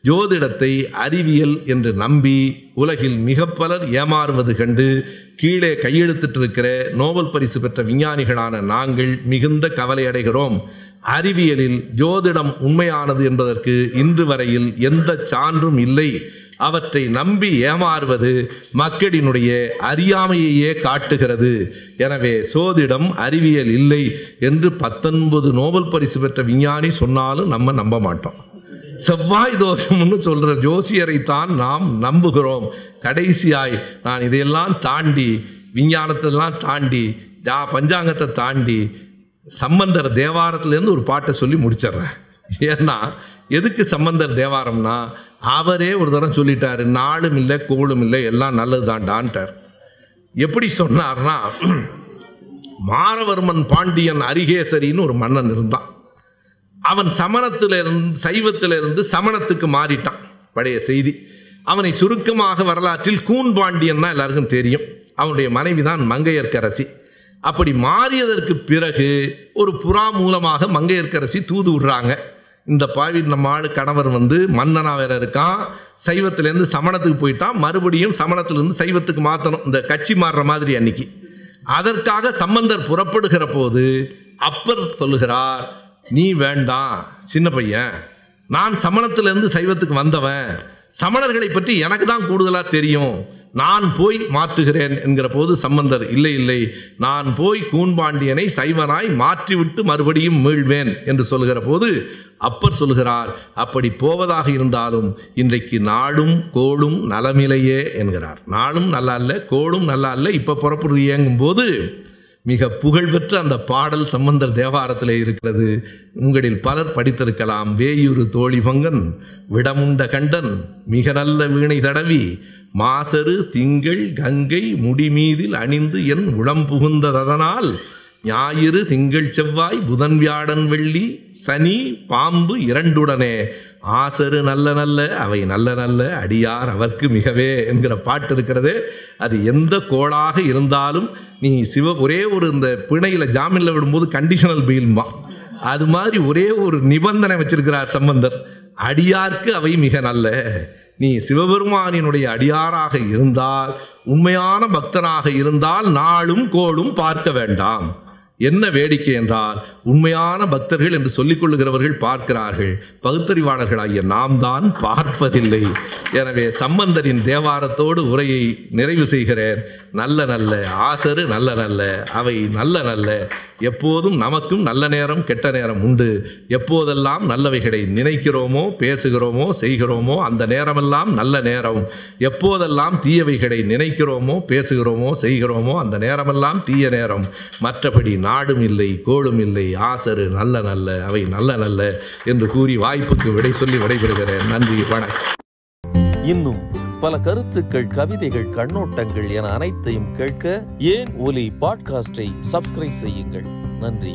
ஜோதிடத்தை அறிவியல் என்று நம்பி உலகில் மிக பலர் ஏமாறுவது கண்டு கீழே கையெழுத்திட்டிருக்கிற நோபல் பரிசு பெற்ற விஞ்ஞானிகளான நாங்கள் மிகுந்த கவலை அடைகிறோம். அறிவியலில் ஜோதிடம் உண்மையானது என்பதற்கு இன்று வரையில் எந்த சான்றும் இல்லை. அவற்றை நம்பி ஏமாறுவது மக்களினுடைய அறியாமையையே காட்டுகிறது. எனவே சோதிடம் அறிவியல் இல்லை என்று 19 நோபல் பரிசு பெற்ற விஞ்ஞானி சொன்னாலும் நம்ம நம்ப மாட்டோம். செவ்வாய் தோஷம்னு சொல்கிற ஜோசியரைத்தான் நாம் நம்புகிறோம். கடைசியாய் நான் இதையெல்லாம் தாண்டி, விஞ்ஞானத்தெல்லாம் தாண்டி, பஞ்சாங்கத்தை தாண்டி சம்பந்தர் தேவாரத்துலேருந்து ஒரு பாட்டை சொல்லி முடிச்சிட்றேன். ஏன்னா எதுக்கு சம்பந்தர் தேவாரம்னா, அவரே ஒரு தரம் சொல்லிட்டார், நாளும் இல்லை கோளும் இல்லை எல்லாம் நல்லது தான்டான்ட்டார். எப்படி சொன்னார்னா, மாரவர்மன் பாண்டியன் அரிகேசரின்னு ஒரு மன்னன் இருந்தான். அவன் சமணத்திலிருந்து, சைவத்திலிருந்து சமணத்துக்கு மாறிட்டான். பழைய செய்தி. அவனை சுருக்கமாக வரலாற்றில் கூன் பாண்டியன்னா எல்லாருக்கும் தெரியும். அவனுடைய மனைவி தான் மங்கையர்க்கரசி. அப்படி மாறியதற்கு பிறகு ஒரு புறா மூலமாக மங்கையர்க்கரசி தூது விடுறாங்க, இந்த பாவி நம்ம ஆள் கணவர் வந்து மன்னனா வேற இருக்கான், சைவத்திலேருந்து சமணத்துக்கு போயிட்டான், மறுபடியும் சமணத்திலிருந்து சைவத்துக்கு மாற்றணும், இந்த கட்சி மாறுற மாதிரி அன்னைக்கு. அதற்காக சம்பந்தர் புறப்படுகிற போது அப்பர் சொல்லுகிறார், நீ வேண்டாம் சின்ன பையன், நான் சமணத்திலிருந்து சைவத்துக்கு வந்தவன், சமணர்களை பற்றி எனக்கு தான் கூடுதலாக தெரியும், நான் போய் மாற்றுகிறேன் என்கிற போது சம்பந்தர், இல்லை இல்லை, நான் போய் கூன்பாண்டியனை சைவனாய் மாற்றிவிட்டு மறுபடியும் மீழ்வேன் என்று சொல்கிற போது அப்பர் சொல்கிறார், அப்படி போவதாக இருந்தாலும் இன்றைக்கு நாடும் கோளும் நலமில்லையே என்கிறார். நாளும் நல்லா இல்லை, கோளும் நல்லா இல்லை, இப்போ புறப்படுறீங்கும் போது மிக புகழ்பெற்ற அந்த பாடல் சம்பந்தர் தேவாரத்தில் இருக்கிறது. உங்களில் பலர் படித்திருக்கலாம். வேயூரு தோழி பங்கன் விடமுண்ட கண்டன் மிக நல்ல வீணை தடவி மாசரு திங்கள் கங்கை முடிமீதில் அணிந்து என் உளம் புகுந்ததனால் ஞாயிறு திங்கள் செவ்வாய் புதன் வியாழன் வெள்ளி சனி பாம்பு இரண்டுடனே ஆசரு நல்ல நல்ல அவை நல்ல நல்ல அடியார் அவர்க்கு மிகவே என்கிற பாட்டு இருக்கிறது. அது எந்த கோளாக இருந்தாலும் நீ ஒரே ஒரு இந்த பிணையில் ஜாமீனில் விடும்போது கண்டிஷனல் பெயில்மா அது மாதிரி ஒரே ஒரு நிபந்தனை வச்சிருக்கிறார் சம்பந்தர், அடியார்க்கு அவை மிக நல்ல. நீ சிவபெருமானினுடைய அடியாராக இருந்தால் உண்மையான பக்தனாக இருந்தால் நாளும் கோளும் பார்க்க வேண்டாம். என்ன வேடிக்கை என்றால் உண்மையான பக்தர்கள் என்று சொல்லிக்கொள்ளுகிறவர்கள் பார்க்கிறார்கள், பகுத்தறிவாளர்களாகிய நாம் தான் பார்ப்பதில்லை. எனவே சம்பந்தரின் தேவாரத்தோடு உரையை நிறைவு செய்கிறேன். நல்ல நல்ல ஆசரு நல்ல நல்ல அவை நல்ல நல்ல. எப்போதும் நமக்கும் நல்ல நேரம் கெட்ட நேரம் உண்டு. எப்போதெல்லாம் நல்லவைகளை நினைக்கிறோமோ பேசுகிறோமோ செய்கிறோமோ அந்த நேரமெல்லாம் நல்ல நேரம். எப்போதெல்லாம் தீயவைகளை நினைக்கிறோமோ பேசுகிறோமோ செய்கிறோமோ அந்த நேரமெல்லாம் தீய நேரம். மற்றபடி நாடும் இல்லை கோளும் இல்லை. ஆசரு நல்ல நல்ல அவை நல்ல நல்ல என்று கூறி வாய்ப்புக்கு விடை சொல்லி விடைபெறுகிறேன். நன்றி, வணக்கம். இன்னும் பல கருத்துக்கள், கவிதைகள், கண்ணோட்டங்கள் என அனைத்தையும் கேட்க ஏன் ஒலி பாட்காஸ்டை சப்ஸ்கிரைப் செய்யுங்கள். நன்றி.